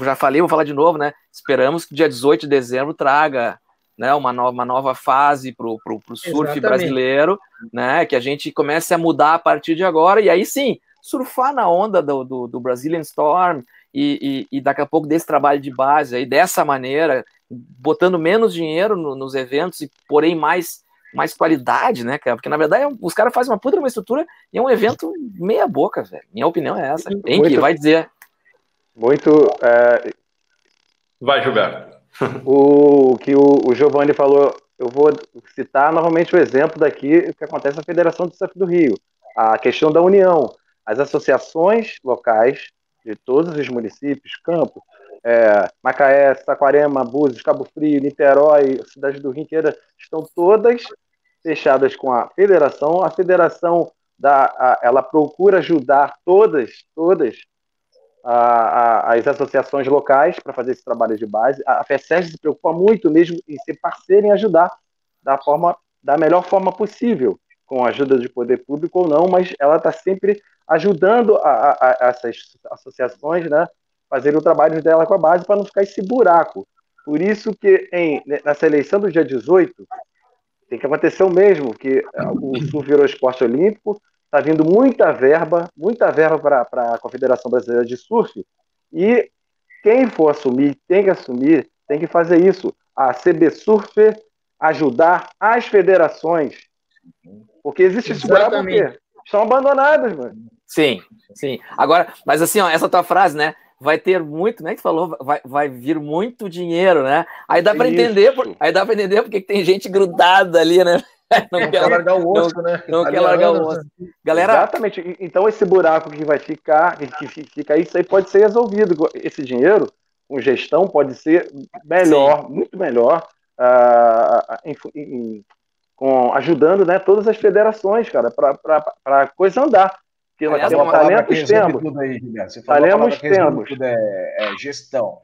já falei, vou falar de novo, né, esperamos que dia 18 de dezembro traga, né, uma nova fase pro surf Exatamente. Brasileiro, né, que a gente comece a mudar a partir de agora, e aí sim, surfar na onda do Brazilian Storm, e daqui a pouco desse trabalho de base, aí dessa maneira, botando menos dinheiro nos eventos, e porém mais qualidade, né, cara? Porque, na verdade, os caras fazem uma puta uma estrutura e é um evento meia boca, velho. Minha opinião é essa. Tem que, vai dizer. Muito... Vai, Gilberto. O que o Giovanni falou, eu vou citar novamente o exemplo daqui que acontece na Federação do Surf do Rio. A questão da união. As associações locais de todos os municípios, Campo, Macaé, Saquarema, Búzios, Cabo Frio, Niterói, cidade do Rio inteira, estão todas fechadas com a federação. A federação ela procura ajudar todas as associações locais para fazer esse trabalho de base. A FESERG se preocupa muito mesmo em ser parceira e ajudar da melhor forma possível, com a ajuda de poder público ou não, mas ela está sempre ajudando a essas associações, né, fazer o trabalho dela com a base para não ficar esse buraco. Por isso que nessa eleição do dia 18 tem que acontecer o mesmo, que o surf virou esporte olímpico, está vindo muita verba para a Confederação Brasileira de Surf, e quem for assumir, tem que fazer isso, a CB Surf ajudar as federações, porque existe esse buraco aqui, estão abandonados, mano. Sim, sim. Agora, mas assim, ó, essa tua frase, né, vai ter muito, né, que tu falou, vai vir muito dinheiro, né? Aí dá para entender, porque tem gente grudada ali, né? Não quer largar o osso, né? Não quer largar o osso. Galera... Exatamente. Então esse buraco que vai ficar, que fica aí, isso aí pode ser resolvido. Esse dinheiro, com gestão, pode ser melhor, Sim. muito melhor, ajudando, né, todas as federações, cara, para a coisa andar. Talentos temos. Gestão.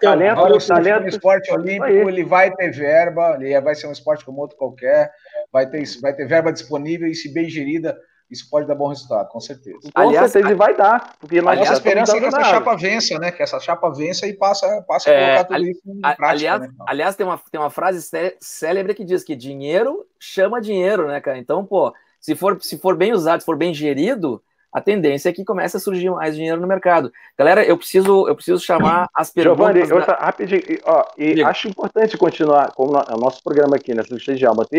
Talentos. O esporte olímpico, ele vai ter verba, ele vai ser um esporte como outro qualquer, vai ter verba disponível e, se bem gerida, isso pode dar bom resultado, com certeza. Aliás, vai dar. Porque nós a esperança é que essa chapa vença, né? Que essa chapa vença e passa a colocar tudo isso em prática. Aliás, né? Aliás, tem uma frase célebre que diz que dinheiro chama dinheiro, né, cara? Então, pô, se for bem usado, se for bem gerido, a tendência é que comece a surgir mais dinheiro no mercado. Galera, eu preciso chamar as perguntas... Giovanni, rapidinho, acho importante continuar com o nosso programa aqui, né? Ter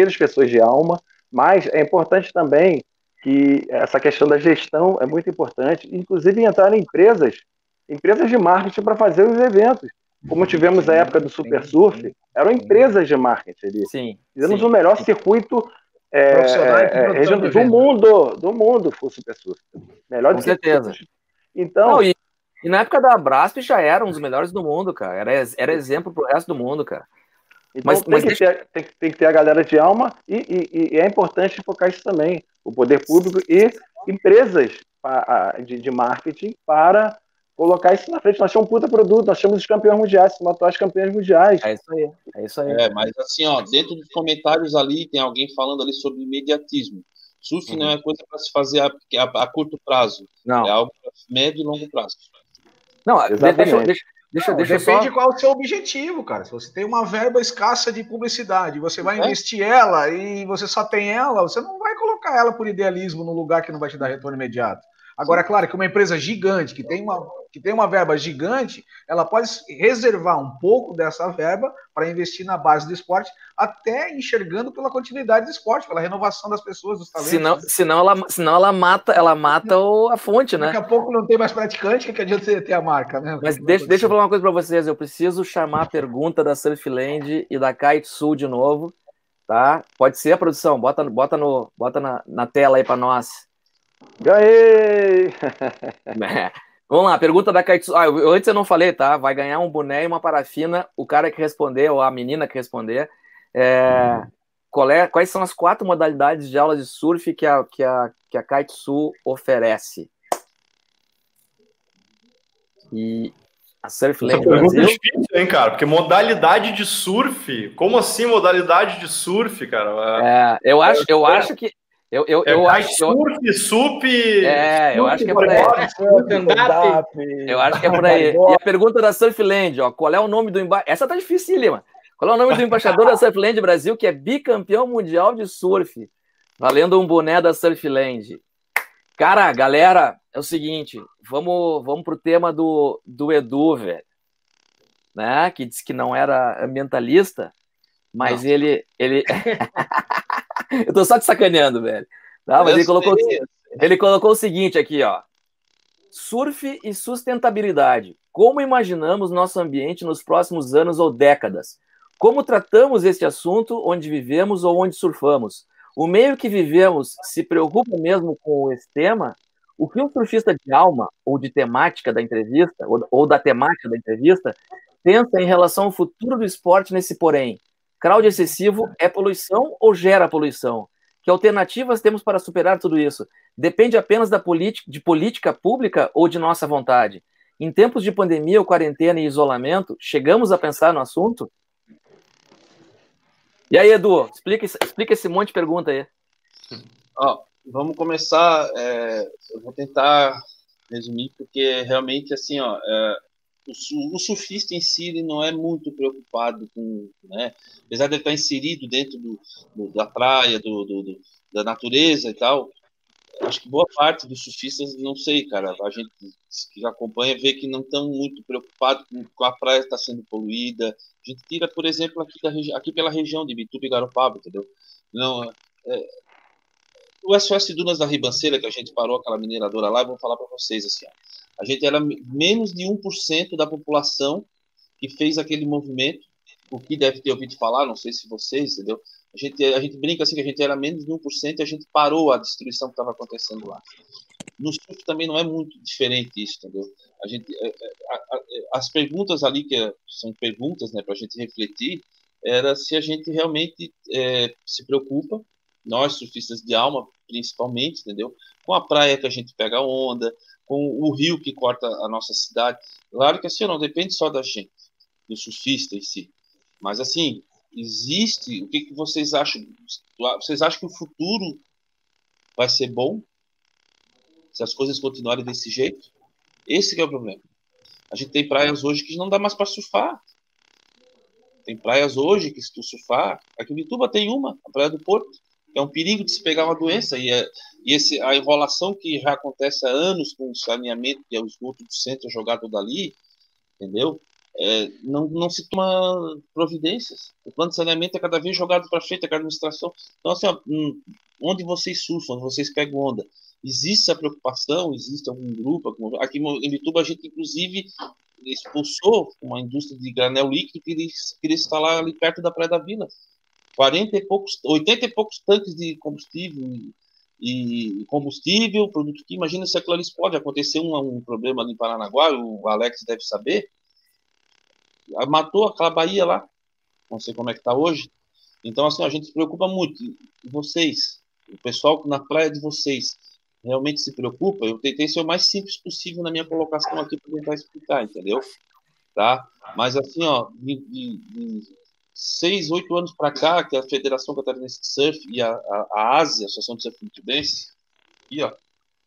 as pessoas de alma, mas é importante também que essa questão da gestão é muito importante, inclusive entrar em empresas de marketing para fazer os eventos. Como tivemos a época do Super Surf, eram empresas de marketing ali. Fizemos o melhor circuito profissionais do mundo fossem pessoas. Melhor de certeza. Então... Não, e na época da Abrasp já era um dos melhores do mundo, cara. Era exemplo pro resto do mundo, cara. Então, tem que ter a galera de alma e é importante focar isso também. O poder público e empresas de marketing para colocar isso na frente. Nós somos um puta produto, nós somos os campeões mundiais, somos atuais campeões mundiais. É isso aí. Mas assim, ó, dentro dos comentários ali, tem alguém falando ali sobre imediatismo. Surf não é coisa para se fazer a curto prazo. Não. É algo para médio e longo prazo. Não, deixa depende só... qual é o seu objetivo, cara. Se você tem uma verba escassa de publicidade, você vai investir ela e você só tem ela, você não vai colocar ela por idealismo num lugar que não vai te dar retorno imediato. Agora, é claro que uma empresa gigante, que tem uma verba gigante, ela pode reservar um pouco dessa verba para investir na base do esporte, até enxergando pela continuidade do esporte, pela renovação das pessoas, dos talentos. Senão ela mata a fonte, né? Daqui a pouco não tem mais praticante, que adianta você ter a marca, né? Mas deixa eu falar uma coisa para vocês, eu preciso chamar a pergunta da Surfland e da Kaitsu de novo, tá? Pode ser, produção, bota na tela aí para nós. Ganhei! Vamos lá, pergunta da Kaitsu. Antes eu não falei, tá? Vai ganhar um boné e uma parafina. O cara que responder, ou a menina que responder, quais são as 4 modalidades de aula de surf que a Kaitsu oferece? E a Surfland Brasil... É difícil, hein, cara? Porque modalidade de surf... Como assim modalidade de surf, cara? Eu acho que... Eu acho que é por aí. E a pergunta da Surfland, ó, qual é o nome do embaixador? Essa tá dificílima. Qual é o nome do embaixador da Surfland Brasil, que é bicampeão mundial de surf? Valendo um boné da Surfland. Cara, galera, é o seguinte, vamos pro tema do Edu, velho, né? Que disse que não era ambientalista, mas não. ele... Eu tô só te sacaneando, velho. Não, mas ele colocou o seguinte aqui, ó. Surf e sustentabilidade. Como imaginamos nosso ambiente nos próximos anos ou décadas? Como tratamos este assunto onde vivemos ou onde surfamos? O meio que vivemos se preocupa mesmo com esse tema? O que um surfista de alma ou de temática da entrevista, ou da temática da entrevista, pensa em relação ao futuro do esporte nesse porém? Crowd excessivo é poluição ou gera poluição? Que alternativas temos para superar tudo isso? Depende apenas de política pública ou de nossa vontade? Em tempos de pandemia ou quarentena e isolamento, chegamos a pensar no assunto? E aí, Edu, explica esse monte de pergunta aí. Ó, vamos começar, eu vou tentar resumir, porque realmente, assim, ó... O surfista em si, ele não é muito preocupado com, né, apesar de ele estar inserido dentro da praia, da natureza e tal, acho que boa parte dos surfistas, não sei, cara, a gente que acompanha vê que não estão muito preocupados com a praia estar sendo poluída. A gente tira, por exemplo, aqui pela região de Bituba e Garopaba, entendeu? Não, o SOS Dunas da Ribanceira, que a gente parou aquela mineradora lá, e vou falar para vocês assim, ó. A gente era menos de 1% da população que fez aquele movimento, o que deve ter ouvido falar, não sei se vocês, entendeu? A gente brinca assim que a gente era menos de 1% e a gente parou a destruição que estava acontecendo lá. No surf também não é muito diferente isso, entendeu? A gente, as perguntas ali, que são perguntas, né, para a gente refletir, era se a gente realmente se preocupa, nós surfistas de alma, principalmente, entendeu? Com a praia que a gente pega onda, com o rio que corta a nossa cidade. Claro que assim, não depende só da gente, do surfista em si. Mas assim, existe... O que vocês acham? Vocês acham que o futuro vai ser bom? Se as coisas continuarem desse jeito? Esse que é o problema. A gente tem praias hoje que não dá mais para surfar. Tem praias hoje que se tu surfar... Aqui em Bituba tem uma, a Praia do Porto. É um perigo de se pegar uma doença e a enrolação que já acontece há anos com o saneamento e o esgoto do centro jogado dali, entendeu? Não se toma providências. O plano de saneamento é cada vez jogado para frente, a administração. Então, assim, ó, onde vocês surfam, onde vocês pegam onda, existe a preocupação, existe algum grupo? Aqui em Bituba a gente, inclusive, expulsou uma indústria de granel líquido que queria instalar ali perto da Praia da Vila. 80 e poucos tanques de combustível produto que, imagina se aquilo ali explode. Aconteceu um problema ali em Paranaguá, o Alex deve saber, matou aquela baía lá, não sei como é que está hoje. Então, assim, a gente se preocupa muito. E vocês, o pessoal na praia de vocês, realmente se preocupa? Eu tentei ser o mais simples possível na minha colocação aqui para tentar explicar, entendeu? Tá? Mas, assim, ó, de 6, 8 anos para cá, que a Federação Catarinense de Surf e a ASE, a Associação de Surf Catarinense, aqui, ó,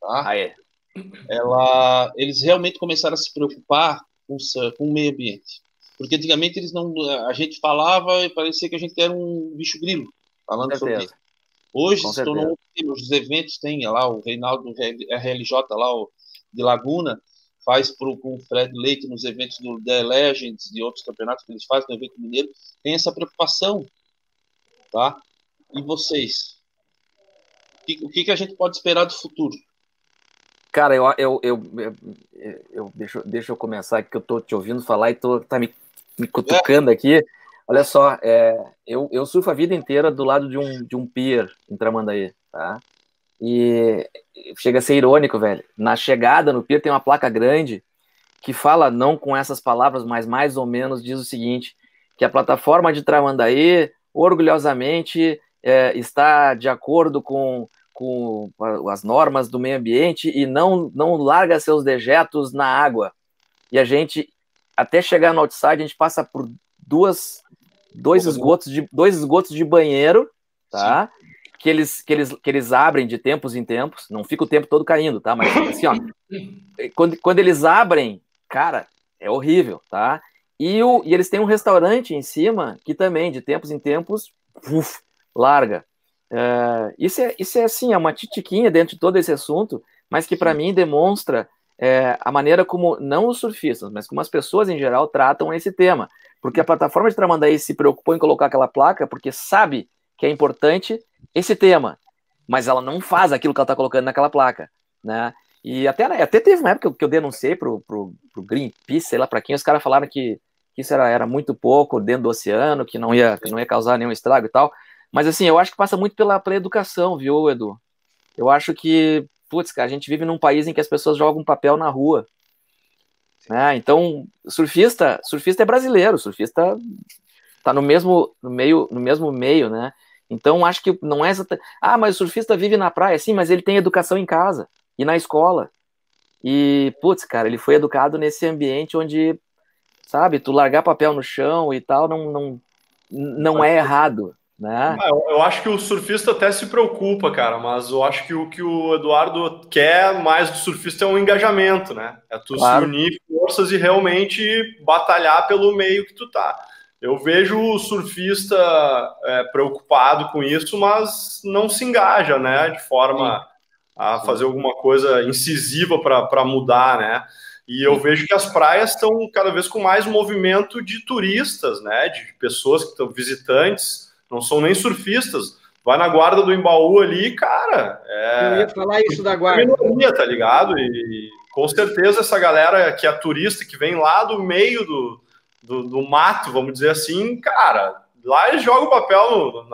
tá? Eles realmente começaram a se preocupar com o meio ambiente. Porque antigamente eles não, a gente falava e parecia que a gente era um bicho grilo falando sobre isso. Hoje se tornou, os eventos tem lá, o Reinaldo RLJ lá, de Laguna, faz com o Fred Leite nos eventos do The Legends, de outros campeonatos que eles fazem, no evento mineiro, tem essa preocupação, tá? E vocês? O que a gente pode esperar do futuro? Cara, deixa eu começar aqui, que eu tô te ouvindo falar e tá me cutucando aqui. Olha só, eu surfo a vida inteira do lado de um pier em Tramandaí, tá? E chega a ser irônico, velho. Na chegada no pier tem uma placa grande que fala, não com essas palavras, mas mais ou menos diz o seguinte, que a plataforma de Tramandaí, orgulhosamente, está de acordo com as normas do meio ambiente e não larga seus dejetos na água. E a gente, até chegar no outside, a gente passa por dois esgotos de banheiro, tá? Que eles abrem de tempos em tempos, não fica o tempo todo caindo, tá? Mas assim, ó, quando eles abrem, cara, é horrível, tá? E eles têm um restaurante em cima que também, de tempos em tempos, larga. Isso é assim, é uma titiquinha dentro de todo esse assunto, mas que para mim demonstra a maneira como, não os surfistas, mas como as pessoas em geral tratam esse tema, porque a plataforma de Tramandaí se preocupou em colocar aquela placa porque sabe que é importante esse tema, mas ela não faz aquilo que ela está colocando naquela placa, né? E até teve uma época que eu denunciei pro Greenpeace, sei lá para quem, os caras falaram que isso era muito pouco dentro do oceano, que não ia causar nenhum estrago e tal. Mas assim, eu acho que passa muito pela educação, viu, Edu? Eu acho que, putz, cara, a gente vive num país em que as pessoas jogam papel na rua, né? Então, surfista é brasileiro, surfista tá no mesmo meio, né? Então, acho que não é essa... Ah, mas o surfista vive na praia, sim, mas ele tem educação em casa e na escola. E, putz, cara, ele foi educado nesse ambiente onde, sabe, tu largar papel no chão e tal não é errado. Né? Eu acho que o surfista até se preocupa, cara, mas eu acho que o que o Eduardo quer mais do surfista é um engajamento, né? É tu, claro, se unir forças e realmente batalhar pelo meio que tu tá. Eu vejo o surfista preocupado com isso, mas não se engaja, né? De forma, sim, a fazer alguma coisa incisiva para mudar, né? E eu vejo que as praias estão cada vez com mais movimento de turistas, né? De pessoas que estão visitantes. Não são nem surfistas. Vai na Guarda do Embaú ali, cara. Eu ia falar isso da Guarda. Minoria, tá ligado? E com certeza essa galera que é turista, que vem lá do meio do mato, vamos dizer assim, cara, lá eles jogam papel,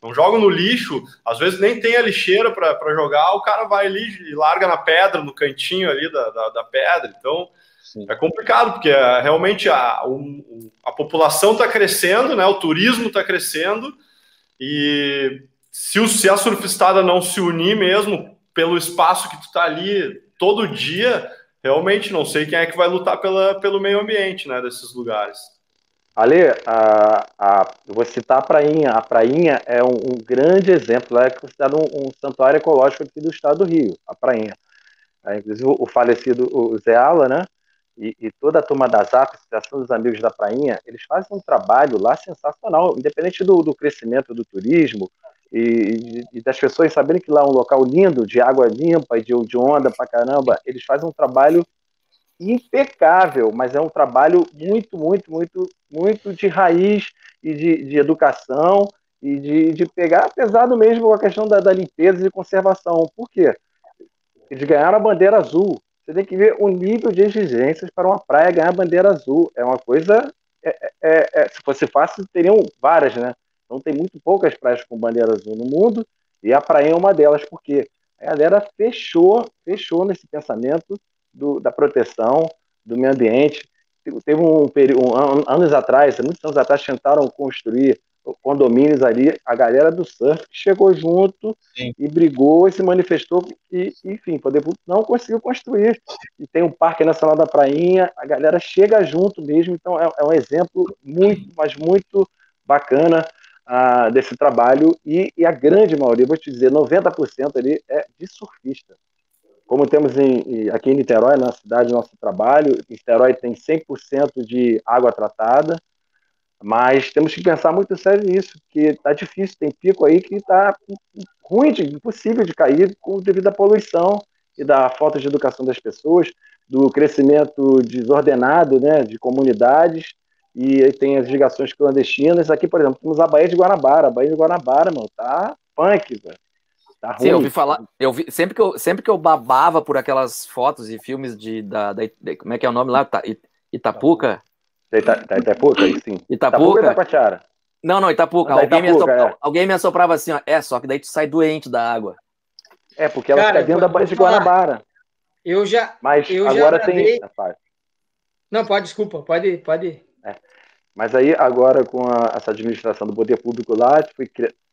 não jogam no lixo, às vezes nem tem a lixeira para jogar, o cara vai ali e larga na pedra, no cantinho ali da pedra. Então... é complicado, porque realmente a população está crescendo, né? O turismo está crescendo, e se a surfistada não se unir mesmo pelo espaço que tu está ali todo dia, realmente não sei quem é que vai lutar pelo meio ambiente, né, desses lugares. Ale, eu vou citar a Prainha. A Prainha é um grande exemplo, é considerado um santuário ecológico aqui do estado do Rio, a Prainha. Inclusive o falecido o Zé Ala, né? E toda a turma da ZAP, Associação dos Amigos da Prainha, eles fazem um trabalho lá sensacional, independente do crescimento do turismo e das pessoas saberem que lá é um local lindo, de água limpa, de onda pra caramba. Eles fazem um trabalho impecável, mas é um trabalho muito, muito, muito, muito de raiz e de educação e de pegar pesado mesmo com a questão da limpeza e de conservação. Por quê? Eles ganharam a bandeira azul. Você tem que ver o nível de exigências para uma praia ganhar bandeira azul. É uma coisa... se fosse fácil, teriam várias, né? Então tem muito poucas praias com bandeira azul no mundo, e a praia é uma delas, porque a galera fechou nesse pensamento da proteção do meio ambiente. Teve um período, muitos anos atrás, tentaram construir condomínios ali, a galera do surf chegou junto, sim, e brigou e se manifestou, e enfim, o poder público não conseguiu construir. E tem um Parque Nacional da Prainha, a galera chega junto mesmo, então é um exemplo muito, mas muito bacana desse trabalho, e a grande maioria, vou te dizer, 90% ali é de surfista. Como temos aqui em Niterói, na cidade do nosso trabalho, Niterói tem 100% de água tratada, mas temos que pensar muito sério nisso, que está difícil, tem pico aí que está ruim, impossível de cair devido à poluição e da falta de educação das pessoas, do crescimento desordenado, né, de comunidades, e aí tem as ligações clandestinas. Aqui, por exemplo, temos a Baía de Guanabara. A Baía de Guanabara, mano, tá punk, velho. Tá ruim. Sim, eu ouvi falar, sempre que eu babava por aquelas fotos e filmes como é que é o nome lá? Itapuca? Itapuca, sim. Itapuca ou Itacoatiara? Não, Itapuca. Alguém me assoprava assim, ó. É, só que daí tu sai doente da água. É, porque ela fica dentro da Baía de Guanabara. Eu já... Mas eu agora já tem... Não, pode ir. É. Mas aí, agora, com essa administração do poder público lá,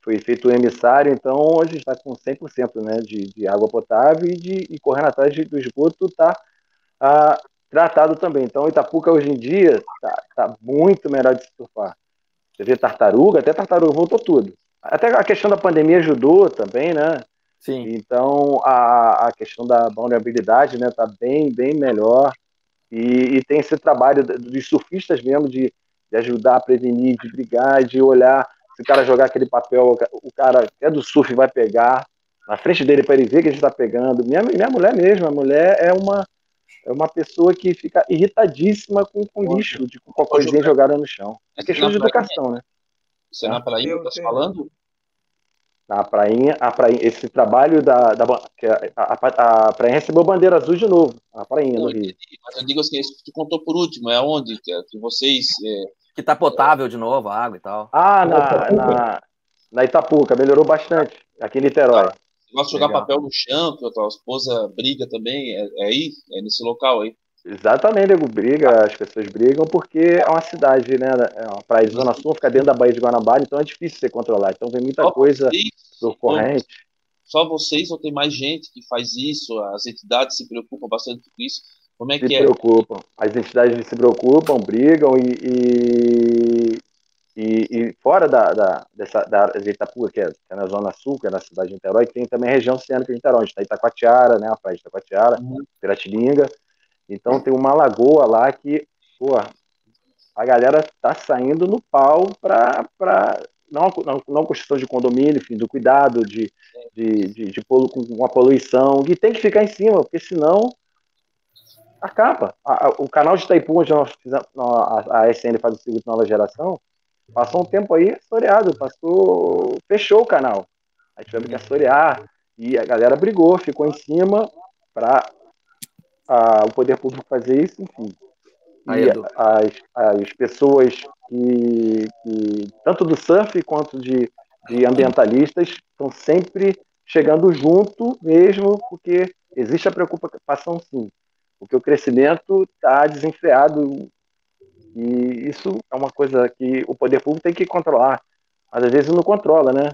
foi feito um emissário, então hoje está com 100%, né, de água potável, e correndo atrás do esgoto está... tratado também. Então, Itapuca, hoje em dia, tá muito melhor de se surfar. Você vê tartaruga, até tartaruga voltou tudo. Até a questão da pandemia ajudou também, né? Sim. Então, a questão da vulnerabilidade, né, tá bem melhor. E tem esse trabalho dos surfistas mesmo, de ajudar a prevenir, de brigar, de olhar. Se o cara jogar aquele papel, o cara é do surf, vai pegar na frente dele para ele ver que a gente tá pegando. Minha mulher mesmo, a mulher é uma pessoa que fica irritadíssima com lixo, de qualquer coisinha jogada no chão. É questão de educação, né? Você na prainha que está falando? Na prainha, esse trabalho a prainha recebeu bandeira azul de novo, a prainha no Rio. Mas eu digo assim, isso que tu contou por último, é onde que vocês... Que está potável de novo a água e tal. Ah, na Itapuca, melhorou bastante, aqui em Niterói. Ah. Gosto de jogar papel no chão, que a tua esposa briga também, é aí? É nesse local aí? Exatamente, nego, briga, as pessoas brigam, porque é uma cidade, né, é uma praia de Zona Sul, fica dentro da Baía de Guanabara, então é difícil você controlar, então vem muita coisa corrente. Só vocês ou tem mais gente que faz isso? As entidades se preocupam bastante com isso? Como é que é? Se preocupam, as entidades se preocupam, brigam, e fora da Itapuca, que é na Zona Sul, que é na cidade de Niterói, tem também a região oceânica de Niterói, onde está Itacoatiara, né, a praia de Itacoatiara, Piratininga. Então tem uma lagoa lá que, pô, a galera tá saindo no pau para não construção de condomínio, enfim, do cuidado, de com a poluição, que tem que ficar em cima, porque senão acaba. O canal de Itaipu, onde nós fizemos, a SN faz o circuito Nova Geração, passou um tempo aí assoreado, fechou o canal. Aí tivemos que assorear, e a galera brigou, ficou em cima para o poder público fazer isso, enfim. Aí, e as pessoas que tanto do surf quanto de ambientalistas estão sempre chegando junto mesmo, porque existe a preocupação, sim, porque o crescimento está desenfreado. E isso é uma coisa que o poder público tem que controlar. Mas às vezes não controla, né?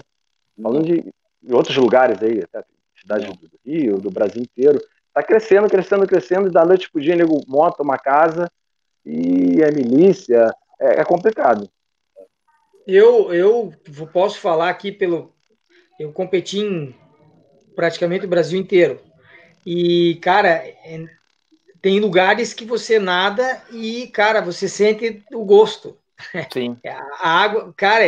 Falando de outros lugares aí, até cidade do Rio, do Brasil inteiro, tá crescendo, e da noite pro dia, nego monta uma casa e é milícia, é complicado. Eu posso falar aqui eu competi em praticamente o Brasil inteiro. E, cara, tem lugares que você nada e, cara, você sente o gosto. Sim. A água, cara,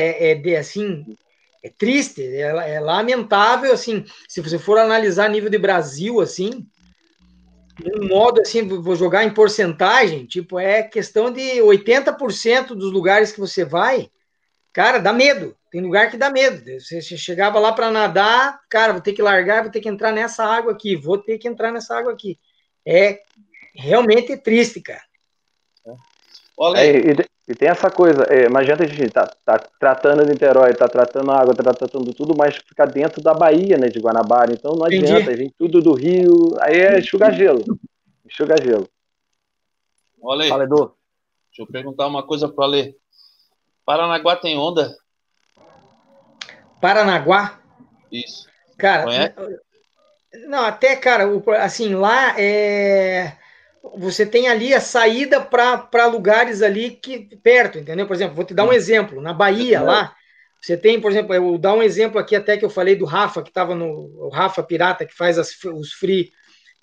assim, é triste, é lamentável, assim, se você for analisar nível de Brasil, assim, de um modo, assim, vou jogar em porcentagem, tipo, é questão de 80% dos lugares que você vai, cara, dá medo. Tem lugar que dá medo. Você chegava lá para nadar, cara, vou ter que largar, vou ter que entrar nessa água aqui. É... Realmente é triste, cara. Olha aí. E tem essa coisa, não adianta a gente tá tratando Niterói, tá tratando água, tá tratando tudo, mas fica dentro da Bahia, né, de Guanabara, então não adianta, vem tudo do Rio, aí é enxugar gelo. Ô, Ale, fala, Edu. Deixa eu perguntar uma coisa pro Ale. Paranaguá tem onda? Paranaguá? Isso. Cara, conhece? Não, até, cara, assim, lá é... Você tem ali a saída para lugares ali que, perto, entendeu? Por exemplo, vou te dar um exemplo. Na Bahia, lá, você tem, por exemplo, eu vou dar um exemplo aqui até que eu falei do Rafa, que estava no... O Rafa Pirata, que faz os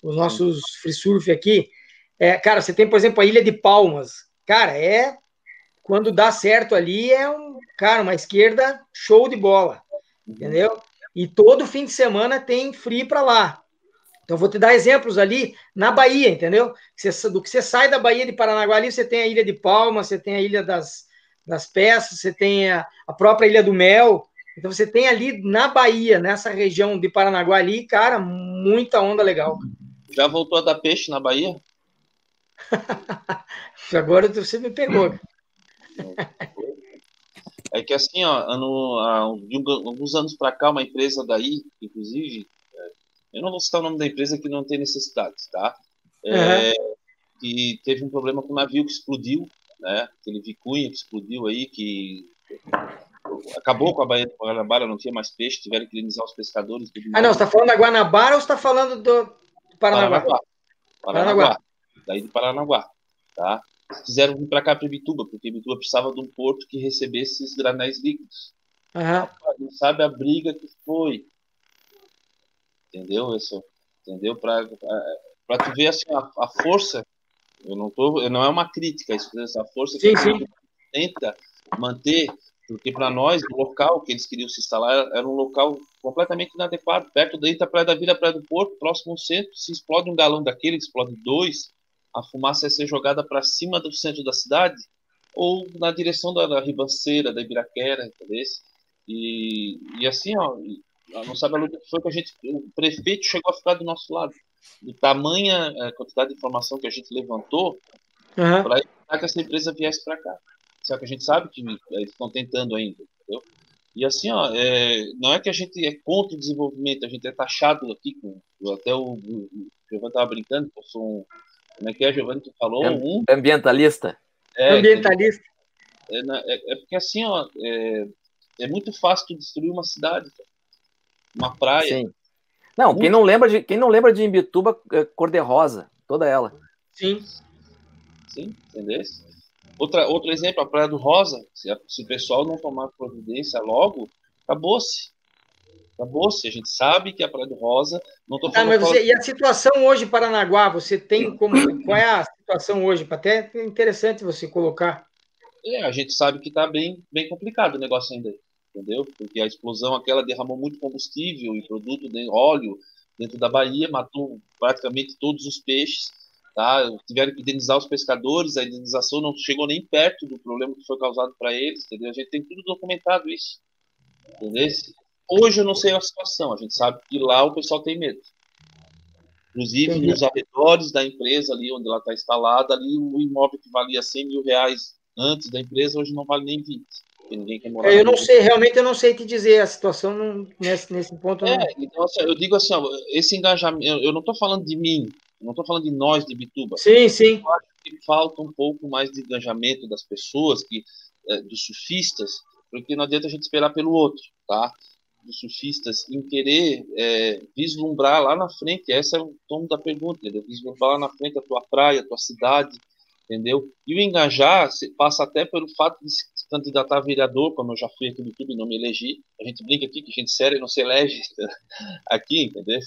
nossos free surf aqui. É, cara, você tem, por exemplo, a Ilha de Palmas. Cara, quando dá certo ali, uma esquerda show de bola, entendeu? E todo fim de semana tem free para lá. Então, vou te dar exemplos ali na Bahia, entendeu? Do que você sai da Bahia de Paranaguá, ali você tem a Ilha de Palmas, você tem a Ilha das Peças, você tem a própria Ilha do Mel. Então, você tem ali na Bahia, nessa região de Paranaguá ali, cara, muita onda legal. Já voltou a dar peixe na Bahia? Agora você me pegou. É que assim, ó, alguns anos para cá, uma empresa daí, inclusive... Eu não vou citar o nome da empresa que não tem necessidade, tá? Que teve um problema com o navio que explodiu, né? Aquele vicunha que explodiu aí, que acabou com a Baía de Guanabara, não tinha mais peixe, tiveram que indenizar os pescadores. Não, você está falando da Guanabara ou você está falando do Paranaguá? Paranaguá. Daí do Paranaguá, tá? Eles quiseram vir para cá, para Ibituba, porque Ibituba precisava de um porto que recebesse esses granéis líquidos. Não sabe a briga que foi. Entendeu isso? Entendeu? Para tu ver assim, a força, não é uma crítica, isso, essa força que a gente tenta manter, porque para nós, o local que eles queriam se instalar era um local completamente inadequado, perto da Praia da Vila, Praia do Porto, próximo ao centro, se explode um galão daquele, explode dois, a fumaça ia ser jogada para cima do centro da cidade, ou na direção da ribanceira, da Ibiraquera, entendeu? E assim, ó... Não sabe a luta que foi que o prefeito chegou a ficar do nosso lado. De tamanha quantidade de informação que a gente levantou para evitar que essa empresa viesse para cá. Só que a gente sabe que eles estão tentando ainda, entendeu? E assim, ó, não é que a gente é contra o desenvolvimento, a gente é taxado aqui com... Até o Giovanni estava brincando, eu sou um... Como é que é, Giovanni, que falou? Ambientalista. Ambientalista. É porque assim, ó, é muito fácil destruir uma cidade, cara. Uma praia. Sim. Não, quem não lembra de Imbituba é cor-de-rosa, toda ela. Sim, entendeu? Outro exemplo, a Praia do Rosa, se o pessoal não tomar providência logo, acabou-se, a gente sabe que a Praia do Rosa... Não tô falando e a situação hoje em Paranaguá, você tem como... Qual é a situação hoje? Até é interessante você colocar. A gente sabe que está bem, bem complicado o negócio ainda, entendeu? Porque a explosão aquela derramou muito combustível e produto de óleo dentro da Bahia, matou praticamente todos os peixes, tá? Tiveram que indenizar os pescadores, a indenização não chegou nem perto do problema que foi causado para eles, entendeu? A gente tem tudo documentado isso, entendeu? Hoje eu não sei a situação, a gente sabe que lá o pessoal tem medo. Inclusive, nos arredores da empresa ali, onde ela está instalada, ali o imóvel que valia 100 mil reais antes da empresa, hoje não vale nem 20. Ninguém quer morar. Eu não sei, realmente eu não sei te dizer a situação nesse ponto. Então, assim, eu digo assim, ó, esse engajamento, eu não estou falando de mim, eu não estou falando de nós, de Ibituba. Sim. Eu acho que falta um pouco mais de engajamento das pessoas, dos surfistas, porque não adianta a gente esperar pelo outro, tá? Dos surfistas em querer vislumbrar lá na frente, esse é o tom da pergunta, entendeu? Vislumbrar lá na frente a tua praia, a tua cidade, entendeu? E o engajar passa até pelo fato de se candidatar a vereador, como eu já fui aqui no YouTube e não me elegi. A gente brinca aqui que gente séria não se elege aqui, entendeu?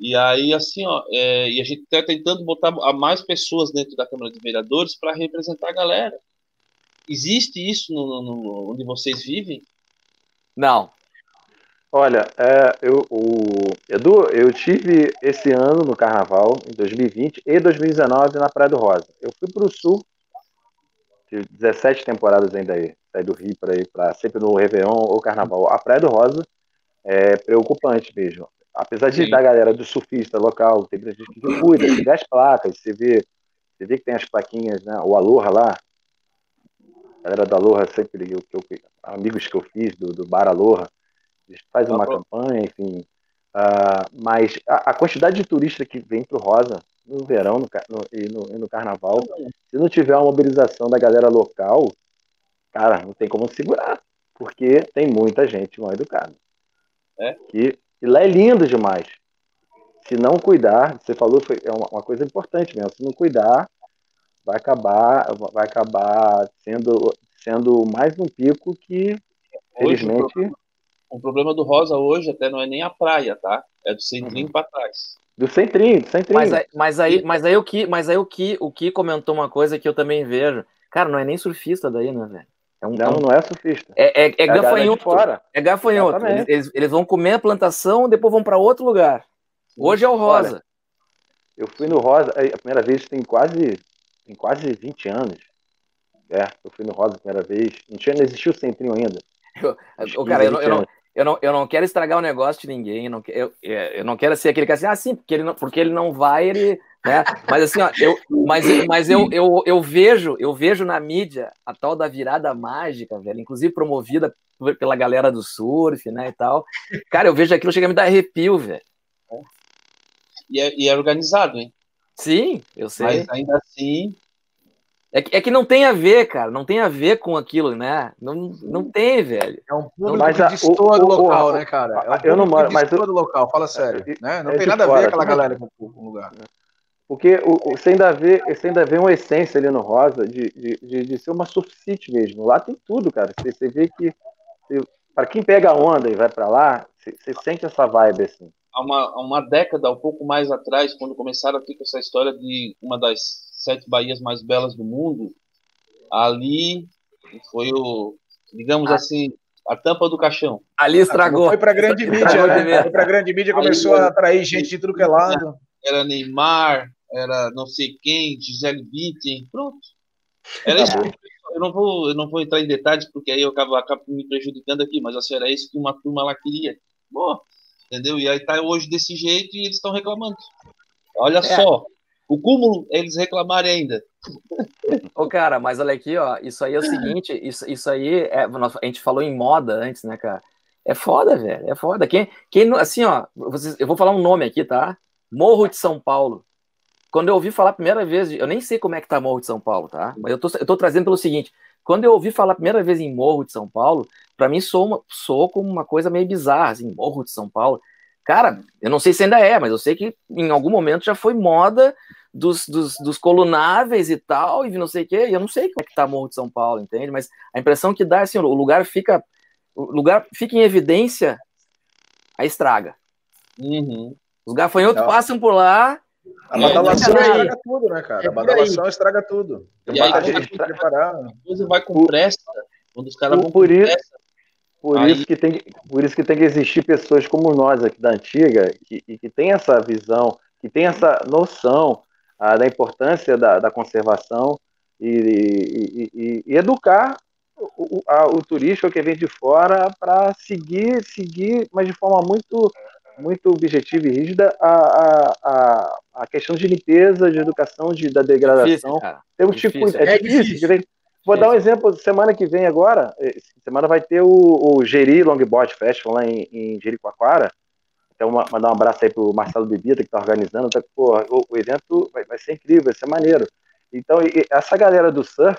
E aí, assim, ó, e a gente está tentando botar mais pessoas dentro da Câmara de Vereadores para representar a galera. Existe isso onde vocês vivem? Não. Olha, Edu, eu tive esse ano no Carnaval, em 2020 e 2019, na Praia do Rosa. Eu fui para o Sul, tive 17 temporadas ainda aí, saí do Rio para ir para sempre no Réveillon ou Carnaval. A Praia do Rosa é preocupante mesmo. Apesar de da galera do surfista local, tem gente que cuida, se vê as placas, você vê que tem as plaquinhas, né, o Aloha lá, galera da Aloha, sempre amigos que eu fiz do Bar Aloha, eles fazem uma campanha, enfim. Mas a quantidade de turista que vem pro Rosa no verão e no carnaval, se não tiver uma mobilização da galera local, cara, não tem como segurar, porque tem muita gente mal educada. É? E lá é lindo demais. Se não cuidar, você falou, é uma coisa importante mesmo, se não cuidar, vai acabar sendo mais um pico que, felizmente... O problema do Rosa hoje até não é nem a praia, tá? É do centrinho para trás. Do centrinho. Mas aí o Ki comentou uma coisa que eu também vejo. Cara, não é nem surfista daí, né, velho? Não é surfista. É gafanhoto. É gafanhoto. Eles vão comer a plantação e depois vão para outro lugar. Hoje é o Rosa. Olha, eu fui no Rosa, a primeira vez tem quase 20 anos. É, eu fui no Rosa a primeira vez. Não existia o centrinho ainda. Eu não quero estragar o negócio de ninguém, eu não quero ser aquele cara assim, porque ele não vai, né? Mas assim, ó, eu vejo na mídia a tal da virada mágica, velho, inclusive promovida pela galera do surf, né, e tal. Cara, eu vejo aquilo, chega a me dar arrepio, velho. E é organizado, hein? Sim, eu sei. Mas ainda assim... É que não tem a ver, cara. Não tem a ver com aquilo, né? Não tem, velho. É um público que destoa do local, né, cara? Eu não moro, mas... destoa do local, fala sério. Né? Não tem nada a ver aquela galera com o lugar. Porque você ainda vê uma essência ali no Rosa de ser uma surf city mesmo. Lá tem tudo, cara. Você vê que... Para quem pega a onda e vai para lá, você sente essa vibe, assim. Há uma década, um pouco mais atrás, quando começaram aqui com essa história de uma das 7 baías mais belas do mundo, ali foi o, digamos assim, a tampa do caixão. Ali estragou. Foi para grande mídia, né? Foi para grande mídia, começou a atrair gente de tudo que é lado. Era Neymar, era não sei quem, Gisele Bündchen, pronto. Era isso. Eu não vou entrar em detalhes, porque aí eu acabo me prejudicando aqui, mas assim, era isso que uma turma lá queria. Boa, entendeu? E aí tá hoje desse jeito e eles estão reclamando. Olha só. O cúmulo, eles reclamarem ainda. Ô, cara, mas olha aqui, ó. Isso aí é o seguinte, a gente falou em moda antes, né, cara? É foda, velho, é foda. Quem assim, ó, eu vou falar um nome aqui, tá? Morro de São Paulo. Quando eu ouvi falar a primeira vez, eu nem sei como é que tá Morro de São Paulo, tá? Mas eu tô trazendo pelo seguinte, quando eu ouvi falar a primeira vez em Morro de São Paulo, pra mim soou como uma coisa meio bizarra, assim, Morro de São Paulo. Cara, eu não sei se ainda é, mas eu sei que em algum momento já foi moda dos colunáveis e tal, e não sei o quê, e eu não sei como é que tá Morro de São Paulo, entende? Mas a impressão que dá é assim, o lugar fica em evidência, aí estraga. Uhum. Os gafanhotos passam por lá... A badalação estraga tudo, né, cara? A badalação estraga tudo. Tem muita gente que preparar. A coisa vai com pressa, quando os caras vão com pressa. Por isso que tem que existir pessoas como nós aqui da antiga, que tem essa visão, que tem essa noção da importância da conservação e educar o turista que vem de fora para seguir, mas de forma muito, muito objetiva e rígida, a questão de limpeza, de educação, da degradação. É difícil. Vou dar um exemplo, semana que vem agora, semana vai ter o Jeri Longboard Festival lá em Jericoacoara, então mandar um abraço aí pro Marcelo Bebida, que tá organizando, tá, porra, o evento vai ser incrível, vai ser maneiro. Então, essa galera do surf,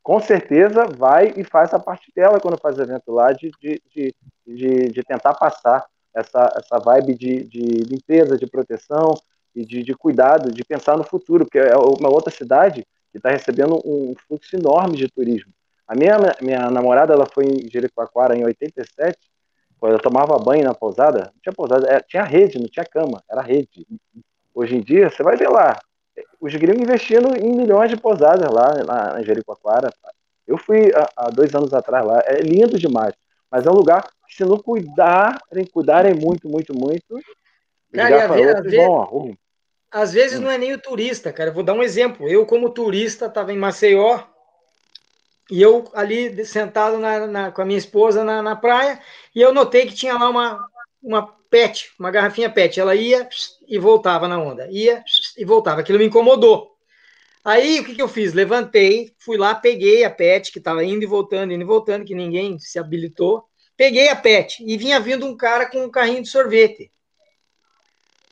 com certeza vai e faz a parte dela quando faz o evento lá, de tentar passar essa vibe de limpeza, de proteção, e de cuidado, de pensar no futuro, porque é uma outra cidade que está recebendo um fluxo enorme de turismo. A minha namorada, ela foi em Jericoacoara em 87, quando ela tomava banho na pousada, não tinha pousada, tinha rede, não tinha cama, era rede. Hoje em dia, você vai ver lá, os gringos investindo em milhões de pousadas lá na Jericoacoara. Eu fui há 2 anos atrás lá, é lindo demais, mas é um lugar que se não cuidarem muito, muito, muito, às vezes não é nem o turista, cara. Eu vou dar um exemplo. Eu, como turista, estava em Maceió e eu ali sentado com a minha esposa na praia, e eu notei que tinha lá uma garrafinha PET. Ela ia e voltava na onda, ia e voltava. Aquilo me incomodou. Aí, o que eu fiz? Levantei, fui lá, peguei a PET, que estava indo e voltando, que ninguém se habilitou. Peguei a PET e vinha vindo um cara com um carrinho de sorvete.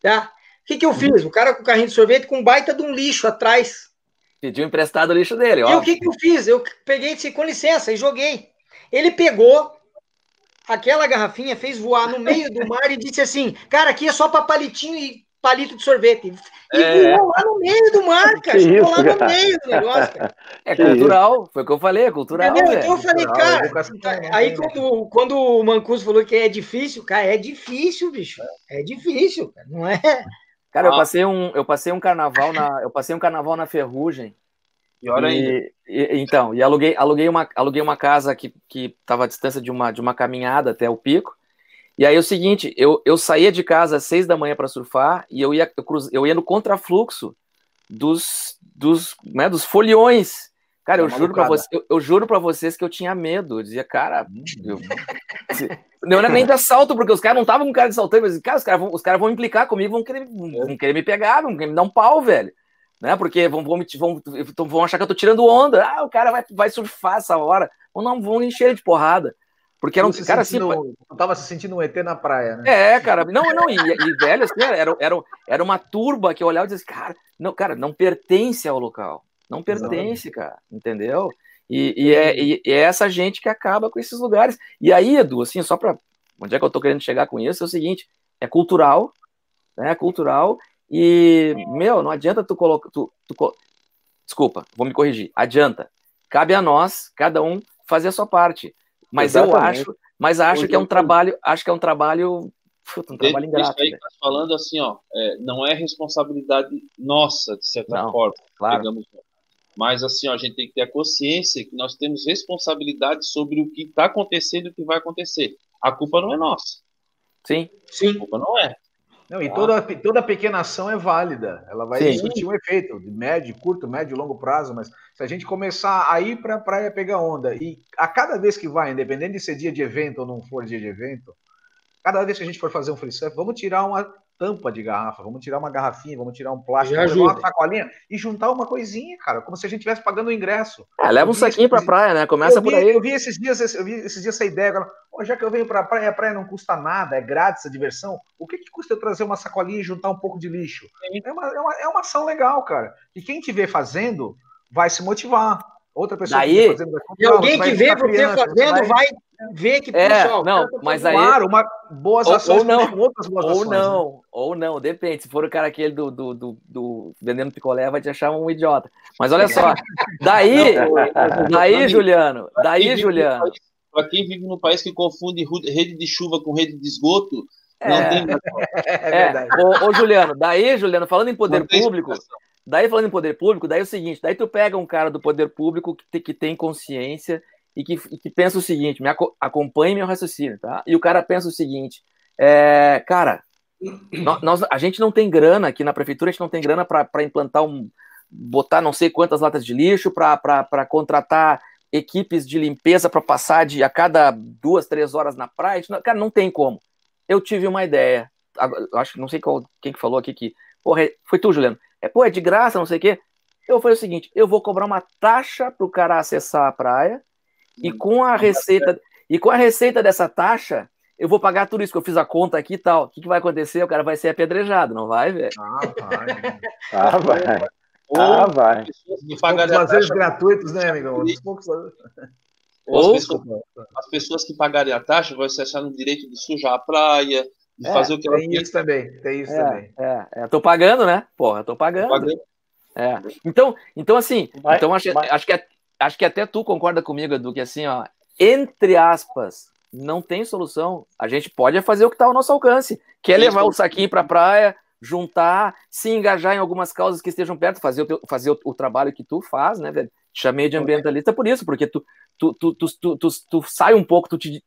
Tá? O que eu fiz? O cara com o carrinho de sorvete com um baita de um lixo atrás. Pediu emprestado o lixo dele, ó. E o que eu fiz? Eu peguei e disse, com licença, e joguei. Ele pegou aquela garrafinha, fez voar no meio do mar e disse assim, cara, aqui é só para palitinho e palito de sorvete. E voou lá no meio do mar, cara. Ficou lá no meio do negócio, cara. É cultural, foi o que eu falei, é cultural. Então eu falei, cara, aí quando o Mancuso falou que é difícil, cara, é difícil, bicho. É difícil, cara, não é? Cara, eu passei um carnaval na Ferrugem. E olha aí. Então, e aluguei uma casa que estava à distância de uma caminhada até o pico. E aí é o seguinte, eu saía de casa às 6 da manhã para surfar e eu ia no contrafluxo dos foliões. Cara, eu juro para vocês que eu tinha medo. Eu dizia, cara, não era nem de assalto, porque os caras não estavam com cara de assaltante, mas cara, os caras vão implicar comigo, vão querer me pegar, vão querer me dar um pau, velho. Né? Porque vão achar que eu tô tirando onda. Ah, o cara vai surfar essa hora. Ou não, vão encher de porrada. Porque era um cara assim... Eu tava se sentindo um ET na praia, né? É, cara. Não. E velho, assim, era uma turba que eu olhava e dizia, cara, não pertence ao local. Não pertence, cara. Entendeu? E é essa gente que acaba com esses lugares. E aí, Edu, assim, só pra... Onde é que eu tô querendo chegar com isso? É o seguinte, é cultural, né? É cultural... E, meu, não adianta tu colocar... Desculpa, vou me corrigir. Adianta. Cabe a nós, cada um, fazer a sua parte. Mas exatamente. Mas acho que é um trabalho... Acho que é um trabalho... Puta, um trabalho ingrato. Aí, tá falando assim, ó, não é responsabilidade nossa, de certa forma. Claro. Digamos, mas, assim, ó, a gente tem que ter a consciência que nós temos responsabilidade sobre o que está acontecendo e o que vai acontecer. A culpa não é nossa. Sim. A culpa não é. Não, e toda pequena ação é válida, ela vai surtir um efeito de médio, curto, médio, longo prazo, mas se a gente começar a ir para a praia pegar onda, e a cada vez que vai, independente de ser dia de evento ou não for dia de evento, cada vez que a gente for fazer um free surf, vamos tirar uma tampa de garrafa, vamos tirar uma garrafinha, vamos tirar um plástico, vamos tirar uma sacolinha e juntar uma coisinha, cara, como se a gente estivesse pagando o ingresso. Leva um saquinho para praia, né? Começa por aí. Eu vi esses dias essa ideia, cara, já que eu venho para a praia não custa nada, é grátis a diversão, o que custa eu trazer uma sacolinha e juntar um pouco de lixo? É uma ação legal, cara. E quem te vê fazendo vai se motivar. Outra pessoa daí, que vê fazendo vai comprar, e alguém que vê você fazendo vai ver que puxa, não, mas aí uma boas ações ou não, com outras boas ações, não, né? Ou não, depende. Se for o cara aquele do vendendo picolé, vai te achar um idiota. Mas olha só, daí, Juliano. Para quem vive num país que confunde rede de chuva com rede de esgoto, não tem... É verdade. Ô, Juliano, falando em poder público, daí é o seguinte, daí tu pega um cara do poder público que tem consciência e que pensa o seguinte, acompanhe meu raciocínio, tá? E o cara pensa o seguinte, cara, a gente não tem grana aqui na prefeitura, a gente não tem grana para implantar botar não sei quantas latas de lixo, para contratar equipes de limpeza para passar a cada 2-3 horas na praia. Cara, não tem como. Eu tive uma ideia. Acho que não sei quem que falou aqui que... Porra, foi tu, Juliano. É de graça, não sei o quê. Eu falei o seguinte, eu vou cobrar uma taxa pro cara acessar a praia e com a receita dessa taxa eu vou pagar tudo isso que eu fiz a conta aqui e tal. O que vai acontecer? O cara vai ser apedrejado, não vai, velho? Ah, vai. Vai. Prazeres gratuitos, né, amigão? As pessoas que pagarem a taxa vão se achar no direito de sujar a praia, de fazer o que tem isso também, Tô pagando, né? Porra, tô pagando. É. Então assim, acho que até tu concorda comigo, Edu, que assim, ó, entre aspas, não tem solução. A gente pode fazer o que tá ao nosso alcance, que é levar o saquinho pra praia, juntar, se engajar em algumas causas que estejam perto, fazer o trabalho que tu faz, né, velho? Te chamei de ambientalista por isso, porque tu sai um pouco, tu te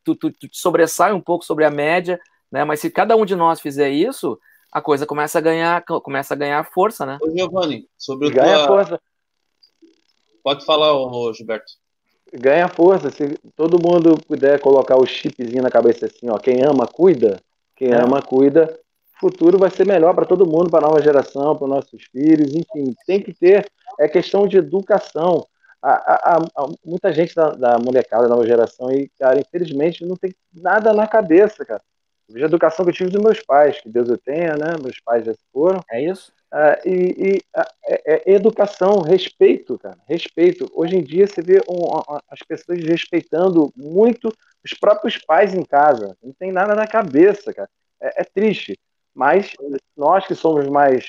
sobressai um pouco sobre a média, né? Mas se cada um de nós fizer isso, a coisa começa a ganhar força, né? Ô, Giovanni, sobre o que força. Pode falar, ô, Gilberto. Ganha força, se todo mundo puder colocar o chipzinho na cabeça assim, ó, quem ama, cuida, futuro vai ser melhor para todo mundo, para a nova geração, para os nossos filhos, enfim, tem que ter, é questão de educação. Muita gente da molecada, da nova geração, e, cara, infelizmente, não tem nada na cabeça, cara. Eu vejo a educação que eu tive dos meus pais, que Deus o tenha, né? Meus pais já se foram. É isso. Educação, respeito, cara, respeito. Hoje em dia você vê as pessoas respeitando muito os próprios pais em casa. Não tem nada na cabeça, cara. É triste, mas nós que somos mais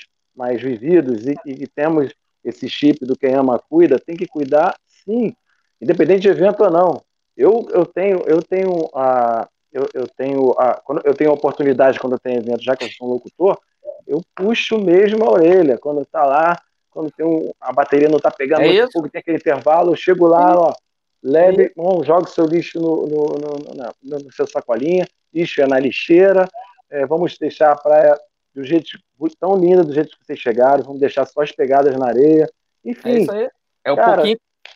vividos e que temos esse chip do quem ama cuida, tem que cuidar sim, independente de evento ou não. Eu tenho a oportunidade quando eu tenho evento, já que eu sou um locutor, eu puxo mesmo a orelha, quando tá lá, quando tem a bateria não tá pegando, tem aquele intervalo, eu chego lá, ó, leve, joga o seu lixo no seu sacolinha, lixo é na lixeira, vamos deixar a praia do jeito tão linda, do jeito que vocês chegaram, vamos deixar só as pegadas na areia, enfim. É isso aí.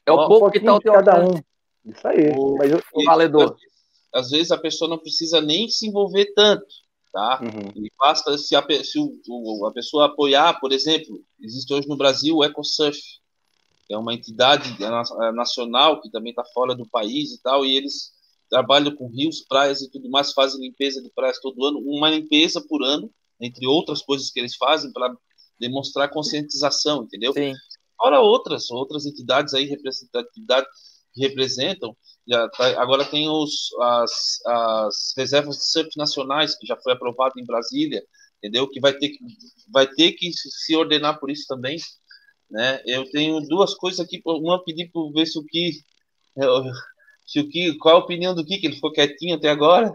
É um pouquinho que tá o cada um. Isso aí. O valedor. Às vezes a pessoa não precisa nem se envolver tanto, tá? Uhum. E basta se a pessoa apoiar, por exemplo, existe hoje no Brasil o EcoSurf, que é uma entidade nacional que também está fora do país e tal, e eles trabalham com rios, praias e tudo mais, fazem limpeza de praias todo ano, uma limpeza por ano, entre outras coisas que eles fazem para demonstrar conscientização, entendeu? Sim. Fora outras entidades aí, representatividade, que representam. Agora tem as reservas de surf nacionais, que já foi aprovado em Brasília, entendeu? Que vai ter que se ordenar por isso também, né? Eu tenho duas coisas aqui, uma pedir para ver se o Ki, qual a opinião do Ki, que ele ficou quietinho até agora.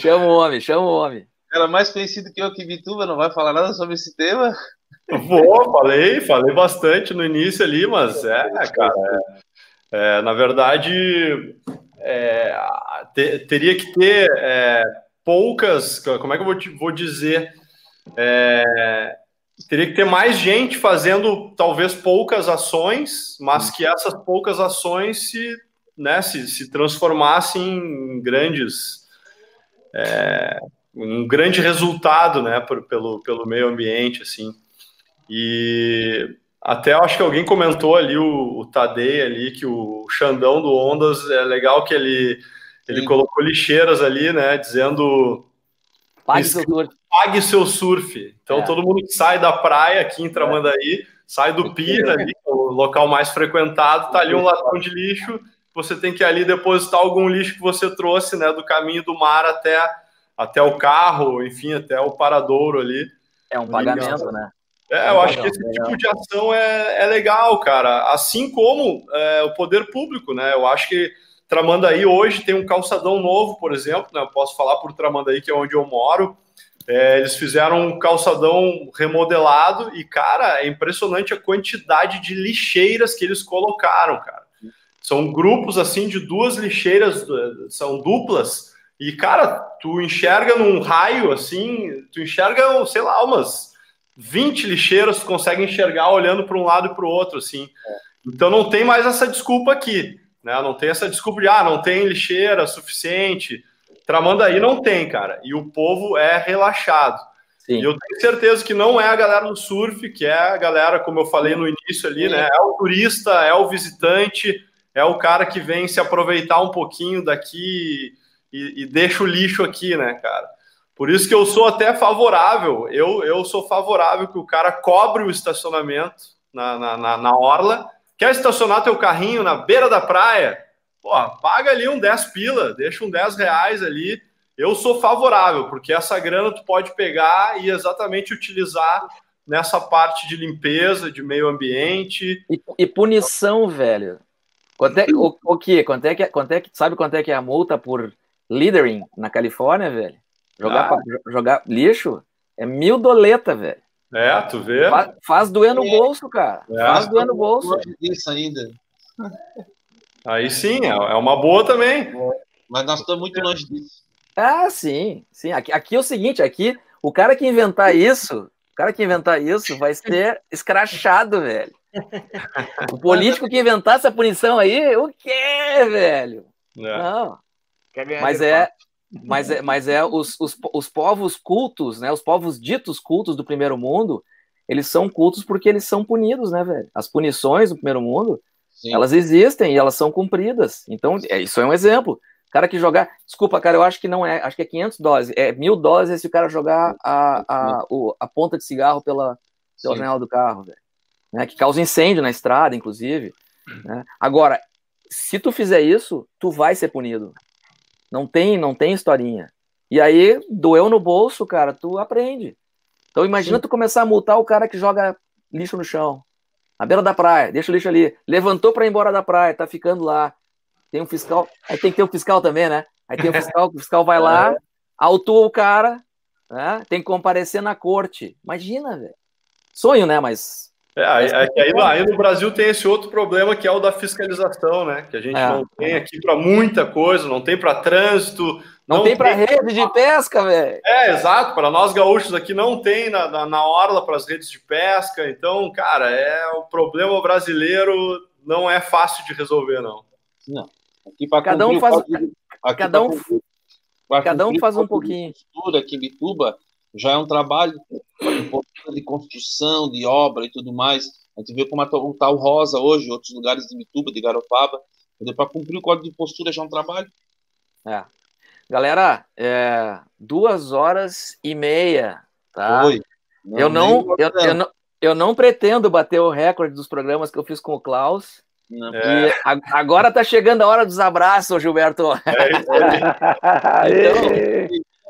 Chama o homem. Era mais conhecido que eu, que Bituba, não vai falar nada sobre esse tema? Falei bastante no início ali, mas na verdade teria que ter poucas, como é que eu vou dizer, teria que ter mais gente fazendo talvez poucas ações, mas que essas poucas ações se transformassem em grandes... um grande resultado, né, pelo meio ambiente, assim. E até acho que alguém comentou ali, o Tadei ali, que o Xandão do Ondas, é legal que ele colocou lixeiras ali, né, dizendo... Pague seu surf. Então todo mundo que sai da praia aqui em Tramandaí, sai do Pira ali, que é o local mais frequentado, tá ali um latão de lixo, você tem que ir ali depositar algum lixo que você trouxe, né, do caminho do mar até o carro, enfim, até o paradouro ali. É um pagamento, né? Eu acho que esse tipo de ação é legal, cara. Assim como o poder público, né? Eu acho que Tramandaí hoje tem um calçadão novo, por exemplo, né? Eu posso falar por Tramandaí, que é onde eu moro. Eles fizeram um calçadão remodelado e, cara, é impressionante a quantidade de lixeiras que eles colocaram, cara. São grupos, assim, de duas lixeiras, são duplas. E, cara, tu enxerga num raio, assim, tu enxerga, sei lá, umas 20 lixeiras, tu consegue enxergar olhando para um lado e para o outro, assim. Então não tem mais essa desculpa aqui, né? Não tem essa desculpa de, não tem lixeira suficiente. Tramandaí não tem, cara. E o povo é relaxado. Sim. E eu tenho certeza que não é a galera do surf, que é a galera, como eu falei no início ali, né? É o turista, é o visitante, é o cara que vem se aproveitar um pouquinho daqui... E deixa o lixo aqui, né, cara? Por isso que eu sou até favorável, eu sou favorável que o cara cobre o estacionamento na orla. Quer estacionar teu carrinho na beira da praia? Pô, paga ali um 10 pila, deixa um 10 reais ali. Eu sou favorável, porque essa grana tu pode pegar e exatamente utilizar nessa parte de limpeza, de meio ambiente. E punição, velho. Sabe quanto é que é a multa por... Littering na Califórnia, velho. Jogar lixo é $1.000, velho. Tu vê? Faz doer no bolso, cara. Faz doer no bolso. Isso ainda. Aí sim, é uma boa também. Mas nós estamos muito longe disso. Sim. Aqui é o seguinte, aqui o cara que inventar isso, vai ser escrachado, velho. O político que inventar essa punição aí, o quê, velho? Não. Mas Mas os povos cultos, né? Os povos ditos cultos do primeiro mundo, eles são cultos porque eles são punidos, né, velho? As punições do primeiro mundo, sim, elas existem e elas são cumpridas. Então, isso é um exemplo. O cara que jogar... Desculpa, cara, eu acho que não é... Acho que é 500 doses. É 1000 doses se o cara jogar a ponta de cigarro pela janela do carro, velho. Né? Que causa incêndio na estrada, inclusive. Né? Agora, se tu fizer isso, tu vai ser punido. Não tem historinha. E aí, doeu no bolso, cara, tu aprende. Então imagina tu começar a multar o cara que joga lixo no chão, na beira da praia, deixa o lixo ali, levantou pra ir embora da praia, tá ficando lá, tem um fiscal, aí tem que ter um fiscal também, né? Aí tem o fiscal vai lá, autua o cara, né? Tem que comparecer na corte. Imagina, velho. Sonho, né? Mas... Aí no Brasil tem esse outro problema que é o da fiscalização, né? Que a gente não tem aqui para muita coisa, não tem para trânsito, não tem para rede de pesca, velho. É, exato, para nós gaúchos aqui não tem na orla para as redes de pesca. Então, cara, o problema brasileiro não é fácil de resolver, não. Não. Aqui cada um faz um pouquinho. Aqui em Bituba já é um trabalho de construção, de obra e tudo mais. A gente vê como está o Rosa hoje, outros lugares de Bituba, de Garopaba. Para cumprir o código de postura já é um trabalho. É. Galera, 2h30, tá? Oi. Eu não pretendo bater o recorde dos programas que eu fiz com o Klaus. Não. É. Agora tá chegando a hora dos abraços, Gilberto.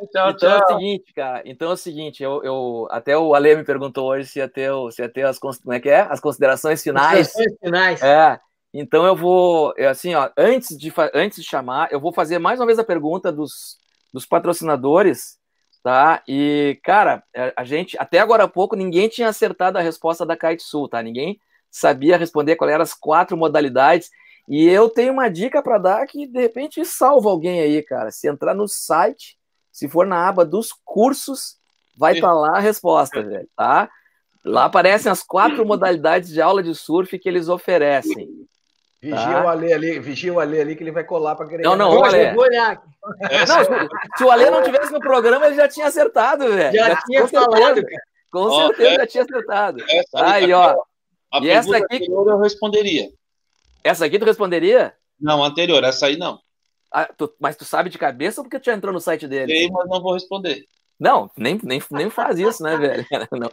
Então é o seguinte, cara. Então é o seguinte, eu até o Ale me perguntou hoje se ia ter as considerações finais. Considerações finais. É. Então eu vou, assim, ó, antes de chamar, eu vou fazer mais uma vez a pergunta dos patrocinadores, tá? E, cara, a gente, até agora há pouco, ninguém tinha acertado a resposta da Kitesul, tá? Ninguém sabia responder qual eram as 4 modalidades. E eu tenho uma dica para dar que, de repente, salva alguém aí, cara. Se entrar no site, se for na aba dos cursos, vai estar lá a resposta, velho, tá? Lá aparecem as 4 modalidades de aula de surf que eles oferecem. Vigia o Ale ali que ele vai colar para querer... Não, o Ale... Se o Ale não tivesse no programa, ele já tinha acertado, velho. Já tinha falado, cara. Com certeza já tinha acertado. Aí, ó. A pergunta anterior eu responderia. Essa aqui tu responderia? Não, anterior. Essa aí não. Ah, mas tu sabe de cabeça porque tu já entrou no site dele? Sei, mas não vou responder. Não, nem faz isso, né, velho? Não.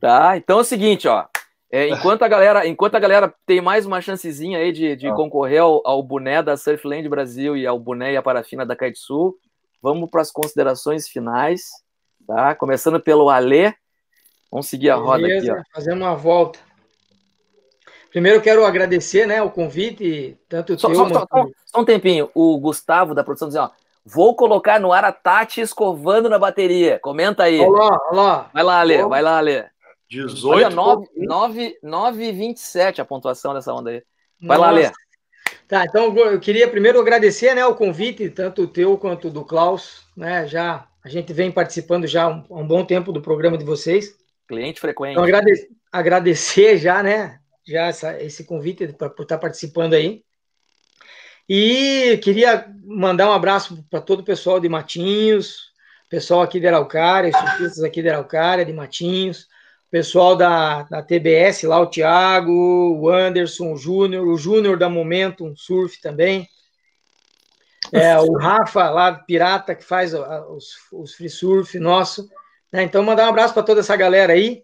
Tá, então é o seguinte, ó. Enquanto a galera tem mais uma chancezinha aí de concorrer ao boné da Surfland Brasil e ao boné e a parafina da Kitesul, vamos para as considerações finais, tá? Começando pelo Alê. Vamos seguir a roda aqui, ó. Fazer uma volta. Primeiro quero agradecer, né, o convite, tanto o teu... Só um tempinho, o Gustavo da produção dizendo, ó, vou colocar no ar a Tati escovando na bateria. Comenta aí. Olá. Vai lá, Ale, vai lá, Ale. 9,27 a pontuação dessa onda aí. Vai lá, Ale. Tá, então eu queria primeiro agradecer, né, o convite, tanto o teu quanto do Klaus, né, já... A gente vem participando já há um bom tempo do programa de vocês. Cliente frequente. Então, agradecer já, né? Já esse convite por estar participando aí. E queria mandar um abraço para todo o pessoal de Matinhos, pessoal aqui de Araucária, os surfistas aqui de Araucária, de Matinhos, pessoal da TBS lá, o Thiago, o Anderson, o Júnior da Momentum Surf também. O Rafa, lá, pirata, que faz os free surf nosso. Né? Então, mandar um abraço para toda essa galera aí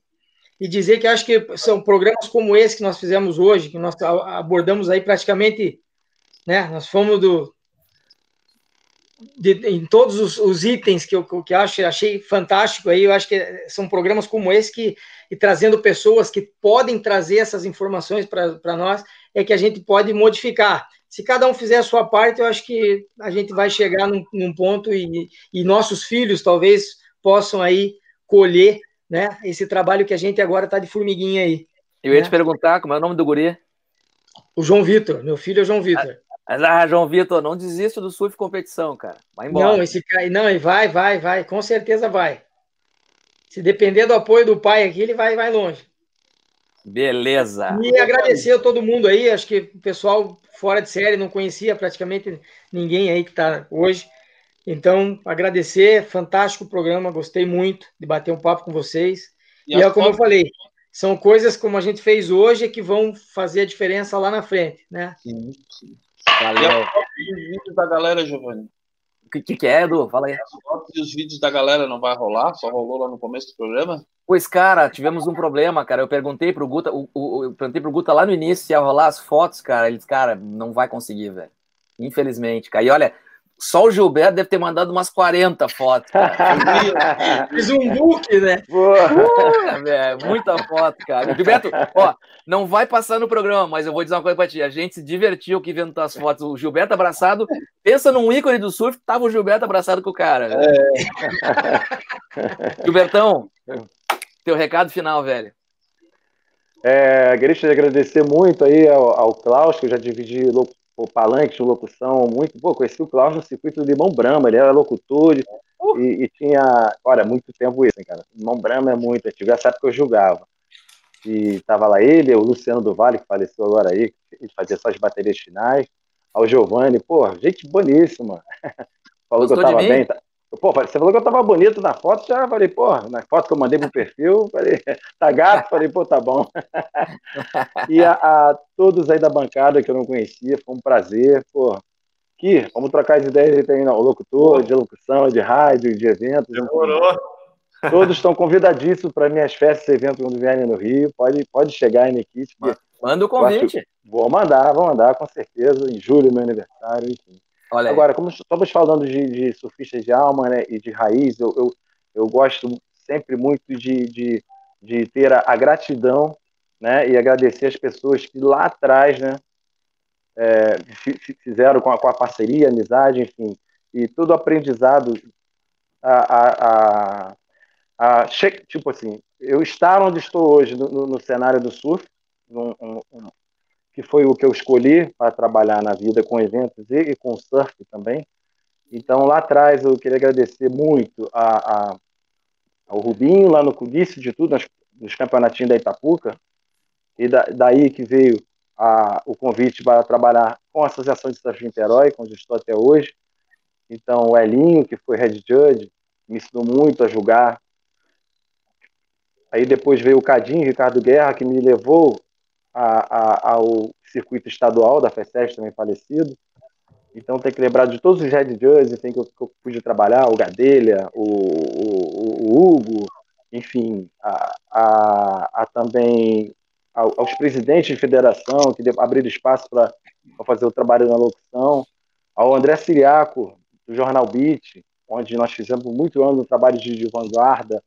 e dizer que acho que são programas como esse que nós fizemos hoje, que nós abordamos aí praticamente, né? Nós fomos em todos os itens que eu achei fantástico aí. Eu acho que são programas como esse e trazendo pessoas que podem trazer essas informações para nós, é que a gente pode modificar. Se cada um fizer a sua parte, eu acho que a gente vai chegar num ponto e nossos filhos talvez possam aí colher, né, esse trabalho que a gente agora está de formiguinha aí. Eu ia te perguntar, como é o nome do guri? O João Vitor, meu filho é o João Vitor. João Vitor, não desista do surf competição, cara. Vai embora. Não, esse cara, não, vai, com certeza vai. Se depender do apoio do pai aqui, ele vai longe. Beleza. E agradecer a todo mundo aí, acho que o pessoal fora de série não conhecia praticamente ninguém aí que está hoje. Então, agradecer, fantástico o programa, gostei muito de bater um papo com vocês. E é como eu falei, são coisas como a gente fez hoje que vão fazer a diferença lá na frente, né? Sim, sim. Valeu. E os vídeos da galera, Giovanni? O que é, Edu? Fala aí. Os vídeos da galera não vai rolar? Só rolou lá no começo do programa? Pois, cara, tivemos um problema, cara. Eu perguntei pro Guta, eu perguntei pro Guta lá no início se ia rolar as fotos, cara. Ele disse, cara, não vai conseguir, velho. Infelizmente, cara. E olha, só o Gilberto deve ter mandado umas 40 fotos, cara. Fiz um book, né? Porra, velho, muita foto, cara. Gilberto, ó, não vai passar no programa, mas eu vou dizer uma coisa pra ti. A gente se divertiu aqui vendo as fotos. O Gilberto abraçado, pensa num ícone do surf, tava o Gilberto abraçado com o cara. É. Gilbertão, teu recado final, velho. É, queria te agradecer muito aí ao Klaus, que eu já dividi o palanque de locução muito. Pô, conheci o Klaus no circuito do Limão Brama, ele era locutor e tinha, olha, muito tempo isso, hein, cara. Limão Brama é muito antigo, essa época eu julgava. E tava lá ele, o Luciano do Vale, que faleceu agora aí, ele fazia só as baterias finais, ao Giovanni, pô, gente boníssima. Falou Gostou que eu tava bem, tá? Pô, você falou que eu tava bonito na foto, já falei, pô, na foto que eu mandei pro perfil, falei, tá gato, falei, pô, tá bom. E a todos aí da bancada que eu não conhecia, foi um prazer, pô. Que, vamos trocar as ideias aí, não, locutor, de locução, de rádio, de eventos. Demorou. Todos estão convidadíssimos para minhas festas e eventos quando vierem no Rio, pode chegar aí no kit. Manda o convite. Vou mandar, com certeza, em julho, meu aniversário, enfim. Olha, agora, como estamos falando de surfistas de alma, né, e de raiz, eu gosto sempre muito de ter a gratidão, né, e agradecer as pessoas que lá atrás, né, fizeram com a parceria, amizade, enfim, e todo o aprendizado tipo assim, eu estar onde estou hoje no cenário do surf, que foi o que eu escolhi para trabalhar na vida com eventos e com surf também. Então, lá atrás, eu queria agradecer muito ao Rubinho, lá no início de tudo, nos campeonatinhos da Itapuca, e daí que veio o convite para trabalhar com a Associação de Surf de Niterói, onde estou até hoje. Então, o Elinho, que foi head judge, me ensinou muito a julgar. Aí depois veio o Cadinho, Ricardo Guerra, que me levou ao circuito estadual da FECES, também falecido. Então, tem que lembrar de todos os head judges que eu pude trabalhar, o Gadelha, o Hugo, enfim, também aos presidentes de federação, que abriram espaço para fazer o trabalho na locução, ao André Siriaco, do Jornal Beat, onde nós fizemos muito ano um trabalho de vanguarda,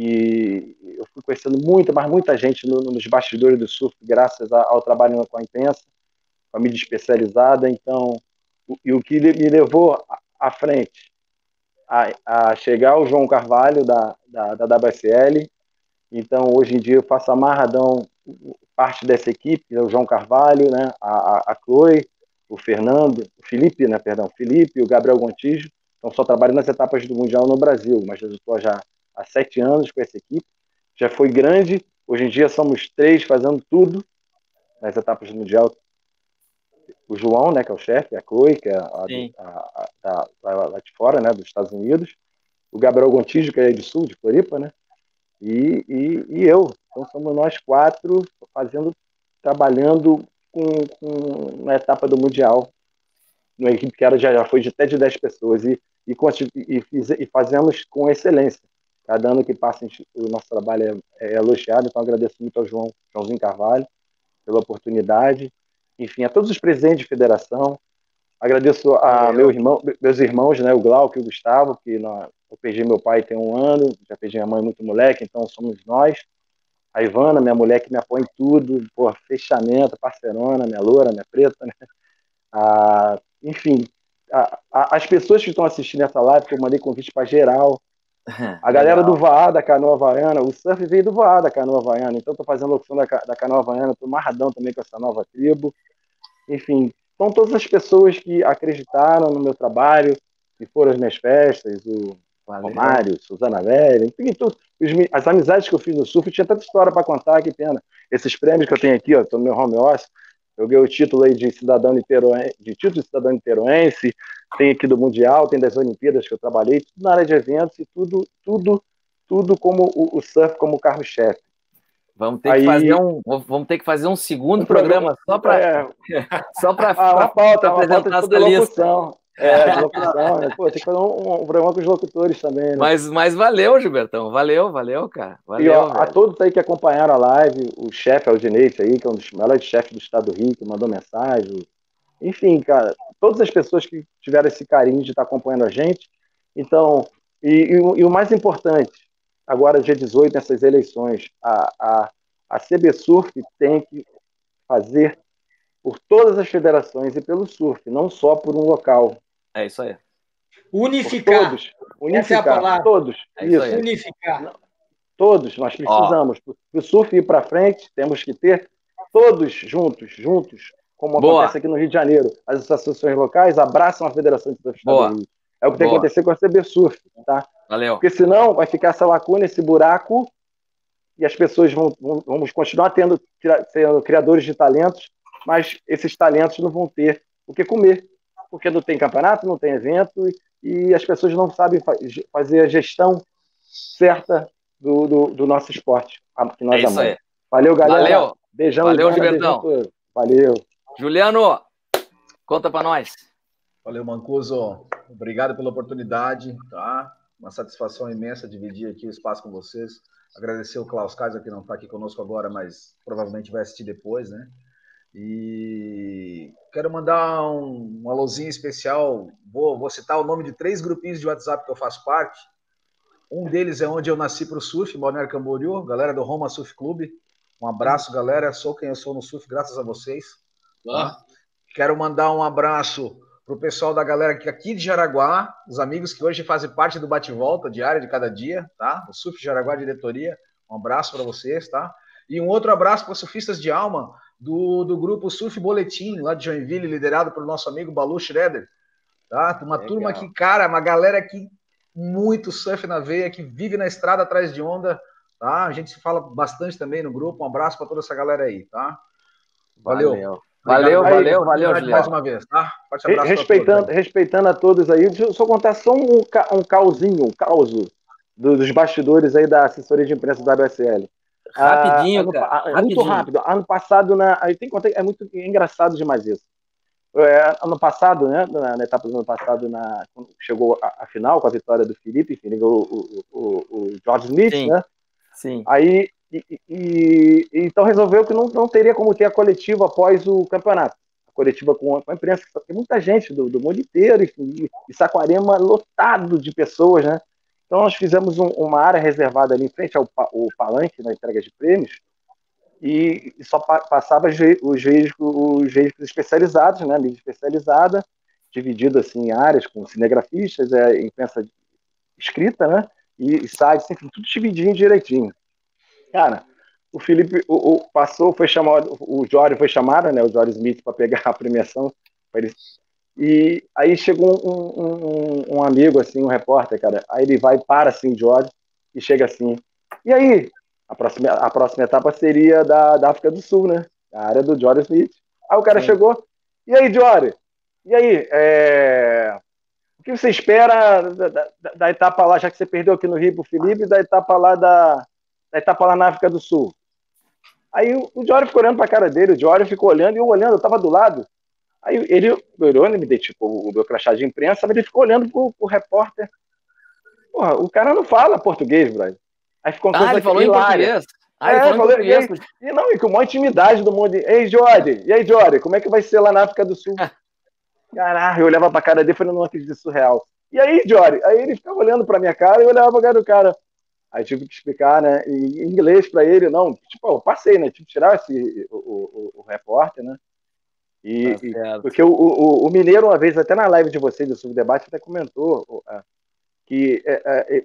e eu fui conhecendo muita gente nos bastidores do surf, graças ao trabalho com a imprensa, com a mídia especializada. Então, o que me levou à frente, a chegar ao João Carvalho, da WSL. Então, hoje em dia, eu faço amarradão parte dessa equipe, que é o João Carvalho, né? a Chloe, o Fernando, o Felipe, né? Perdão, Felipe e o Gabriel Gontijo. Então, só trabalho nas etapas do Mundial no Brasil, mas eu estou já há 7 anos com essa equipe, já foi grande, hoje em dia somos 3 fazendo tudo nas etapas do Mundial, o João, né, que é o chefe, a Chloe, que é lá de fora, né, dos Estados Unidos, o Gabriel Gontijo, que é do Sul, de Floripa, né, e eu, então somos nós 4 trabalhando na etapa do Mundial, numa equipe que já foi de até de 10 pessoas, e fazemos com excelência. Cada ano que passa, o nosso trabalho é elogiado, então agradeço muito ao Joãozinho Carvalho pela oportunidade. Enfim, a todos os presidentes de federação. Agradeço a meus irmãos, né, o Glauco e o Gustavo, que eu perdi meu pai tem 1 ano, já perdi minha mãe muito moleque, então somos nós. A Ivana, minha mulher, que me apoia em tudo, porra, fechamento, parcerona, minha loura, minha preta, né? Enfim, as pessoas que estão assistindo essa live, que eu mandei convite para geral. A galera do Vaá, da Canoa Havaiana, o surf veio do Vaá, da Canoa Havaiana, então estou fazendo a locução da Canoa Havaiana, estou marradão também com essa nova tribo. Enfim, são todas as pessoas que acreditaram no meu trabalho, que foram às minhas festas, Romário, Suzana Velha, as amizades que eu fiz no surf, tinha tanta história para contar, que pena. Esses prêmios que eu tenho aqui, ó, tô no meu home office, eu ganhei o título aí de cidadão niteroense, de título de cidadão niteroense, tem aqui do Mundial, tem das Olimpíadas que eu trabalhei, tudo na área de eventos e tudo como o surf como carro-chefe. Vamos ter que fazer um segundo programa só para só para apresentar essa lista. De locução, né? Pô, tem que fazer um programa com os locutores também, né? Mas valeu, Gilbertão, valeu, cara. Valeu, e ó, a todos aí que acompanharam a live, o chefe Aldinete aí, que é um dos melhores chefes do Estado do Rio, que mandou mensagem. Enfim, cara, todas as pessoas que tiveram esse carinho de estar acompanhando a gente. Então, e o mais importante, agora dia 18, nessas eleições, a CBSurf tem que fazer por todas as federações e pelo surf, não só por um local. É isso aí. Unificar. Por todos. Unificar. Essa é a palavra. Todos. É isso. Unificar. Todos, nós precisamos. Para o surf ir para frente, temos que ter todos juntos, como acontece aqui no Rio de Janeiro. As associações locais abraçam a Federação de Surf do Rio. É o que tem que acontecer com a CBSurf, tá? Valeu. Porque senão vai ficar essa lacuna, esse buraco, e as pessoas vamos continuar sendo criadores de talentos, mas esses talentos não vão ter o que comer. Porque não tem campeonato, não tem evento, e as pessoas não sabem fazer a gestão certa do nosso esporte, que nós amamos. Aí. Valeu, galera. Valeu. Beijão. Valeu, Gilbertão. Valeu. Juliano, conta para nós. Valeu, Mancuso. Obrigado pela oportunidade, tá? Uma satisfação imensa dividir aqui o espaço com vocês. Agradecer o Klaus Kaiser, que não está aqui conosco agora, mas provavelmente vai assistir depois, né? E quero mandar um alôzinho especial. Vou citar o nome de 3 grupinhos de WhatsApp que eu faço parte. Um deles é onde eu nasci para o surf, Balneário Camboriú, galera do Roma Surf Clube. Um abraço, galera. Sou quem eu sou no surf, graças a vocês. Quero mandar um abraço para o pessoal da galera aqui de Jaraguá, os amigos que hoje fazem parte do Bate-Volta Diário de Cada Dia, tá? O Surf Jaraguá Diretoria. Um abraço para vocês, tá? E um outro abraço para os surfistas de alma do grupo Surf Boletim, lá de Joinville, liderado pelo nosso amigo Balu Schroeder. Tá? Uma turma que, cara, uma galera que muito surf na veia, que vive na estrada atrás de onda. Tá? A gente se fala bastante também no grupo. Um abraço para toda essa galera aí, tá? Valeu. Valeu, Juliano. Mais uma vez, tá? Forte abraço pra todos. Respeitando a todos aí, deixa eu só contar só um causo dos bastidores aí da assessoria de imprensa da WSL. Rapidinho, cara. Muito rápido. Ano passado, é muito engraçado demais isso. Ano passado, né? Na etapa do ano passado, quando chegou a final com a vitória do Felipe, enfim, o George Smith, sim, né? Sim. Aí, então resolveu que não teria como ter a coletiva após o campeonato. A coletiva com a imprensa, que tem muita gente do mundo inteiro, enfim, e Saquarema lotado de pessoas, né? Então, nós fizemos uma área reservada ali em frente ao palanque na entrega de prêmios, e só passava os veículos especializados, né, mídia especializada, dividido assim, em áreas com cinegrafistas, imprensa escrita, né, e sites, enfim, tudo dividinho direitinho. Cara, o Felipe passou, foi chamado, o Jorge foi chamado, né, o Jorge Smith, para pegar a premiação, para ele. E aí chegou um amigo, assim, um repórter, cara. Aí ele vai, para assim, de ódio, e chega assim. E aí? A próxima etapa seria da África do Sul, né? A área do George Smith. Aí o cara chegou. E aí, George? E aí? O que você espera da etapa lá, já que você perdeu aqui no Rio pro Felipe, da etapa lá na África do Sul? Aí o George ficou olhando pra cara dele, o George ficou olhando, e eu olhando, eu tava do lado. Aí ele me deu tipo, o meu crachá de imprensa, mas ele ficou olhando pro repórter. Porra, o cara não fala português, brother. Aí ficou uma coisa ele falou hilária. Em português. E com uma intimidade do mundo. E aí, Jorge, como é que vai ser lá na África do Sul? Caralho, eu olhava pra cara dele, falei, não acredito, isso é surreal. E aí, Jorge? Aí ele ficava olhando pra minha cara e eu olhava pra cara do cara. Aí tive que explicar, né, em inglês pra ele, não. Tipo, eu passei, né, tipo, tirar o repórter, né. Porque o Mineiro, uma vez, até na live de vocês do Subdebate, até comentou que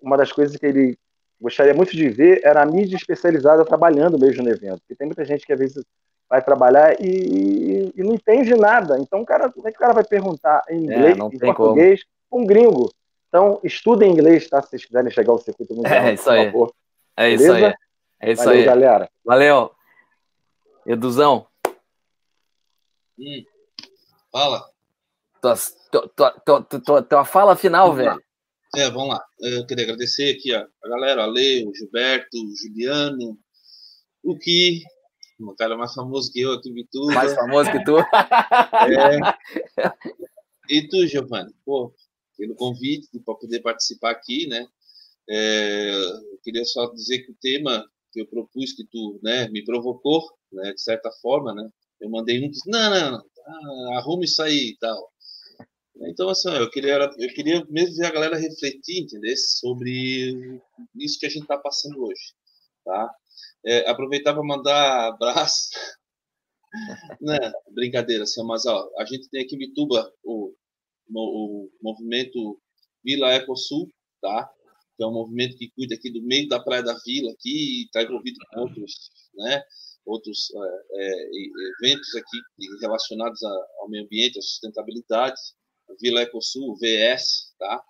uma das coisas que ele gostaria muito de ver era a mídia especializada trabalhando mesmo no evento, porque tem muita gente que às vezes vai trabalhar e não entende nada, então como é que o cara vai perguntar em inglês, em português, um gringo? Então, estudem inglês, tá? Se vocês quiserem chegar ao circuito mundial, por favor. É isso aí. Valeu, galera. Valeu. Eduzão. Fala. Tua fala final, velho. Vamos lá. Eu queria agradecer aqui a galera, a Leo, o Gilberto, o Juliano, o Ki, o cara mais famoso que eu aqui em Vitória. Mais famoso que tu? E tu, Giovanni, pô, pelo convite para poder participar aqui, né? Eu queria só dizer que o tema que eu propus, que tu, né, me provocou, né, de certa forma, né? Eu mandei um, não, arruma isso aí e tal. Então, assim, eu queria mesmo ver a galera refletir, entendeu? Sobre isso que a gente está passando hoje, tá? Aproveitar para mandar abraço, né? Brincadeira, assim, mas ó, a gente tem aqui em Bituba o movimento Vila Ecosul, tá? Que é um movimento que cuida aqui do meio da Praia da Vila, aqui, e está envolvido com outros, né? Outros eventos aqui relacionados ao meio ambiente, à sustentabilidade. Vila Ecosul, VS, tá?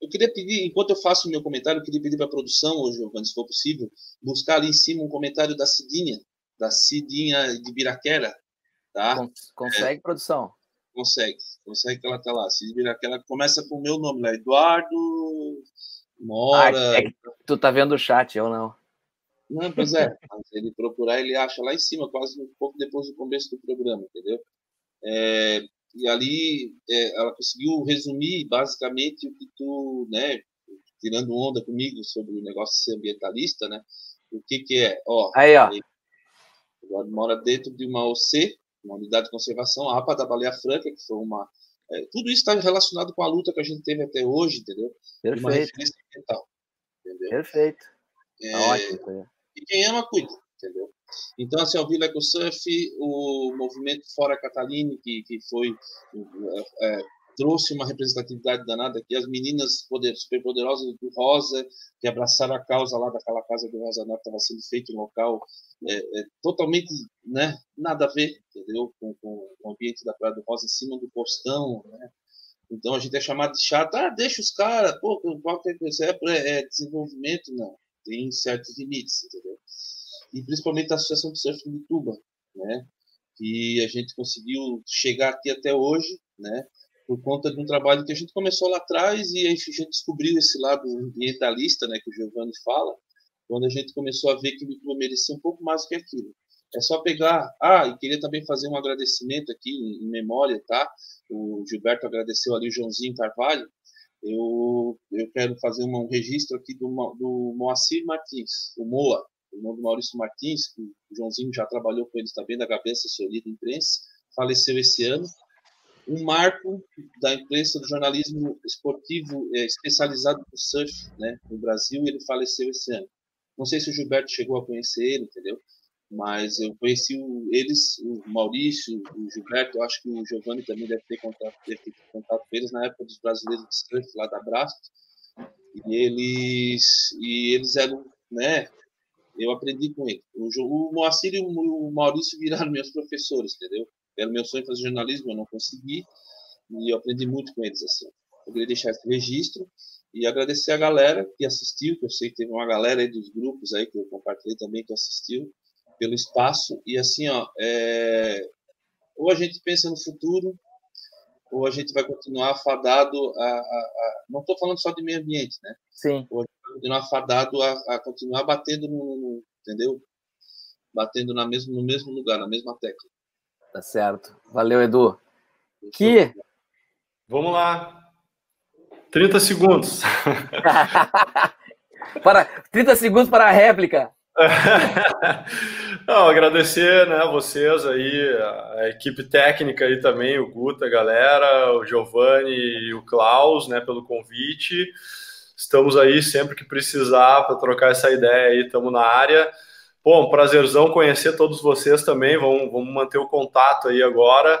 Eu queria pedir, enquanto eu faço o meu comentário, eu queria pedir para a produção, ou Giovanni, se for possível, buscar ali em cima um comentário da Cidinha de Biraquera, tá? Consegue, produção? Consegue que ela tá lá. Cidinha de Biraquera começa com o meu nome lá, Eduardo Mora... É que tu tá vendo o chat, eu não. Não, pois é. Se ele procurar, ele acha lá em cima, quase um pouco depois do começo do programa, entendeu? E ali ela conseguiu resumir basicamente o que tu, né, tirando onda comigo sobre o negócio de ser ambientalista, né? O que é? Ó, aí, ó. Ele mora dentro de uma OC, uma unidade de conservação, a APA da Baleia Franca, que foi uma... tudo isso está relacionado com a luta que a gente teve até hoje, entendeu? Perfeito. Uma referência ambiental, entendeu? Perfeito. Ótimo. E quem ama, cuida, entendeu? Então, assim, o Vila EcoSurf, o movimento Fora Cataline, que foi, trouxe uma representatividade danada aqui, as meninas superpoderosas do Rosa, que abraçaram a causa lá daquela casa do Rosa Norte, estava sendo feito um local totalmente, né, nada a ver, entendeu, com o ambiente da Praia do Rosa, em cima do postão, né? Então, a gente é chamado de chato, deixa os caras, pô, qualquer coisa, é desenvolvimento, não, tem certos limites, entendeu? E principalmente a Associação de Surf de Bituba, né? Que a gente conseguiu chegar aqui até hoje, né? Por conta de um trabalho que a gente começou lá atrás e a gente descobriu esse lado ambientalista, né? Que o Giovanni fala, quando a gente começou a ver que o Bituba merecia um pouco mais do que aquilo. É só pegar... e queria também fazer um agradecimento aqui em memória, tá? O Gilberto agradeceu ali o Joãozinho Carvalho. Eu quero fazer um registro aqui do Moacir Martins, o Moa, irmão do Maurício Martins, que o Joãozinho já trabalhou com eles também, da HB Assessoria da Imprensa, faleceu esse ano. Um marco da imprensa do jornalismo esportivo especializado no surf, né, no Brasil, e ele faleceu esse ano. Não sei se o Gilberto chegou a conhecer ele, entendeu? Mas eu conheci eles, o Maurício, o Gilberto, eu acho que o Giovanni também deve ter contato com eles na época dos brasileiros de surf, lá da Brasco. E eles eram, né? Eu aprendi com ele. O Moacir e o Maurício viraram meus professores, entendeu? Era meu sonho fazer jornalismo, eu não consegui. E eu aprendi muito com eles, assim. Eu queria deixar esse registro e agradecer a galera que assistiu, que eu sei que teve uma galera aí dos grupos aí que eu compartilhei também, que assistiu, pelo espaço. E assim, ó, ou a gente pensa no futuro, ou a gente vai continuar fadado a... Não estou falando só de meio ambiente, né? Sim. Ou continuar fadado a continuar batendo no, entendeu? Batendo no mesmo lugar, na mesma tecla. Tá certo. Valeu, Edu. Que? Vamos lá. 30 segundos. Para 30 segundos para a réplica. Não, agradecer, né, vocês aí, a equipe técnica aí também, o Guta, a galera, o Giovanni e o Klaus, né, pelo convite. Estamos aí sempre que precisar para trocar essa ideia aí, estamos na área. Bom, prazerzão conhecer todos vocês também, vamos manter o contato aí agora,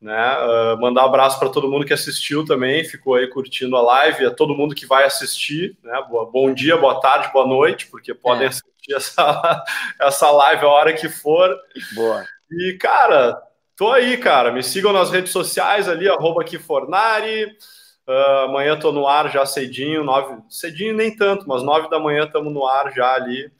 né? Mandar abraço para todo mundo que assistiu também, ficou aí curtindo a live, a todo mundo que vai assistir, né? Bom dia, boa tarde, boa noite, porque podem assistir essa live a hora que for. Boa. E, cara, tô aí, cara, me sigam nas redes sociais ali, @KiFornari, Amanhã estou no ar já cedinho, 9, cedinho nem tanto, mas 9 da manhã estamos no ar já ali,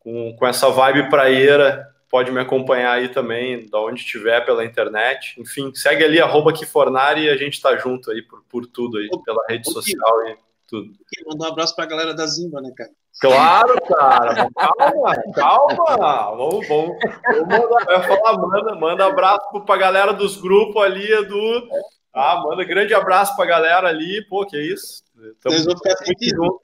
com essa vibe praieira. Pode me acompanhar aí também, da onde estiver, pela internet. Enfim, segue ali, @kifornari, e a gente tá junto aí por tudo aí, pela rede social e tudo. Mandar um abraço pra galera da Zimba, né, cara? Claro, cara! Calma, calma! Manda abraço pra galera dos grupos ali, Edu. Ah, manda grande abraço pra galera ali. Pô, que isso? Vocês vão ficar juntos.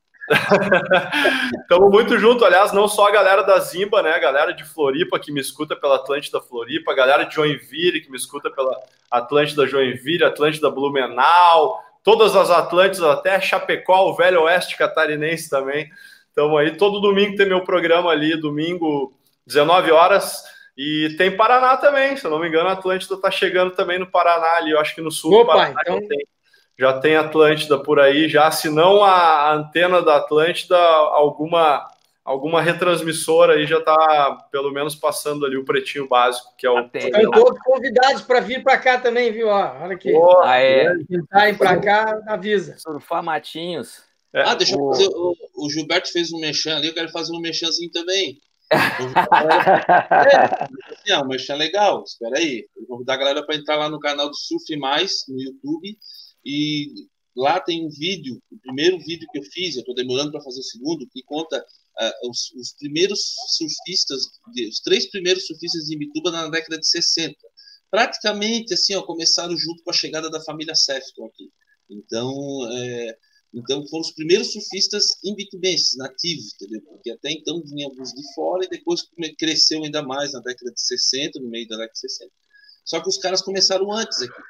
Estamos muito junto, aliás, não só a galera da Zimba, né? A galera de Floripa que me escuta pela Atlântida Floripa, a galera de Joinville que me escuta pela Atlântida Joinville, Atlântida Blumenau, todas as Atlântidas, até Chapecó, o Velho Oeste Catarinense também. Então aí, todo domingo tem meu programa ali, domingo 19 horas, e tem Paraná também, se eu não me engano, a Atlântida tá chegando também no Paraná ali, eu acho que no sul. Opa, do Paraná então... Já tem Atlântida por aí, já, se não a antena da Atlântida, alguma retransmissora aí já está, pelo menos, passando ali o Pretinho Básico, que é o... Estão todos convidados para vir para cá também, viu? Olha aqui. Virem para cá, avisa. Surfar Matinhos. Deixa eu fazer... O Gilberto fez um mechan ali, eu quero fazer um mechanzinho também. Um mechan legal, espera aí. Eu vou convidar a galera para entrar lá no canal do Surf Mais, no YouTube, e lá tem um vídeo, o primeiro vídeo que eu fiz, eu estou demorando para fazer o segundo, que conta os primeiros surfistas, os 3 primeiros surfistas de Imbituba na década de 60. Praticamente, assim, começaram junto com a chegada da família Sefton aqui. Então, foram os primeiros surfistas imbitubenses, nativos, entendeu? Porque até então vinham alguns de fora e depois cresceu ainda mais na década de 60, no meio da década de 60. Só que os caras começaram antes aqui.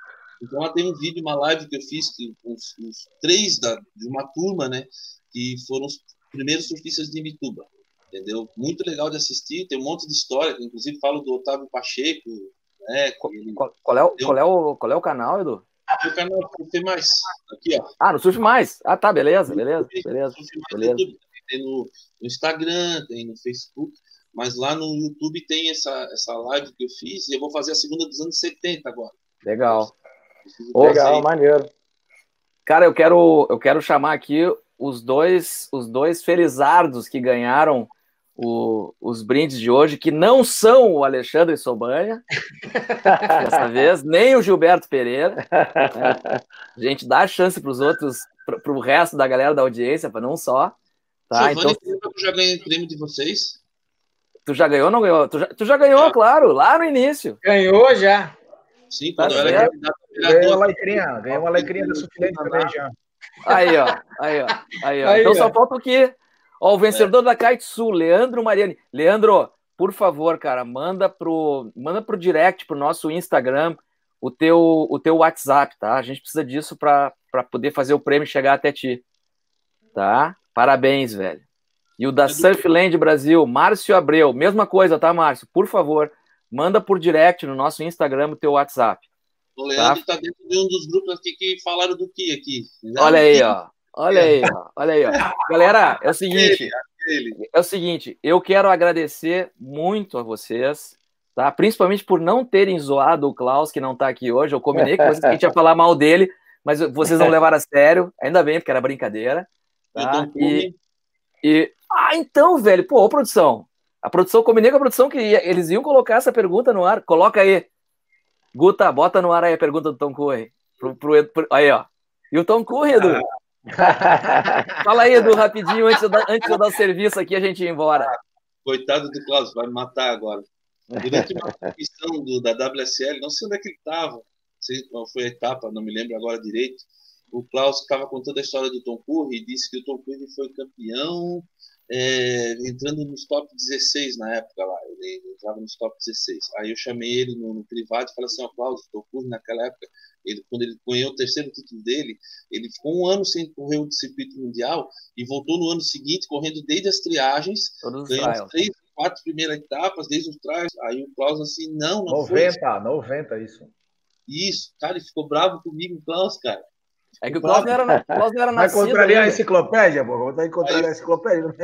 Então, lá tem um vídeo, uma live que eu fiz com os 3 de uma turma, né? Que foram os primeiros surfistas de Imbituba, entendeu? Muito legal de assistir, tem um monte de história, que inclusive falo do Otávio Pacheco, né? Qual é o canal, Edu? É o canal Surf Mais, aqui, ó. Ah, no Surf Mais? Ah, tá, beleza. Beleza. YouTube, tem no Instagram, tem no Facebook, mas lá no YouTube tem essa live que eu fiz, e eu vou fazer a segunda dos anos 70 agora. Legal. Legal, maneiro. Cara, eu quero chamar aqui os dois felizardos que ganharam os brindes de hoje, que não são o Alexandre Sobanha, dessa vez, nem o Gilberto Pereira. Né? A gente dá chance para os outros, para o resto da galera da audiência, para não só. Tá? Giovanni, então, eu já ganhei o prêmio de vocês. Tu já ganhou ou não ganhou? Tu já ganhou, claro, lá no início. Ganhou já. Sim, quando eu era candidato a vereador. Ganhei uma alecrinha da Sufilene também já. Aí, ó. Então só falta o quê? Ó, o vencedor da Kaitsu, Leandro Mariani. Leandro, por favor, cara, manda pro direct, pro nosso Instagram, o teu WhatsApp, tá? A gente precisa disso pra poder fazer o prêmio chegar até ti. Tá? Parabéns, velho. E o da Surfland Brasil, Márcio Abreu. Mesma coisa, tá, Márcio? Por favor, manda por direct no nosso Instagram o teu WhatsApp. O Leandro está dentro de um dos grupos aqui que falaram do Ki aqui. Olha aí, ó. Galera, é o seguinte. É o seguinte, eu quero agradecer muito a vocês, tá? Principalmente por não terem zoado o Klaus, que não está aqui hoje. Eu combinei com vocês que a gente ia falar mal dele, mas vocês não levaram a sério. Ainda bem, porque era brincadeira. Tá? Então, velho, pô, produção. A produção, combinei com a produção que eles iam colocar essa pergunta no ar. Coloca aí. Guta, bota no ar aí a pergunta do Tom Curry. Aí, ó. E o Tom Curry, Edu? Fala aí, Edu, rapidinho, antes de eu dar o serviço aqui, a gente ir embora. Coitado do Klaus, vai me matar agora. Durante uma competição da WSL, não sei onde é que ele estava, qual foi a etapa, não me lembro agora direito, o Klaus estava contando a história do Tom Curry e disse que o Tom Curry foi campeão... entrando nos top 16 na época lá, ele entrava nos top 16. Aí eu chamei ele no privado e falei assim: ó, Klaus, o Tom Curry naquela época, quando ele ganhou o 3º título dele, ele ficou um ano sem correr o circuito mundial e voltou no ano seguinte correndo desde as triagens, ganhou as 3, 4 primeiras etapas, desde os trials. Aí o Klaus assim: não foi. 90, isso. Cara, ele ficou bravo comigo, Klaus, cara. É que o Cláudio não era nascido. Vai contrariar a enciclopédia, pô? Vai contrariar a enciclopédia.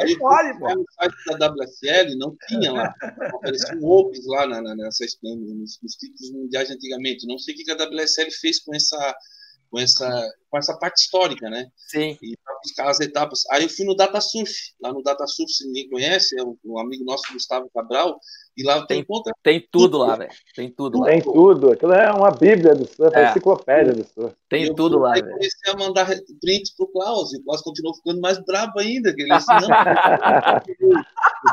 Aí pode, pô. O site da WSL não tinha lá. Apareciam opens lá nos títulos mundiais antigamente. Não sei o que a WSL fez com essa parte histórica, né? Sim. E para buscar as etapas. Aí eu fui no DataSurf. Lá no DataSurf, se ninguém conhece, é um amigo nosso, Gustavo Cabral. E lá tem tudo lá, velho. Tem tudo lá. Tem tudo. Aquilo é uma bíblia do surf, é uma enciclopédia do surf. Tem tudo lá, velho. Eu comecei a mandar print pro Klaus, e o Klaus continuou ficando mais brabo ainda, que ele disse, não, o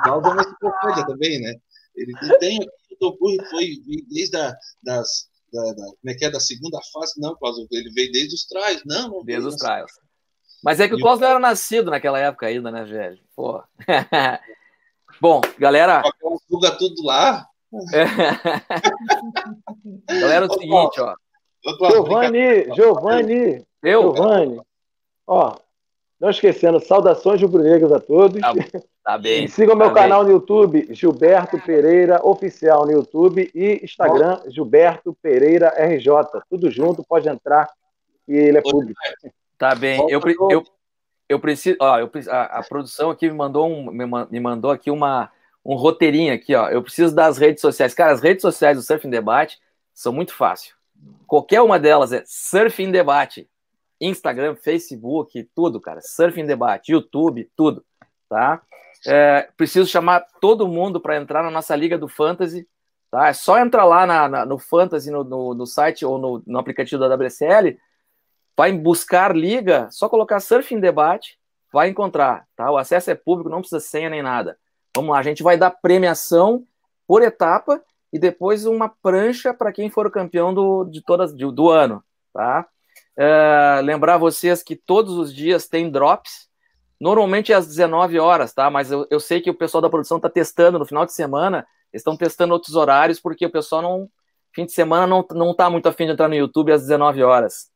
Klaus é uma enciclopédia também, né? Ele tem o foi desde da segunda fase, não, Klaus, ele veio desde os trials, não. Desde os trials. Mas é que o Klaus não era nascido naquela época ainda, né, velho? Pô. Bom, galera... Fuga tudo lá. Galera, é o seguinte, ó. Giovanni. Ó, não esquecendo, saudações rubro-negras a todos. Tá bem. Sigam meu canal no YouTube, Gilberto Pereira Oficial no YouTube, e Instagram, Gilberto Pereira RJ. Tudo junto, pode entrar, e ele é público. Tá bem. Eu preciso, ó, a produção aqui me mandou aqui um roteirinho aqui, ó. Eu preciso das redes sociais. Cara, as redes sociais do Surf em Debate são muito fácil. Qualquer uma delas é Surf em Debate. Instagram, Facebook, tudo, cara. Surf em Debate, YouTube, tudo, tá? Preciso chamar todo mundo para entrar na nossa Liga do Fantasy, tá? É só entrar lá no Fantasy, no site ou no aplicativo da WSL. Vai buscar liga, só colocar Surf em Debate, vai encontrar, tá? O acesso é público, não precisa senha nem nada. Vamos lá, a gente vai dar premiação por etapa e depois uma prancha para quem for o campeão do ano, tá? Lembrar vocês que todos os dias tem drops, normalmente é às 19 horas, tá? Mas eu sei que o pessoal da produção está testando no final de semana, eles estão testando outros horários porque o pessoal fim de semana não está muito afim de entrar no YouTube às 19 horas.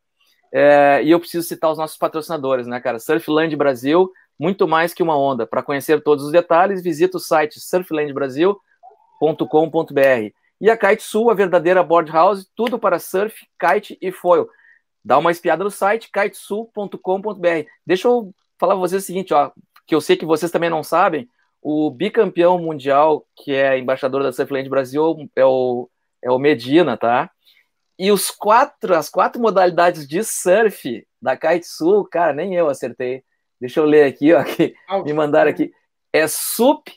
E eu preciso citar os nossos patrocinadores, né, cara? Surfland Brasil, muito mais que uma onda. Para conhecer todos os detalhes, visita o site surflandbrasil.com.br. E a KiteSul, a verdadeira board house, tudo para surf, kite e foil. Dá uma espiada no site, kitesul.com.br. Deixa eu falar para vocês o seguinte, ó, que eu sei que vocês também não sabem, o bicampeão mundial, que é embaixador da Surfland Brasil, é o Medina, tá? E as quatro modalidades de surf da KiteSul, cara, nem eu acertei. Deixa eu ler aqui, ó, que me mandaram aqui. É SUP,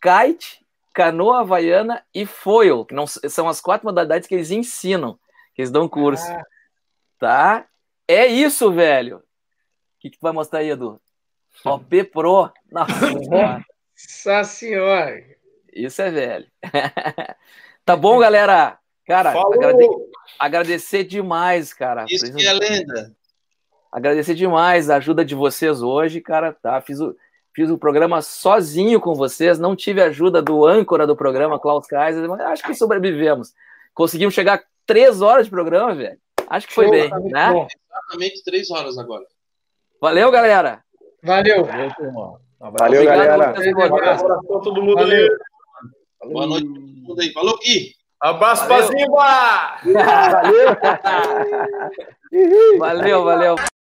kite, canoa havaiana e foil. Que são as quatro modalidades que eles ensinam, que eles dão curso. Tá? É isso, velho. O que tu vai mostrar aí, Edu? OP Pro. Nossa senhora. Isso é velho. Tá bom, galera? Cara, agradecer demais, cara. Isso que é lenda. Agradecer demais a ajuda de vocês hoje, cara, tá? Fiz o programa sozinho com vocês, não tive ajuda do âncora do programa, Klaus Kaiser, mas acho que sobrevivemos. Conseguimos chegar a 3 horas de programa, velho. Acho que foi bem, né? Bom. Exatamente 3 horas agora. Valeu, galera. Valeu. Valeu, galera. Todo mundo ali. Boa noite a todo mundo aí. Falou, Gui. Abraço pra Zimba! Valeu! Valeu, valeu!